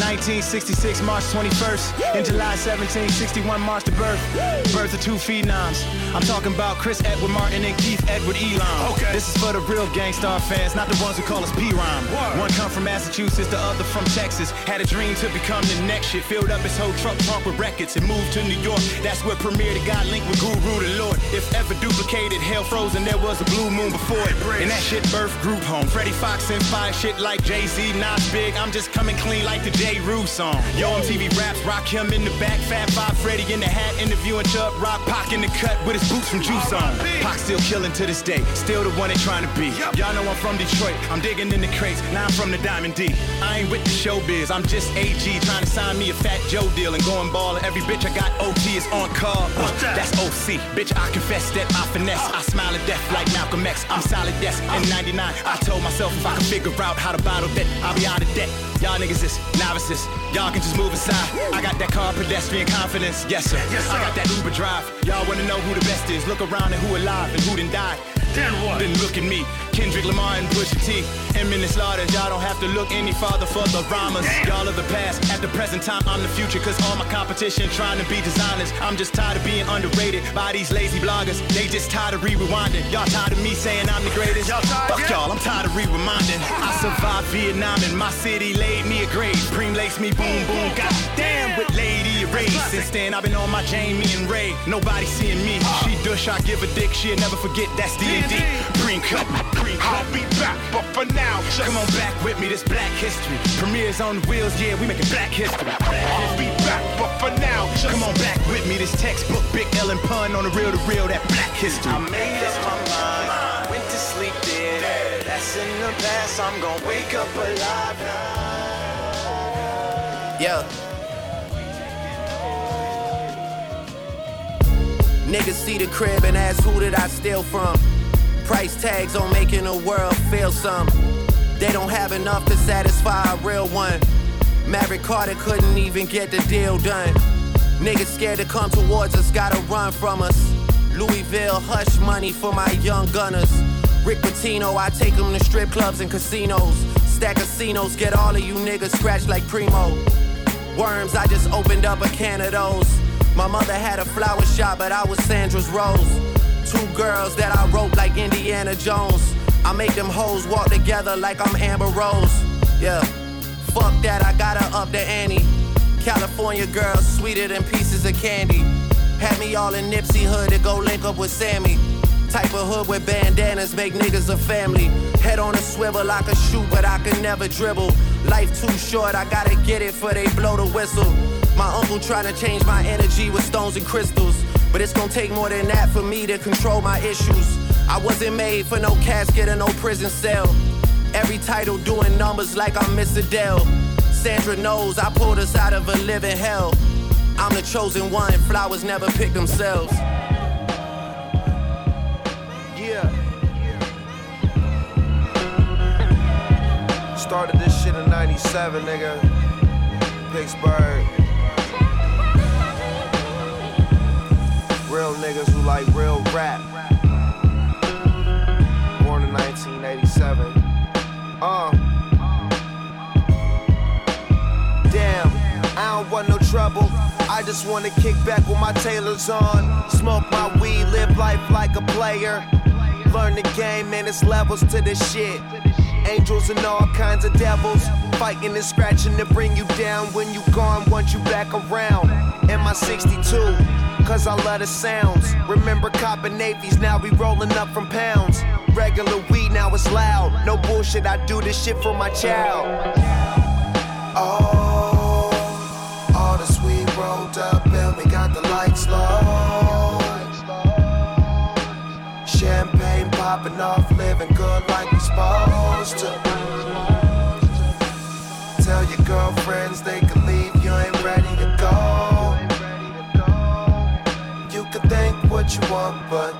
1966, March 21st. In July 1761, marks the birth of two phenoms. I'm talking about Chris Edward Martin and Keith Edward Elon. Okay. This is for the real Gangstar fans, not the ones who call us P-Rhyme. One come from Massachusetts, the other from Texas. Had a dream to become the next shit. Filled up his whole truck trunk with records and moved to New York. That's where Premier the God linked with Guru the Lord. If ever duplicated, hell frozen, there was a blue moon before it. And that shit birthed Group Home. Freddie Fox inspired shit like Jay-Z, Nas Big. I'm just coming clean like the J. Rue song. Yo, MTV Raps, rock him in the back. Fat Five Freddie in the hat, interviewing Chubb Rock. Pac in the cut with his boots from Juice on. Pac still killing to this day. Still the one they trying to be. Y'all know I'm from Detroit. I'm digging in the crates. Now I'm from the Diamond D. I ain't with the showbiz. I'm just AG trying to sign me a Fat Joe deal and going ballin'. Every bitch I got OT is on call. That's OC. Bitch, I confess that I finesse. I smile at death like Malcolm X. I'm solid death. In 99, I told myself if I could figure out how to bottle that, I'll be out of debt. Y'all niggas is novices. Y'all can just move aside. I got that car pedestrian confidence. Yes, sir. Yes, sir. I got that Uber drive. Y'all wanna know who the best is? Look around and who alive and who done died. Then what? Then look at me. Kendrick Lamar and Pusha T. Him in the slaughter. Y'all don't have to look any farther for the rhymes. Y'all are the past. At the present time, I'm the future. Cause all my competition trying to be designers. I'm just tired of being underrated by these lazy bloggers. They just tired of re-rewinding. Y'all tired of me saying I'm the greatest? Y'all tired? Fuck y'all, I'm tired of re-reminding. I survived Vietnam and my city laid me a grave. Preem laced me, boom, boom. Goddamn with Lady Ray. Since then, I've been on my Jamie and Ray. Nobody seeing me. She dush, I give a dick. She'll never forget that's D. I'll be back, but for now, just come on back with me. This Black History premieres on the wheels. Yeah, we making Black History. I'll be back, but for now, just come on back with me. This textbook, Big L and pun on the real to real. That Black History. I made up my mind. Went to sleep there. That's in the past. I'm gonna wake up alive now. Yeah. Niggas see the crib and ask who did I steal from. Price tags on making the world feel some. They don't have enough to satisfy a real one. Maverick Carter couldn't even get the deal done. Niggas scared to come towards us, gotta run from us. Louisville hush money for my young gunners. Rick Pitino, I take them to strip clubs and casinos. Stack casinos, get all of you niggas scratched like Primo. Worms, I just opened up a can of those. My mother had a flower shop, but I was Sandra's Rose. Two girls that I roped like Indiana Jones. I make them hoes walk together like I'm Amber Rose. Yeah, fuck that, I gotta up the ante. California girls, sweeter than pieces of candy. Had me all in Nipsey hood to go link up with Sammy. Type of hood with bandanas, make niggas a family. Head on a swivel, I can shoot, but I can never dribble. Life too short, I gotta get it for they blow the whistle. My uncle tryna change my energy with stones and crystals. But it's gonna take more than that for me to control my issues. I wasn't made for no casket or no prison cell. Every title doing numbers like I'm Miss Adele. Sandra knows I pulled us out of a living hell. I'm the chosen one, flowers never pick themselves. Yeah. Started this shit in 97, nigga. Pittsburgh. Real niggas who like real rap. Born in 1987. Damn, I don't want no trouble. I just wanna kick back with my tailors on. Smoke my weed, live life like a player. Learn the game, man, it's levels to this shit. Angels and all kinds of devils. Fighting and scratching to bring you down. When you gone, want you back around. In my 62. Cause I love the sounds. Remember copping navies, now we rolling up from pounds. Regular weed, now it's loud. No bullshit, I do this shit for my child. Oh, all this weed rolled up and we got the lights low. Champagne popping off, living good like we supposed to. Tell your girlfriends they can leave, you ain't ready to go. Think what you want, but.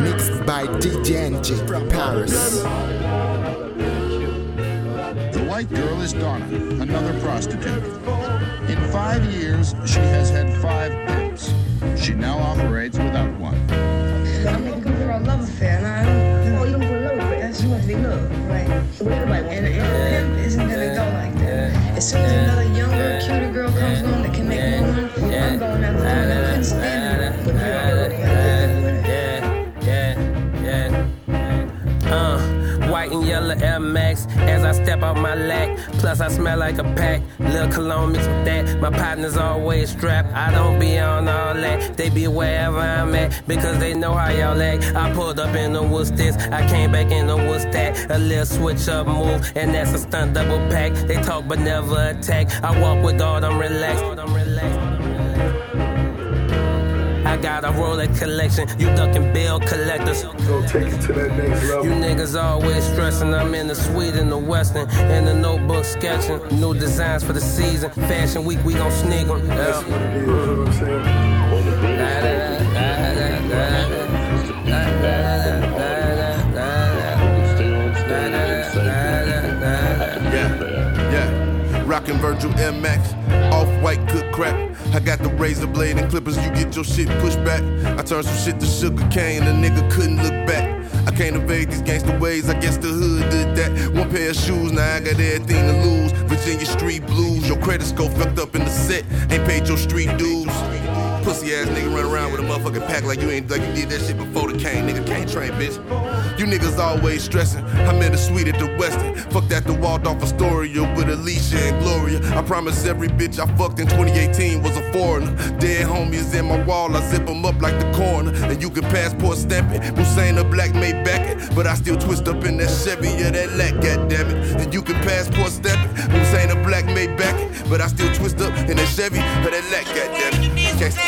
Mixed by DJ NJ from Paris. The white girl is Donna, another prostitute. In 5 years, she has had 5 pips. She now operates without one. I'm looking for a love affair, and I'm only looking for a love affair. That's what we love. weird about it. And pimp isn't gonna go like that. As soon as another younger, cuter girl comes along that can make more money, I'm going out the door and I couldn't stand it. But you already got white and yellow Air Max as I step out my lack. Plus I smell like a pack. Little cologne mixed with that. My partner's always strapped. I don't be on all that. They be wherever I'm at because they know how y'all act. I pulled up in the what's this. I came back in the what's that. A little switch up move and that's a stunt double pack. They talk but never attack. I walk with all them relaxed. I got a Rolex collection, you ducking bill collectors. Go take it to that next level. You niggas always stressing, I'm in the suite in the Western, in the notebook sketching. New designs for the season, fashion week, we gon' sneak them. That's what it is, you know what I'm saying? Yeah, rockin' Virgil M. Max, off-white cook crack. I got the razor blade and clippers, you get your shit pushed back. I turned some shit to sugar cane, a nigga couldn't look back. I can't evade these gangster ways, I guess the hood did that. One pair of shoes, now I got everything to lose. Virginia Street Blues, your credit score fucked up in the set. Ain't paid your street dues. Pussy ass nigga run around with a motherfucking pack like you did that shit before the cane. Nigga can't train, bitch. You niggas always stressing. I'm in the suite at the Westin. Fuck that the Waldorf Astoria with Alicia and Gloria. I promise every bitch I fucked in 2018 was a foreigner. Dead homies in my wall, I zip them up like the coroner. And you can passport stamp it. Hussein a black made back it. But I still twist up in that Chevy, yeah, that lack, goddammit. And you can passport stamp it. Hussein a black made back it. But I still twist up in that Chevy, or that lack, goddammit. Gangsta. I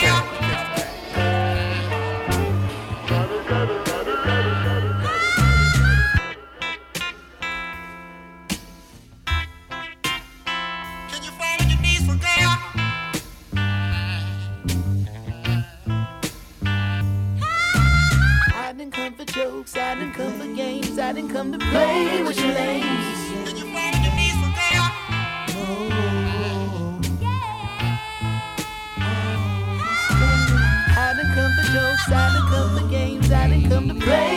didn't come for jokes, I didn't come for games, I didn't come to play with your lames. I done come for games, I done come to play with your names.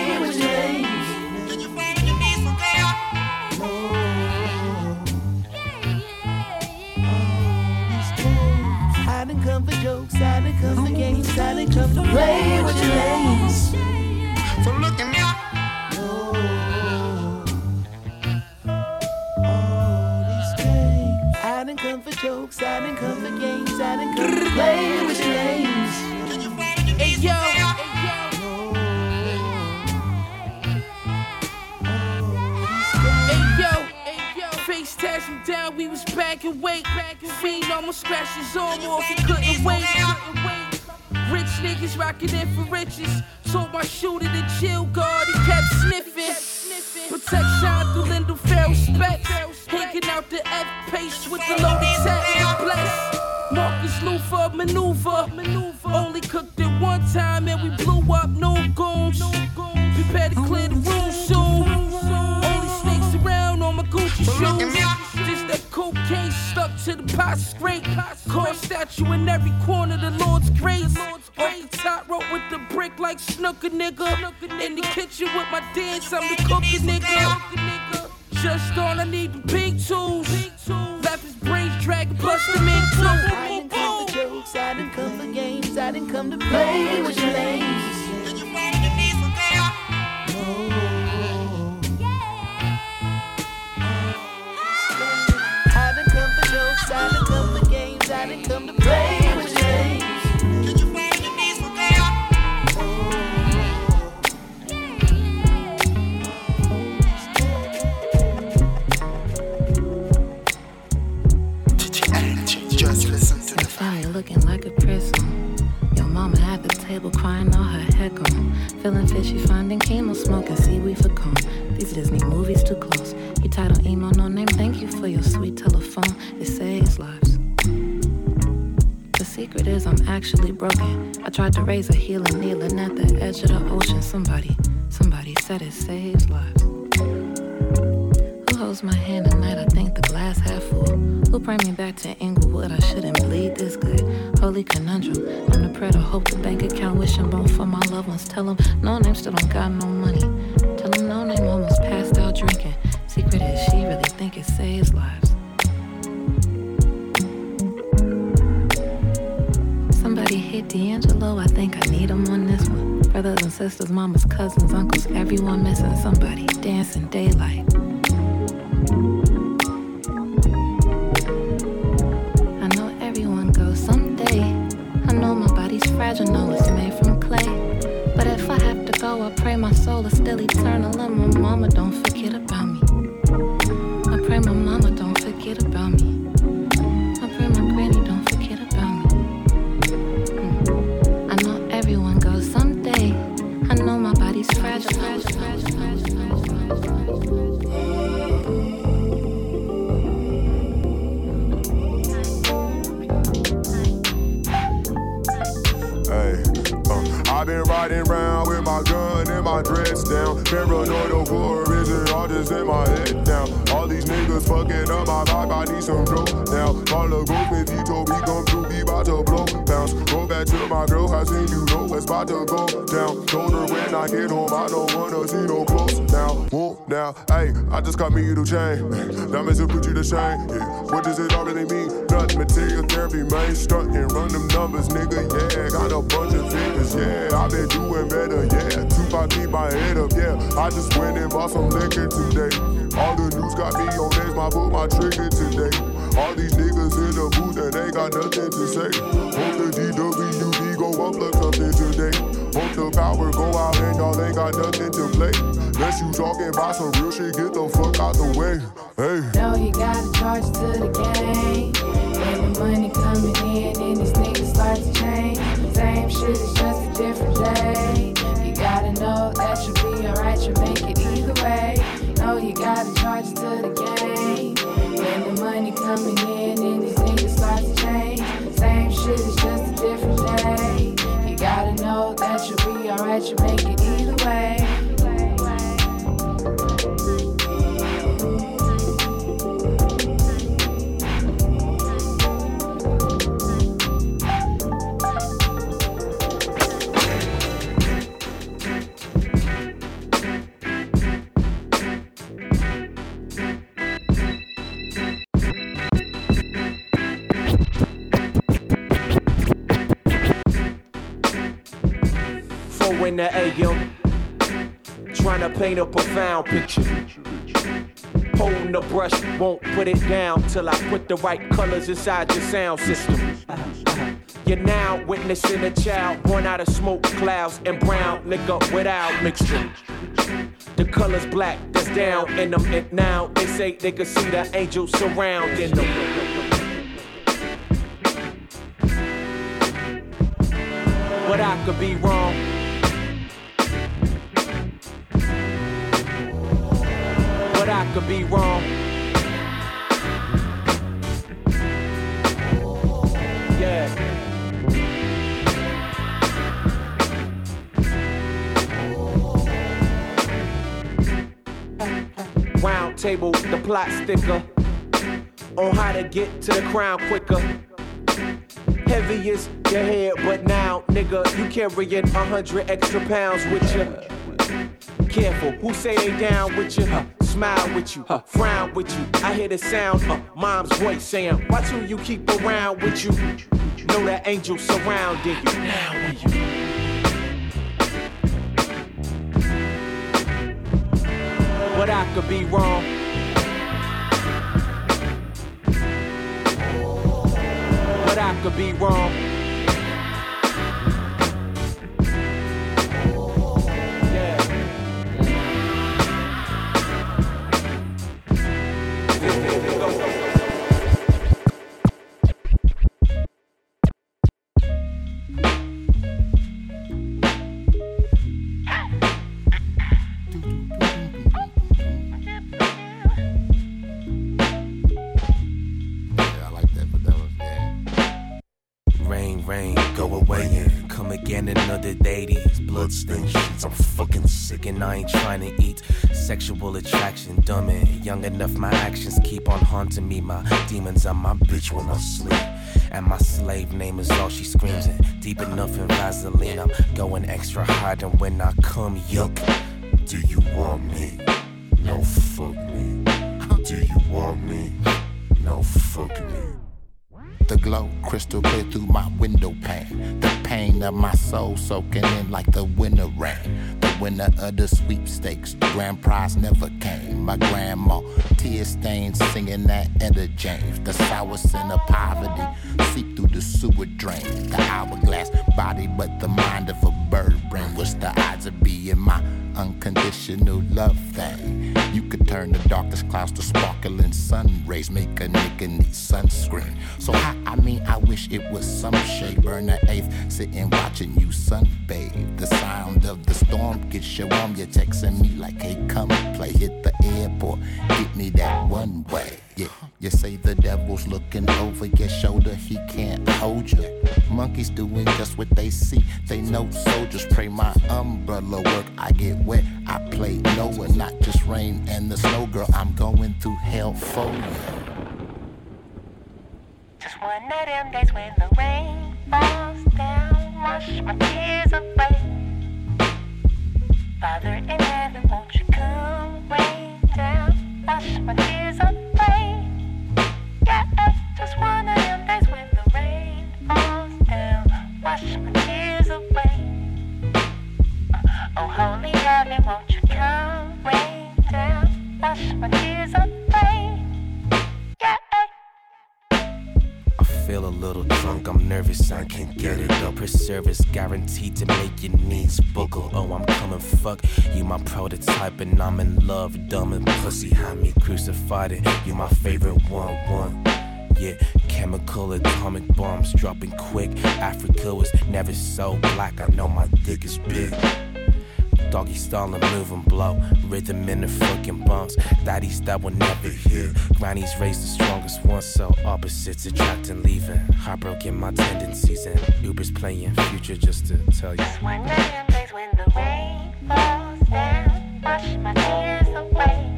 Can you find your knees for girl? Oh, yeah, yeah, yeah. I done come for jokes, I done come for games, I done come to play with your names. So look at me. I done come for jokes, I done come for games, I done come to play with your names. Yo, hey yo, face tags him down, we was back and wait. Fiend almost scratched his arm off, he couldn't wait. Rich niggas rocking in for riches. Told my shooter to chill guard, he kept sniffing. Protection through Lindell Farrell specs. Hanging out the F-Pace with the loaded tech, bless. Marcus Luther maneuver. Only cooked it one time and we blew up. No goons. Prepare to clear the room soon. Only snakes around on my Gucci shoes. Just that cocaine stuck to the pot scrape. Car statue in every corner, the Lord's grace. Off the top rope with the brick like snooker, nigga. In the kitchen with my dance, I'm the cooking, nigga. Just all I need the big tools. Left his brains dragging, bust him in two. I didn't come for jokes, I didn't come for games, I didn't come to play with your names. Can you find your knees for girl? Oh, yeah. I didn't come for jokes, I didn't come for games, I didn't come to play with your names. Can you find your knees for girl? Looking like a prison. Your mama at the table crying all her heck on. Feeling fishy, finding chemo, smoking seaweed for calm. These Disney movies too close. You titled emo, no name. Thank you for your sweet telephone. It saves lives. The secret is I'm actually broken. I tried to raise a healing, kneeling at the edge of the ocean. Somebody said it saves lives. Who holds my hand at night? I think the glass half full. Who bring me back to Inglewood? I shouldn't bleed this good. Holy conundrum. I'm the prayer to hope the bank account. Wishing bone for my loved ones. Tell them no name still don't got no money. Tell them no name almost passed out drinking. secret is she really think it saves lives. Somebody hit D'Angelo, I think I need him on this one. Brothers and sisters, mamas, cousins, uncles, everyone missing somebody. Dancing daylight. I know everyone goes someday. I know my body's fragile, know it's made from clay. But if I have to go, I pray my soul is still eternal and my mama don't forget about me. I pray my mama don't forget about me. I pray my granny don't forget about me. I know everyone goes someday. I know my body's fragile. I've been riding round with my gun and my dress down. Paranoid of war, is it all just in my head now? All these niggas fucking up my vibe, I need some dope now. Call a ghost if he told me come through, he bout to blow, bounce. Go back to my girl, I seen you know it's bout to go down. Told her when I get home, I don't wanna see no clothes now. Whoop now, hey, I just got me a new chain. Diamonds will put you to shame, yeah. What does it all really mean? Nothing, material therapy, man, stuntin', run them numbers, nigga, yeah. Got a bunch of figures, yeah. I've been doing better, yeah. 2-5 keep my head up, yeah. I just went and bought some liquor today. All the news got me on edge, my book, my trigger today. All these niggas in the booth that ain't got nothing to say. Hope the DWB go up like something today. Hope the power go out and y'all ain't got nothing to play. Unless you talking about some real shit, get the fuck out the way. Hey. No, you gotta charge to the game. And the money coming in and these niggas start to change. Same shit, it's just a different day. You gotta know that you'll be alright, you'll make it either way. No, you gotta charge to the game. And the money coming in and these niggas start to change. Same shit, it's just a different day. You gotta know that you'll be alright, you'll make it either way. In the AM, trying to paint a profound picture. Holding the brush, won't put it down till I put the right colors inside your sound system. You're now witnessing a child born out of smoke clouds and brown liquor without mixture. The color's black that's down in them, and now they say they can see the angels surrounding them. But I could be wrong. I could be wrong. Yeah. Round table, the plot sticker on how to get to the crown quicker. Heavy is your head, but now, nigga, you carrying 100 extra pounds with you. Careful, who say they down with you? Smile with you, frown with you. I hear the sound of mom's voice saying, watch who you keep around with you. Know that angel surrounding you. Now when you but I could be wrong. But I could be wrong. And I ain't trying to eat sexual attraction, dumb and young enough. My actions keep on haunting me. My demons are my bitch when I sleep. And my slave name is all she screams. And deep enough in Vaseline, I'm going extra hard. And when I come, yuck, do you want me? No, fuck me. Do you want me? No, fuck me. The glow crystal clear through my window pane. The pain of my soul soaking in like the winter rain. The winner of the sweepstakes, the grand prize never came. My grandma, tear stains singing that Etta James. The sour sin of poverty seep through the sewer drain. The hourglass body but the mind of a bird brain. What's the odds of being my unconditional love thing? You could turn the darkest clouds to sparkling sun rays, make a nigga need sunscreen. So I wish it was some shade. Burn the eighth, sitting watching you sunbathe. The sound of the storm gets you warm. You're texting me like, hey, come play. Hit the airport, get me that one way. Yeah, you say the devil's looking over your shoulder, he can't hold you. Monkeys doing just what they see, they know soldiers pray my umbrella work. I get wet, I play Noah, not just rain and the snow, girl. I'm going through hell for you. Just one of them days when the rain falls down, wash my tears away. Father in heaven, won't you come rain down, wash my tears away. Yeah, just one of them days when the rain falls down, wash my tears away. Oh, holy heaven, won't you come rain down, wash my tears away. Yeah. I feel a little drunk, I'm nervous, I can't get it up. Her service guaranteed to make your knees buckle. Oh, I'm coming, fuck you, my prototype, and I'm in love, dumb and pussy. Had me crucified, and you my favorite one. Yeah, chemical atomic bombs dropping quick. Africa was never so black, I know my dick is big. Doggy style and move and blow, rhythm in the fucking bumps. Daddies that will never hear. Grannies raised the strongest ones, so opposites attract and leaving. Heartbroken my tendencies and Uber's playing future just to tell you. Just one of them days when the rain falls down, wash my tears away.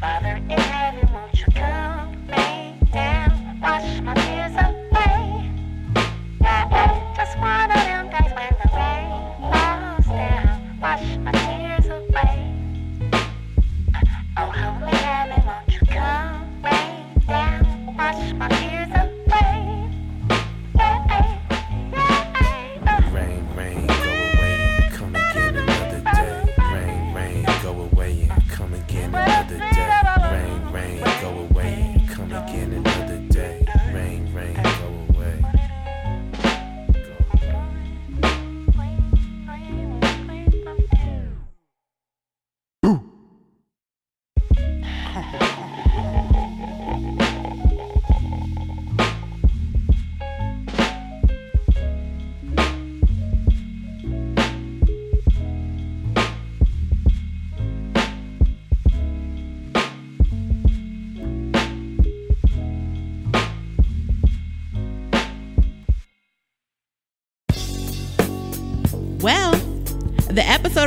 Father in heaven, won't you come rain down, wash my tears away. Yeah, just one of them days when the rain falls down, wash my tears away. Oh, holy heaven, won't you come rain down, wash my tears away. Yeah. Rain, rain, go away and come again another day. Rain, rain, go away and come again another day. Rain, go away, come again another day. Rain, go away. Go.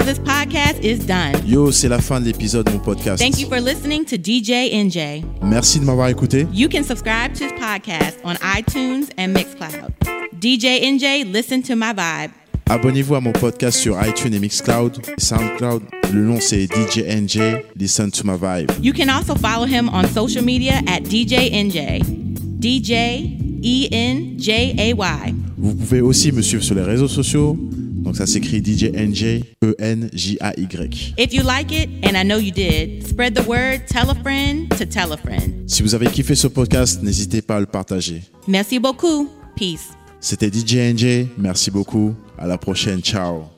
This podcast is done. Yo, c'est la fin de l'épisode de mon podcast. Thank you for listening to DJ NJ. Merci de m'avoir écouté. You can subscribe to this podcast on iTunes and Mixcloud. DJ NJ, listen to my vibe. Abonnez-vous à mon podcast sur iTunes et Mixcloud, Soundcloud. Le nom c'est DJ NJ, listen to my vibe. You can also follow him on social media at DJ NJ. DJ ENJAY. Vous pouvez aussi me suivre sur les réseaux sociaux. Donc ça s'écrit DJNJ ENJAY. If you like it, and I know you did, spread the word, tell a friend to tell a friend. Si vous avez kiffé ce podcast, n'hésitez pas à le partager. Merci beaucoup. Peace. C'était DJ NJ. Merci beaucoup. À la prochaine. Ciao.